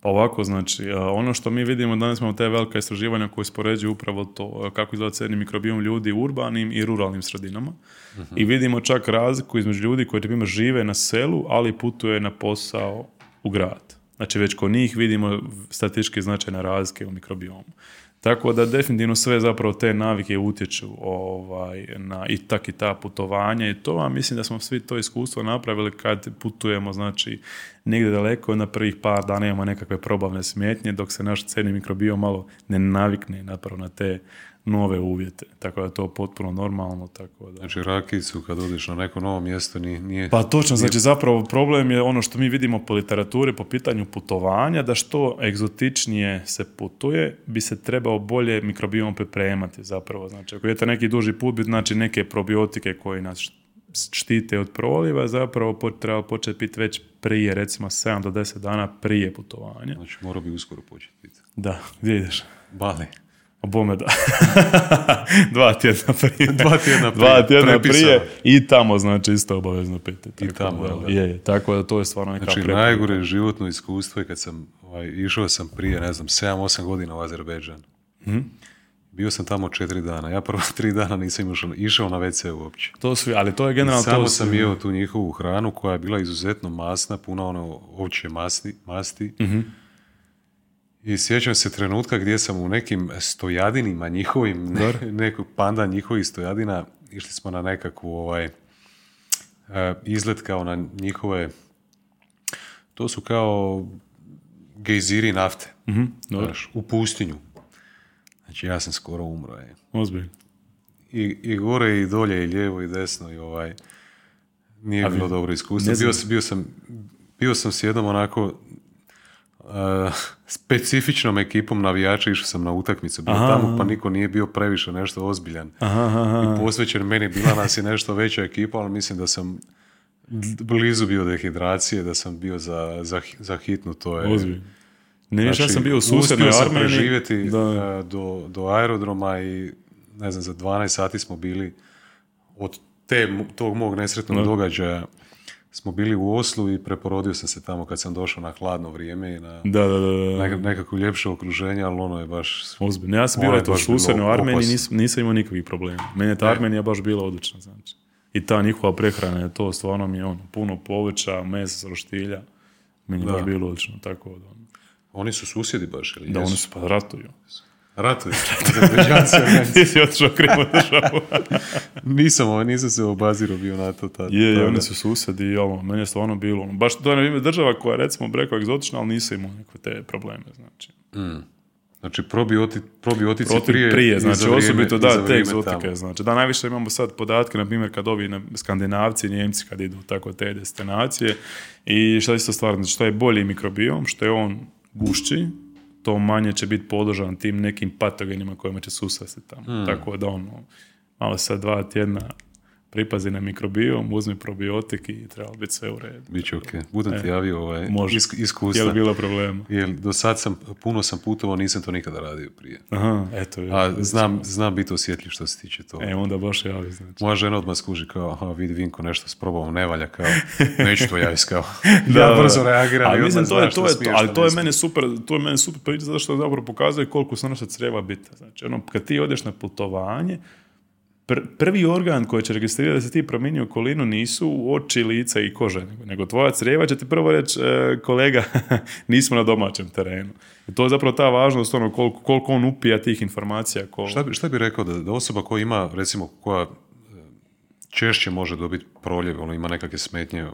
Pa ovako, znači, ono što mi vidimo, danas imamo te velika istraživanja koje uspoređuju upravo to kako izgleda crijevni mikrobiom ljudi u urbanim i ruralnim sredinama. I vidimo čak razliku između ljudi koji primjer žive na selu, ali putuje na posao u grad. Znači, već kod njih vidimo statistički značajne razlike u mikrobiomu. Tako da definitivno sve zapravo te navike utječu na i ta putovanja i to, a mislim da smo svi to iskustvo napravili kad putujemo, znači, negdje daleko, na prvih par dana imamo nekakve probavne smetnje dok se naš crijevni mikrobiom malo ne navikne napravo na te nove uvjete, tako da je to potpuno normalno. Tako da. Znači rakicu kad odiš na neko novo mjesto nije... Pa točno, znači zapravo problem je ono što mi vidimo po literaturi, po pitanju putovanja, da što egzotičnije se putuje, bi se trebao bolje mikrobiom pripremati zapravo. Znači ako idete neki duži put, znači neke probiotike koji nas štite od proliva, zapravo treba početi piti već prije, recimo 7 do 10 dana prije putovanja. Znači morao bi uskoro početi piti. Da, gdje ideš? Bali. Bome da. 2 tjedna prije. 2 tjedna prije i tamo, znači, isto obavezno piti. I tamo, je. Tako da to je stvarno neka prepreka. Znači, najgore životno iskustvo je kad sam, išao sam prije, 7-8 godina u Azerbejdžan. Bio sam tamo 4 dana. Ja prvo 3 dana nisam išao na WC uopće. To svi, ali to je generalno... Samo sam jeo tu njihovu hranu koja je bila izuzetno masna, puna ono ovčje masti. I sjećam se trenutka gdje sam u nekim stojadinima njihovim, nekog panda njihovih stojadina, išli smo na nekakvu izlet kao na njihove, to su kao gejziri nafte, u pustinju. Znači ja sam skoro umro. Ozbiljno. I gore, i dolje, i lijevo, i desno, i nije bilo dobro iskustvo. Bio sam s jednom onako... specifičnom ekipom navijača, išao sam na utakmicu, bio tamo, pa niko nije bio previše nešto ozbiljan. I posvećen meni, bila nas je nešto veća ekipa, ali mislim da sam blizu bio dehidracije, da sam bio za hitnu, to je... Ozbiljno. Ne, znači, ja sam bio u susjednoj Armeniji. Uspio sam preživjeti do aerodroma i za 12 sati smo bili od tog mog nesretnog događaja. Smo bili u Oslu i preporodio sam se tamo kad sam došao na hladno vrijeme i na nekako ljepše okruženje, ali ono je baš... Ozbiljno. Ja sam bio susjedno u Armeniji, nisam imao nikakvih problema. Meni je ta Armenija baš bila odlična, znači. I ta njihova prehrana je to, stvarno mi je puno povrća, mesa s roštilja. Meni je baš bilo odlično, tako da... Oni su susjedi baš, ili jesu? Da, oni su pa ratuju. Ti si otišao krivo državu. Nisam se obazirao bio na to tada. Oni su susedi i meni je stvarno bilo. Baš to je država koja je recimo rekao egzotična, ali nisam imao neke te probleme. Znači, znači probiotici prije znači, vrijeme, osobito da, te egzotike. Tamo. Znači, da, najviše imamo sad podatke, na primjer, kad ovi Skandinavci, Njemci, kad idu tako te destinacije. I što je isto stvar, znači, što je bolji mikrobiom, što je on gušći, to manje će biti podložan tim nekim patogenima kojima će susresti tamo. Tako da malo sad 2 tjedna pripazi na mikrobiom, uzmi probiotik i treba biti sve u redu. Biće okej. Budem ti javio iskustva. Je li bilo problema? Jer do sad puno sam putovao, nisam to nikada radio prije. Aha, eto. Znam biti osjetljiv što se tiče toga. Onda baš javi, znači. Moja žena odmah skuži kao, vidi Vinko, nešto sprobao, ne valja, kao, neću to javis, kao. Ja brzo reagiram. Ali mislim, to je mene super priča, zato što zapravo pokazuje koliko se naša crijeva bitna. Znači, kad ti odeš na putovanje, prvi organ koji će registrirati da si ti promijenio okolinu nisu oči, lice i kože, nego tvoja crijeva će ti prvo reći kolega, nismo na domaćem terenu. I to je zapravo ta važnost, ono, koliko on upija tih informacija. Šta bi rekao da osoba koja ima, recimo, koja češće može dobiti proljev, ono, ima nekakve smetnje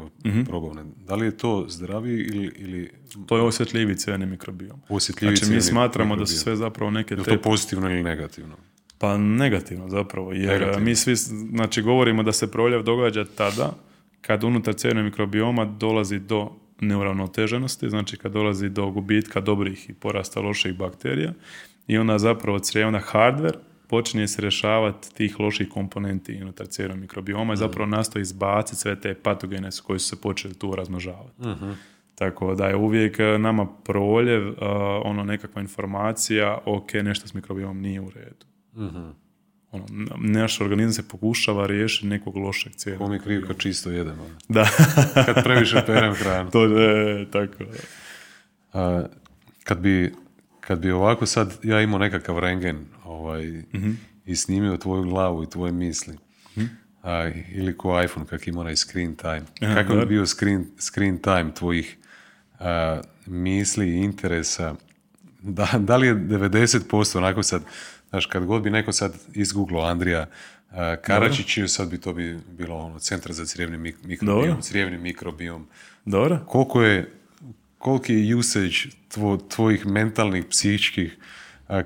probavne. Da li je to zdraviji ili... To je osjetljivi crijevni mikrobiom. Znači, mi smatramo mikrobiom. Da su sve zapravo neke... Je li to pozitivno ili negativno? Pa negativno zapravo, jer mi svi, znači, govorimo da se proljev događa tada kad unutar crijevnog mikrobioma dolazi do neuravnoteženosti, znači kad dolazi do gubitka dobrih i porasta loših bakterija, i onda zapravo crijevna hardware počinje se rješavati tih loših komponenti unutar crijevnog mikrobioma i zapravo nastoji izbaciti sve te patogene koji su se počeli tu razmnožavati. Tako da je uvijek nama proljev ono nekakva informacija, ok, nešto s mikrobiomom nije u redu. Ono, naš organizam se pokušava riješiti nekog lošeg cijela. Ko mi kriv, kad čisto jedem. Da. Kad previše perem hranu. To je tako. Kad bi ovako sad ja imao nekakav rengen i snimio tvoju glavu i tvoje misli, ili ko iPhone kak ima onaj screen time, kakav bi bio screen time tvojih misli i interesa, da li je 90% onako sad. Znaš, kad god bi neko sad izgooglao Andrija Karačiću, sad bi to bilo ono, Centar za crijevni mikrobiom, crijevni mikrobiom. Dobro. Koliki je usage tvojih mentalnih, psihičkih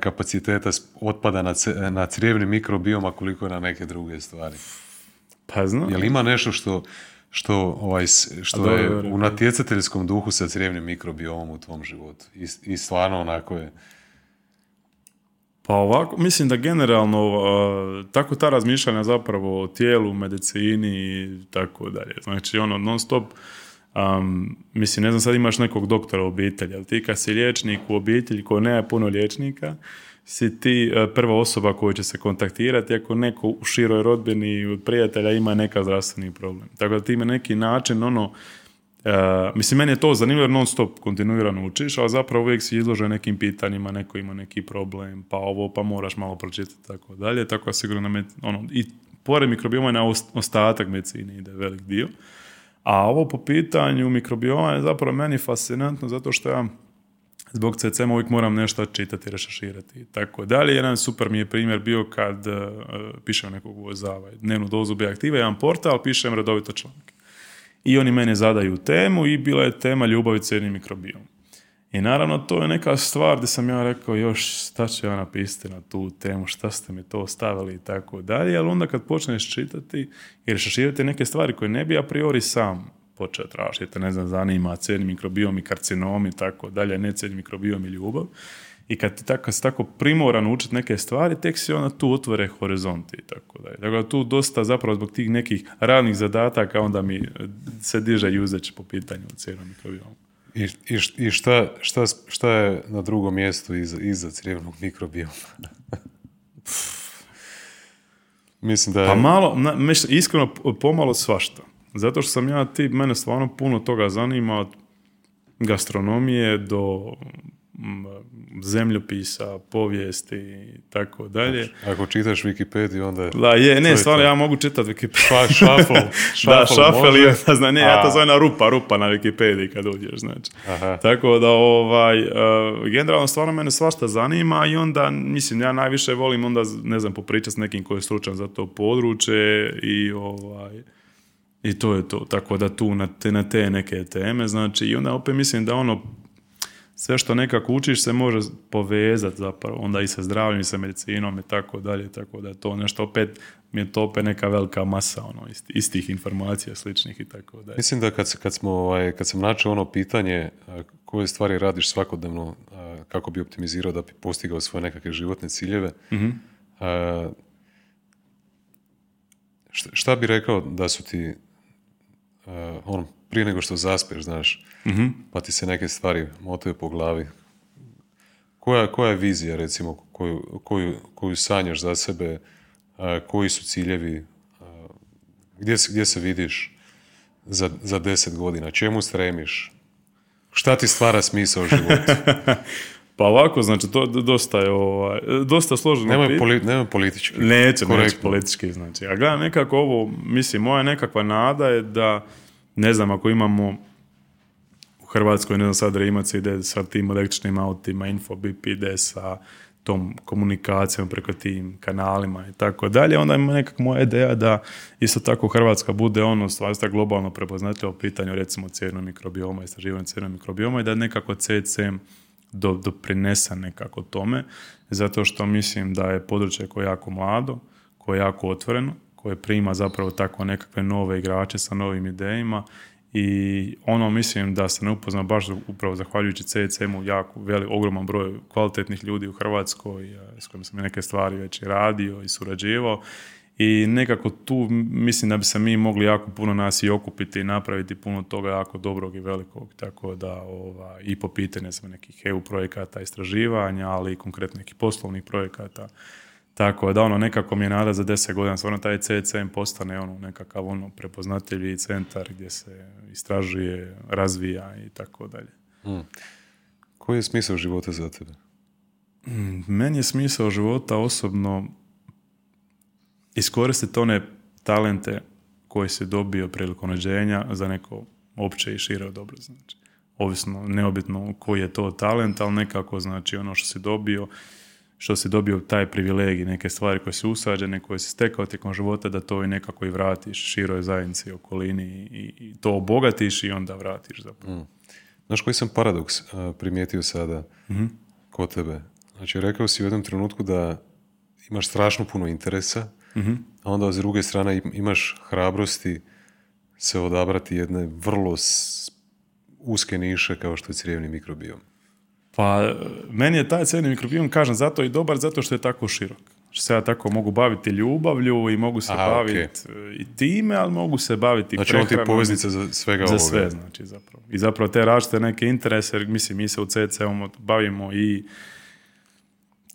kapaciteta otpada na crijevni mikrobiom, a koliko je na neke druge stvari? Pa znam. Jel ima nešto što je u natjecateljskom duhu sa crijevnim mikrobiomom u tvom životu? I stvarno onako je... Pa ovako, mislim da generalno tako ta razmišljanja zapravo o tijelu, medicini i tako dalje. Znači ono non stop, mislim, ne znam, sad imaš nekog doktora obitelji, ali ti kad si liječnik u obitelji koji nema puno liječnika, si ti prva osoba koju će se kontaktirati ako neko u široj rodbini od prijatelja ima neka zdravstveni problem. Tako da ti ima neki način, ono, mislim, meni je to zanimljivo jer non stop kontinuirano učiš, ali zapravo uvijek si izložen nekim pitanjima, neko ima neki problem, pa ovo, pa moraš malo pročitati, tako dalje, tako da sigurno i pored mikrobioma na ostatak medicine ide velik dio. A ovo po pitanju mikrobioma je zapravo meni fascinantno zato što ja zbog CCM uvijek moram nešto čitati, rešeširati i tako dalje. Jedan super mi je primjer bio kad pišem nekog uvozava, dnevnu dozu bioaktive, jedan portal, pišem redovito članke. I oni mene zadaju temu i bila je tema ljubav i crijevni mikrobiom. I naravno to je neka stvar gdje sam ja rekao još šta ću ja napisati na tu temu, šta ste mi to ostavili i tako dalje, ali onda kad počneš čitati i rešeširati neke stvari koje ne bi a priori sam počeo tražiti, ne znam, zanima crijevni mikrobiom i karcinom i tako dalje, ne crijevni mikrobiom i ljubav. I kad si tako primoran učiti neke stvari, tek si onda tu otvore horizonti i tako dalje. Dakle, tu dosta zapravo zbog tih nekih radnih zadataka onda mi se diže usage po pitanju crijevnog mikrobioma. I šta je na drugom mjestu iza crijevnog mikrobioma? Mislim da je... Pa malo, iskreno pomalo svašta. Zato što sam ja tip, mene stvarno puno toga zanima, od gastronomije do... zemljopisa, povijesti i tako dalje. Ako čitaš Wikipediju, onda... Da, je, ne, stvarno, ja mogu čitati Wikipediju. Šafel i onda zna, ne, ja to zovem rupa na Wikipediji kad uđeš, znači. Tako da, generalno, stvarno mene svašta zanima i onda, mislim, ja najviše volim onda, ne znam, popričati s nekim koji je stručan za to područje i i to je to. Tako da tu na te neke teme, znači, i onda opet mislim da ono sve što nekako učiš se može povezati zapravo, onda i sa zdravljem i sa medicinom i tako dalje, tako da je to nešto opet, mi je to opet neka velika masa ono, istih informacija sličnih i tako dalje. Mislim da kad sam načeo ono pitanje koje stvari radiš svakodnevno kako bi optimizirao da bi postigao svoje nekakve životne ciljeve, šta bi rekao da su ti prije nego što zaspeš, znaš, pa ti se neke stvari motaju po glavi. Koja je vizija, recimo, koju sanjaš za sebe, koji su ciljevi, gdje se vidiš za 10 godina, čemu stremiš, šta ti stvara smisao u životu? Pa ovako, znači, to dosta je dosta složeno. Nema politički. Neće politički, znači. A gledam nekako ovo, mislim, moja nekakva nada je da, ne znam, ako imamo u Hrvatskoj, ne znam, sad Rimac ide sa tim električnim autima, Infobip ide sa tom komunikacijom preko tim kanalima i tako dalje, onda ima nekak moja ideja da isto tako Hrvatska bude ono stvarno globalno prepoznatljivo pitanje, recimo crijevnog mikrobioma, istraživanje crijevnog mikrobioma, i da nekako CCM doprinesa nekako tome, zato što mislim da je područje koje je jako mlado, koje je jako otvoreno, koje prima zapravo tako nekakve nove igrače sa novim idejima, i ono mislim da se ne upozna baš upravo zahvaljujući CCM-u jako ogroman broj kvalitetnih ljudi u Hrvatskoj s kojima sam neke stvari već radio i surađivao, i nekako tu mislim da bi se mi mogli jako puno nas i okupiti i napraviti puno toga jako dobrog i velikog, tako da i po pitanju nekih EU projekata, istraživanja, ali i konkretno nekih poslovnih projekata. Tako da ono nekako mi je nada za 10 godina stvarno taj CCM postane ono nekakav ono prepoznatljivi centar gdje se istražuje, razvija i tako dalje. Koji je smisao života za tebe? Meni je smisao života osobno iskoristiti one talente koje si dobio prilikom rođenja za neko opće i šire dobro, znači. Ovisno, neobitno koji je to talent, ali nekako znači ono što si dobio taj privilegij, neke stvari koje su usađene, koje si stekao tijekom života, da to i nekako i vratiš široj zajednici, okolini, i to obogatiš i onda vratiš zapravo. Znaš koji sam paradoks primijetio sada kod tebe? Znači, rekao si u jednom trenutku da imaš strašno puno interesa, a onda s druge strane imaš hrabrosti se odabrati jedne vrlo uske niše kao što je crijevni mikrobiom. Pa meni je taj crijevni mikrobiom, kažem, zato i dobar, zato što je tako širok. Što se ja tako mogu baviti ljubavlju i mogu se baviti i time, ali mogu se baviti i prehranom. Znači on ti je poveznica za svega ovoga. Za sve, znači, zapravo. I zapravo te različite neke interese, mislim, mi se u CCM-u bavimo i,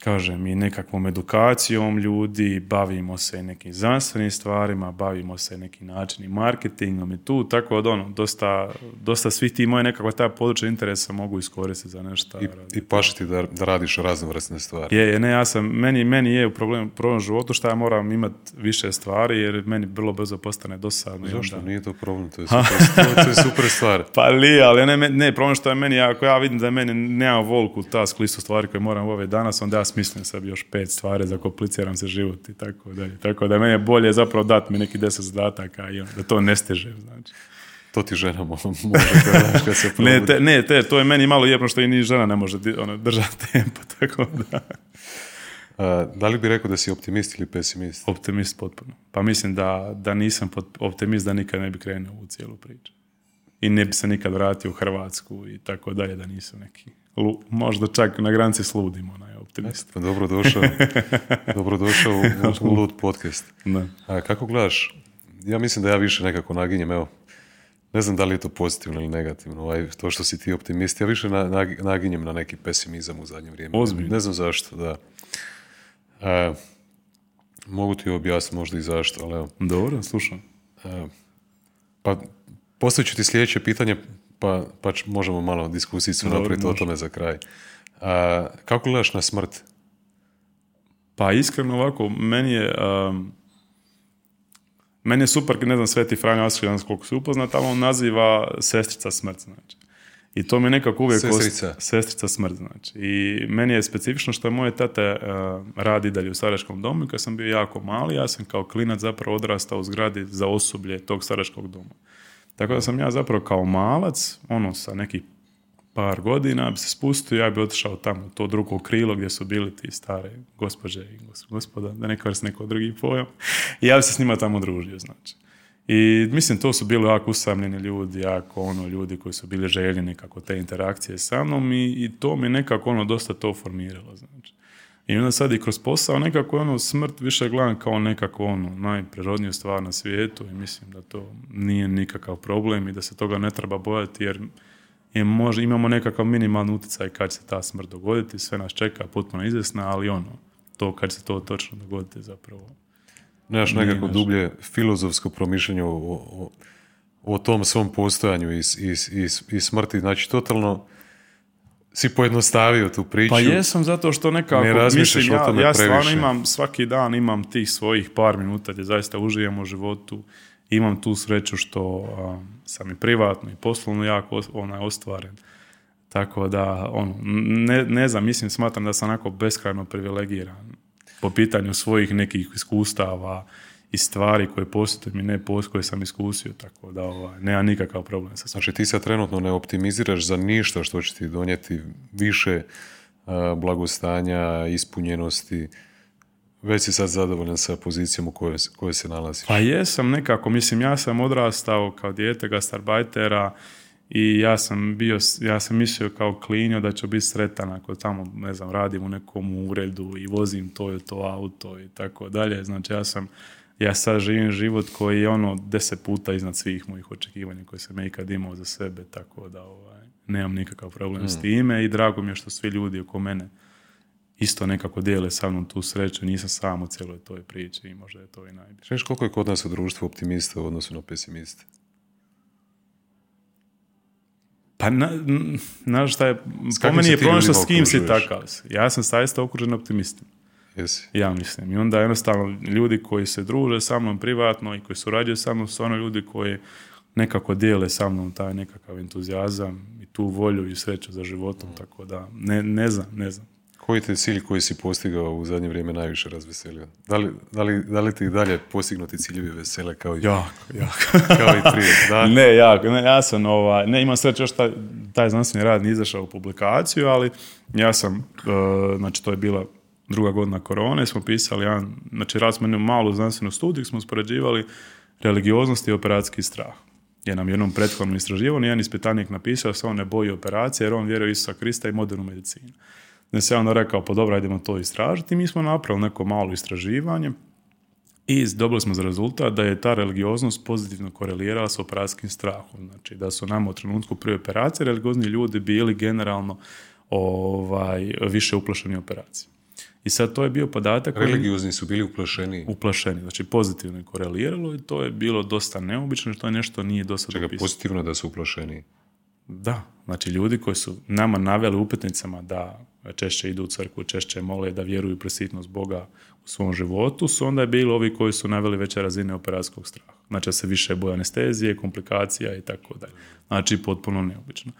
kažem, i nekakvom edukacijom ljudi, bavimo se i nekim znanstvenim stvarima, bavimo se nekim načinim marketingom i tu, tako da ono, dosta svih ti moje nekakva ta područja interesa mogu iskoristiti za nešto. I paši ti da radiš raznovrsne stvari. Meni je problem u životu što ja moram imati više stvari, jer meni vrlo brzo postane dosadno. Zašto? Nije to problem, to je super stvar. Pa li, ali ne, problem što je meni, ako ja vidim da meni nema volku ta sklistu stvari koje moram obaviti danas, onda ja mislim sebi još 5 stvari, zakompliciram se život i tako dalje. Tako da meni je bolje zapravo dati mi neki 10 zadataka i da to ne stežem, znači. To ti žena može kad se probudi. Ne, to je meni malo jebno što i ni žena ne može držati tempo, tako da. Da li bi rekao da si optimist ili pesimist? Optimist potpuno. Pa mislim da nisam optimist, da nikad ne bi krenuo u cijelu priču. I ne bi se nikad vratio u Hrvatsku i tako dalje, da nisam neki. Možda čak na granici s ludim, onaj optimist. Pa dobrodošao u LOOD podcast. Kako gledaš? Ja mislim da ja više nekako naginjem, evo, ne znam da li je to pozitivno ili negativno, to što si ti optimist, ja više naginjem na neki pesimizam u zadnje vrijeme. Ozbiljno. Ne znam zašto, da. Mogu ti objasniti možda i zašto, ali evo. Dobro, slušam. Pa postavit ću ti sljedeće pitanje, pa možemo malo diskusicu napraviti o tome za kraj. Kako gledaš na smrt? Pa iskreno ovako, meni je super, ne znam, Sveti Franjo Asilijansko, koliko se upoznat, ali on naziva sestrica smrt, znači. I to mi nekako uvijek... Sestrica smrt, znači. I meni je specifično što je moje tate radi dalje u staračkom domu, kad sam bio jako mali, ja sam kao klinac zapravo odrastao u zgradi za osoblje tog staračkog doma. Tako da sam ja zapravo kao malac, ono sa nekih par godina bi se spustio, ja bi otišao tamo u to drugo krilo gdje su bili ti stare gospođe i gospoda, da ne kvar se neko drugi pojam, i ja bi se s njima tamo družio, znači. I mislim, to su bili jako usamljeni ljudi, jako ljudi koji su bili željeni kako te interakcije sa mnom, i to mi nekako dosta to formiralo, znači. I onda sad i kroz posao nekako smrt više gledam kao nekako najprirodniju stvar na svijetu, i mislim da to nije nikakav problem i da se toga ne treba bojati, jer imamo nekakav minimalni utjecaj kad će se ta smrt dogoditi, sve nas čeka potpuno izvjesna, ali to kad će se to točno dogoditi zapravo. Nemaš nekako dublje filozofsko promišljanje o tom svom postojanju i smrti, znači totalno si pojednostavio tu priču. Pa jesam, zato što nekako ne razmišljaš o tome ja previše. Ja stvarno imam, svaki dan imam tih svojih par minuta gdje zaista uživam u životu. Imam tu sreću što sam i privatno i poslovno jako ostvaren. Tako da, ne znam, mislim, smatram da sam onako beskrajno privilegiran po pitanju svojih nekih iskustava i stvari koje postoje mi ne postoje, koje sam iskusio, tako da nema nikakav problem. Znači ti sad trenutno ne optimiziraš za ništa što će ti donijeti više blagostanja, ispunjenosti, već si sad zadovoljan sa pozicijom u kojoj se nalaziš. Pa jesam nekako, mislim, ja sam odrastao kao dijete gastarbajtera i ja sam mislio kao klinjo da ću biti sretan ako tamo, ne znam, radim u nekom uredu i vozim to auto i tako dalje. Znači ja sad živim život koji je 10 puta iznad svih mojih očekivanja koje sam ja ikad imao za sebe, tako da nemam nikakav problem s time i drago mi je što svi ljudi oko mene isto nekako dijele sa mnom tu sreću, nisam sam u cijeloj toj priči i možda je to i najbolje. Znaš koliko je kod nas u društvu optimista u odnosu na pesimiste? Pa, znaš šta je, po meni je problem što s kim si takav. Ja sam zaista okružen optimistom. Yes. Ja mislim. I onda jednostavno ljudi koji se druže sa mnom privatno i koji surađuju sa mnom su ono ljudi koji nekako dijele sa mnom taj nekakav entuzijazam i tu volju i sreću za životom. Tako da, ne znam. Koji te cilj koji si postigao u zadnje vrijeme najviše razveselio? Da li ti dalje postignuti ciljevi vesele kao i prije? Da? Ne, jako. Ne, ja sam, ne, imam sreće još taj znanstveni rad nije izašao u publikaciju, ali ja sam, znači to je bila 2. godina korone, smo pisali znači rad smo jednu malu znanstvenu studiju, smo uspoređivali religioznost i operacijski strah. Jer nam jednom prethodnom istraživanju jedan ispitanik napisao da se on ne boji operacije jer on vjeruje u Isusa Krista i modernu medicinu. Da se onda rekao, pa dobro, idemo to istražiti. Mi smo napravili neko malo istraživanje i dobili smo za rezultat da je ta religioznost pozitivno korelirala s operacijskim strahom. Znači da su nam u trenutku prije operacije religiozni ljudi bili generalno više uplašeni operacije. I sad to je bio podatak... Religiozni su bili uplašeni. Uplašeni, znači pozitivno je koreliralo i to je bilo dosta neobično, što je nešto nije dosta dopisano. Čega, pozitivno da su uplašeni? Da, znači ljudi koji su nama naveli upetnicama da češće idu u crkvu, češće mole, da vjeruju u prisutnost Boga u svom životu, su onda bili ovi koji su naveli veće razine operacijskog straha. Znači se više boje anestezije, komplikacija i tako dalje. Znači potpuno neobično.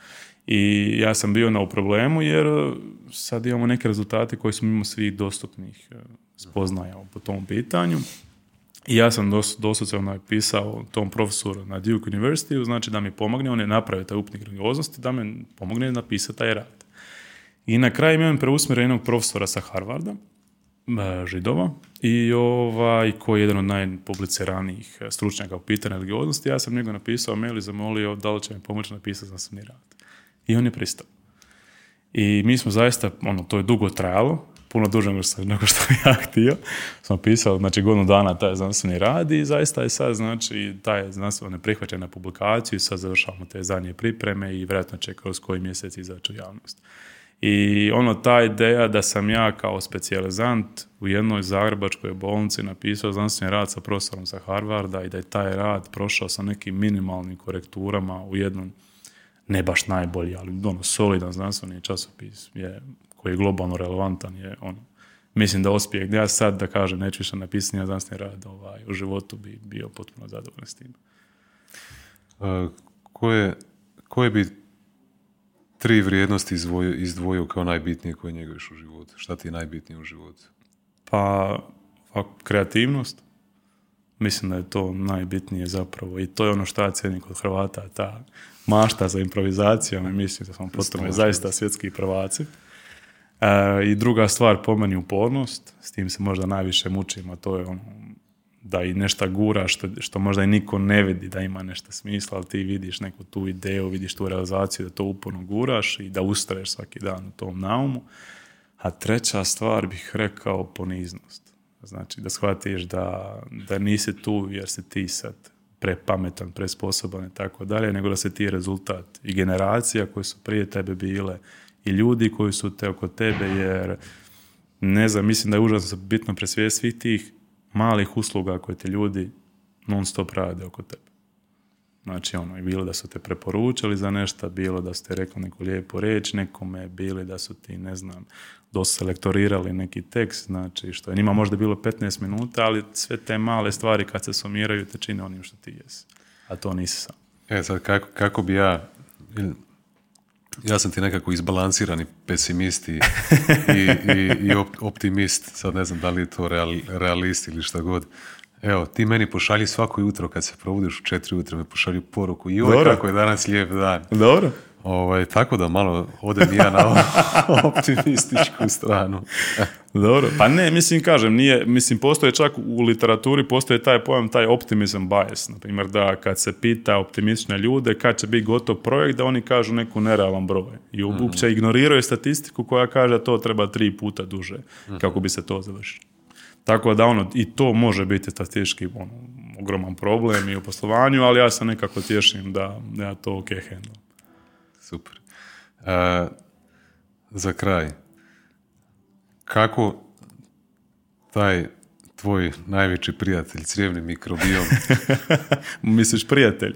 I ja sam bio u problemu jer sad imamo neke rezultate koji su mimo svih dostupnih spoznaja po tom pitanju. I ja sam doslovno pisao tom profesoru na Duke University, znači da mi pomogne, on je napravio taj upitnik religioznosti, da mi pomogne napisati taj rad. I na kraju imam preusmjeren jednog profesora sa Harvarda, Židova, i koji je jedan od najpubliciranijih stručnjaka u pitanju religioznosti. Ja sam njega napisao mail i zamolio da li će mi pomoći napisati znanstveni rad. I on je pristao. I mi smo zaista, to je dugo trajalo, puno duže nego što bi ja htio. Sam pisao, znači, 1 godinu taj znanstveni rad i zaista je sad, znači, taj znanstveno prihvaćen na publikaciju i sad završavamo te zadnje pripreme i vjerojatno će kroz koji mjesec izaći u javnost. I ta ideja da sam ja kao specijalizant u jednoj zagrebačkoj bolnici napisao znanstveni rad sa profesorom sa Harvarda i da je taj rad prošao sa nekim minimalnim korekturama u jednom, ne baš najbolji, ali solidan znanstveni časopis koji je globalno relevantan, mislim da ospjeh. Ja sad da kažem, neću više napisati ja znanstveni rad u životu bi bio potpuno zadovoljan s tim. Koje bi 3 vrijednosti izdvojio kao najbitnije koje njeguješ u životu? Šta ti je najbitnije u životu? Pa kreativnost. Mislim da je to najbitnije zapravo. I to je ono što ja cijenim kod Hrvata, ta mašta za improvizacijom. Mislim da smo potpuno zaista svjetski prvaci. I druga stvar, po meni, upornost. S tim se možda najviše mučim, a to je da i nešto gura što možda i niko ne vidi da ima nešto smisla, ali ti vidiš neku tu ideju, vidiš tu realizaciju, da to uporno guraš i da ustraješ svaki dan u tom naumu. A treća stvar bih rekao poniznost. Znači da shvatiš da nisi tu jer si ti sad prepametan, presposoban i tako dalje, nego da si ti rezultat i generacija koje su prije tebe bile i ljudi koji su oko tebe, jer ne znam, mislim da je užasno bitno presvijest svih tih malih usluga koje te ljudi non stop rade oko tebe. Znači, ono, bilo da su te preporučili za nešto, bilo da su te rekli neku lijepu riječ nekome, bili da su ti, ne znam, doselektorirali neki tekst, znači, što je njima možda bilo 15 minuta, ali sve te male stvari kad se sumiraju te čine onim što ti jesi. A to nisi sam. E, sad, kako bi ja sam ti nekako izbalansirani pesimist i optimist, sad ne znam da li je to realist ili šta god. Evo, ti meni pošalji svako jutro kad se probudiš u 4 ujutro, mi pošalju poruku i ovo kako je danas lijep dan. Dobro. Tako da malo odem ja na optimističku stranu. Dobro. Pa ne, kažem, postoje čak u literaturi, postoje taj pojam, taj optimism bias. Naprimjer, da kad se pita optimistične ljude kad će biti gotov projekt, da oni kažu neku nerealan broj. I uopće ignoriraju statistiku koja kaže da to treba 3 puta duže kako bi se to završilo. Tako da i to može biti statistički ogroman problem i u poslovanju, ali ja se nekako tješim da ja to ok handlam. Super. Za kraj, kako taj tvoj najveći prijatelj, crijevni mikrobiom... Misliš prijatelj?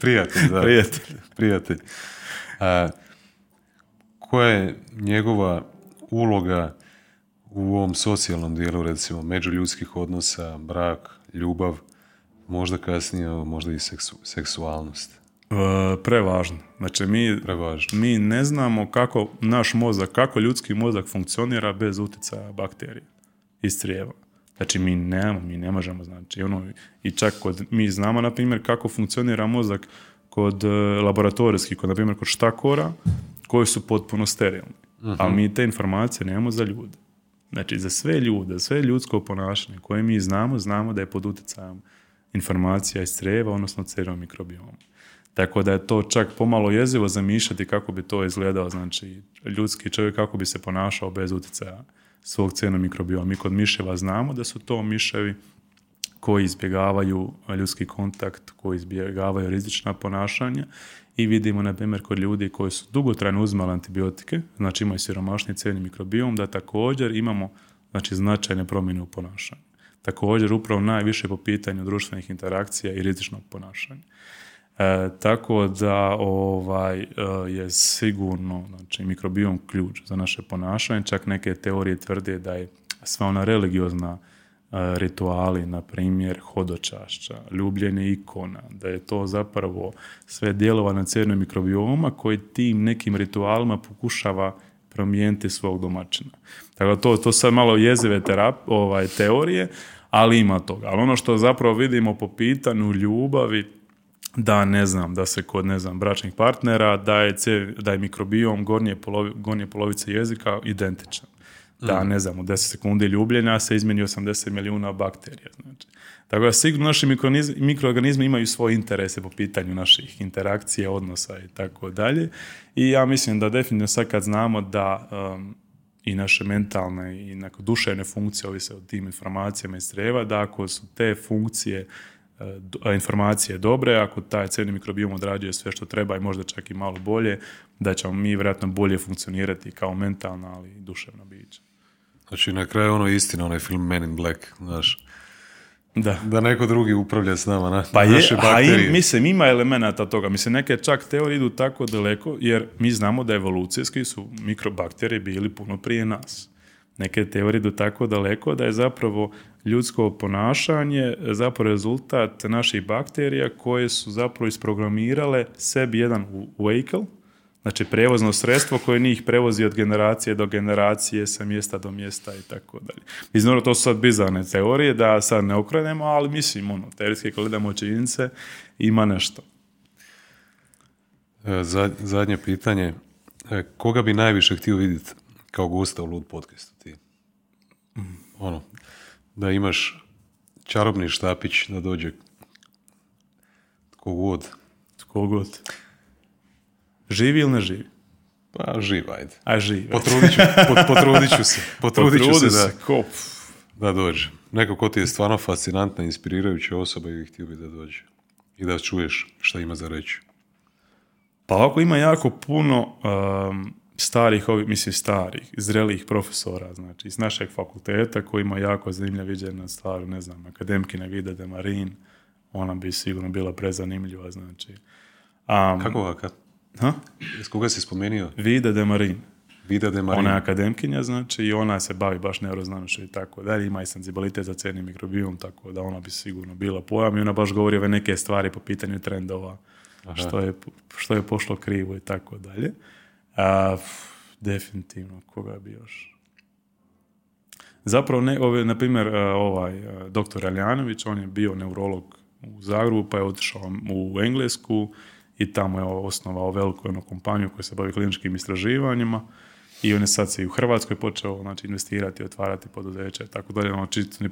Prijatelj, da. Prijatelj. Koja je njegova uloga u ovom socijalnom dijelu, recimo, međuljudskih odnosa, brak, ljubav, možda kasnije, možda i seksualnost? Prevažno. Znači, mi ne znamo kako naš mozak, kako ljudski mozak funkcionira bez utjecaja bakterija iz crijeva. Znači, mi ne možemo, znači, i čak kod, mi znamo, na primjer, kako funkcionira mozak kod laboratorijskih, kod, na primjer, kod štakora, koji su potpuno sterilni. Ali mi te informacije nemamo za ljude. Znači, za sve ljude, sve ljudsko ponašanje koje mi znamo da je pod utjecajem informacija iz crijeva, odnosno crijevnog mikrobioma. Tako da je to čak pomalo jezivo zamišljati kako bi to izgledao, znači, ljudski čovjek kako bi se ponašao bez utjecaja svog crijevnog mikrobioma. Mi kod miševa znamo da su to miševi koji izbjegavaju ljudski kontakt, koji izbjegavaju rizična ponašanja. I vidimo, na primjer, kod ljudi koji su dugotrajno uzimali antibiotike, znači imaju siromašni crijevni mikrobiom, da također imamo, znači, značajne promjene u ponašanju. Također, upravo najviše po pitanju društvenih interakcija i rizičnog ponašanja. Tako da je sigurno, znači, mikrobiom ključ za naše ponašanje. Čak neke teorije tvrde da je sva ona religiozna rituali, na primjer hodočašća, ljubljenje ikona, da je to zapravo sve djelovanje crijevnog mikrobioma koji tim nekim ritualima pokušava promijeniti svog domaćina. Tako da to sad malo jezive teorije, ali ima toga. Ali ono što zapravo vidimo po pitanju ljubavi, da, ne znam, da se kod, ne znam, bračnih partnera, da je mikrobiom gornje polovice jezika identičan. Da, ne znam, u 10 sekundi ljubljenja se izmjeni 80 milijuna bakterija. Znači. Tako da sigurno naši mikroorganizmi imaju svoje interese po pitanju naših interakcija, odnosa i tako dalje. I ja mislim da definitivno sad kad znamo da i naše mentalne i duševne funkcije ovise o tim informacijama iz crijeva, da ako su te funkcije, informacije dobre, ako taj crijevni mikrobiom odrađuje sve što treba i možda čak i malo bolje, da ćemo mi vjerojatno bolje funkcionirati kao mentalna, ali i duševna bića. Znači, na kraju istina, onaj film Men in Black, znaš. Da neko drugi upravlja s nama, naše bakterije. Mislim, ima elemenata toga. Mislim, neke čak teorije idu tako daleko, jer mi znamo da evolucijski su mikrobakterije bili puno prije nas. Neke teorije idu tako daleko da je zapravo ljudsko ponašanje zapravo rezultat naših bakterija koje su zapravo isprogramirale sebi jedan vehicle, znači prevozno sredstvo koje njih prevozi od generacije do generacije, sa mjesta do mjesta i tako dalje. Iznoro, to su sad bizarne teorije, da sad ne okrenemo, ali mislim, teorijski gledamo činjenice, ima nešto. Zadnje pitanje, koga bi najviše htio vidjeti kao gosta u LOOD podcastu ti? Da imaš čarobni štapić da dođe tko god. Živi ili ne živi? Pa živ, ajde. Potrudit ću se. Da dođe. Neko ko ti je stvarno fascinantna, inspirirajuća osoba i htio bi da dođe. I da čuješ šta ima za reći. Pa ovako, ima jako puno... starih, zrelih profesora, znači, iz našeg fakulteta koji ima jako zanimljiva viđenja stvari, ne znam, akademkinja Vida Demarin, ona bi sigurno bila prezanimljiva, znači. Kako ga kad? Ha? S koga si spomenio? Vida Demarin. Vida Demarin. Ona je akademkinja, znači, i ona se bavi baš neuroznanošću i tako dalje, ima i senzibilitet za crijevni mikrobiom, tako da ona bi sigurno bila pojam, i ona baš govori ove neke stvari po pitanju trendova, što je pošlo krivo i tako dalje. Definitivno, koga bi još? Zapravo, na primjer, ovaj doktor Aljanović, on je bio neurolog u Zagrebu, pa je otišao u Englesku i tamo je osnovao veliku jednu kompaniju koja se bavi kliničkim istraživanjima, i on je sad se i u Hrvatskoj počeo, znači, investirati, otvarati poduzeće, tako dalje, ono, čisto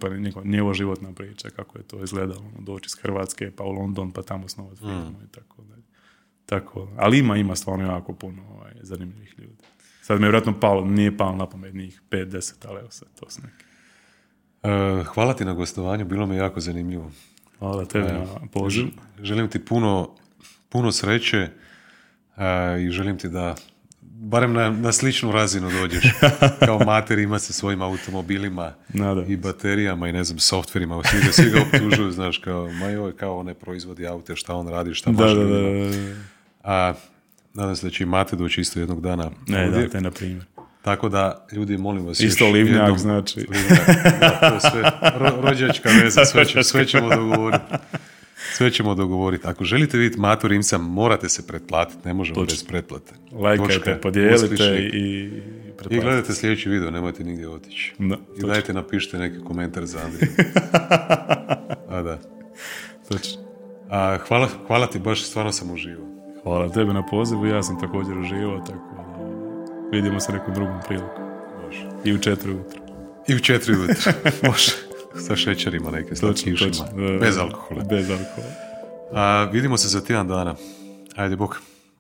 njevo životna priča, kako je to izgledalo, ono, doći iz Hrvatske, pa u London, pa tamo osnovati firmu i tako dalje. Tako, ali ima stvarno jako puno zanimljivih ljudi. Sad me vjerojatno nije palo na pamet njih 5-10, ali evo sad to sam neki. Hvala ti na gostovanju, bilo mi jako zanimljivo. Hvala tebi na pozivu. Želim ti puno sreće i želim ti da barem na sličnu razinu dođeš. Kao Mate Rimac sa svojim automobilima i baterijama i, ne znam, softverima. Svi ga optužuju, znaš, kao one proizvodi aute, šta on radi, šta baš. Nadam se da će i Mate doći isto jednog dana. Date na primjer. Tako da, ljudi, molim vas. Isto livnjak, jednom, znači. Rođačka veza, sve ćemo dogovoriti. Sve ćemo dogovoriti. Ako želite vidjeti Matu Rimca, morate se pretplatiti, ne možemo bez pretplate. Lajkajte, podijelite i pretplatite. I gledajte sljedeći video, nemojte nigdje otići. I dajte, napišite neki komentar za Andriju. Točno. Hvala ti, baš stvarno sam uživao. Hvala tebi na pozivu, ja sam također uživao, tako da vidimo se nekom drugom priliku. Može. I u 4 ujutro. Može. Sa šećerima neke, sa kišima. Bez alkohola. Vidimo se za tjedan dana. Ajde, bok.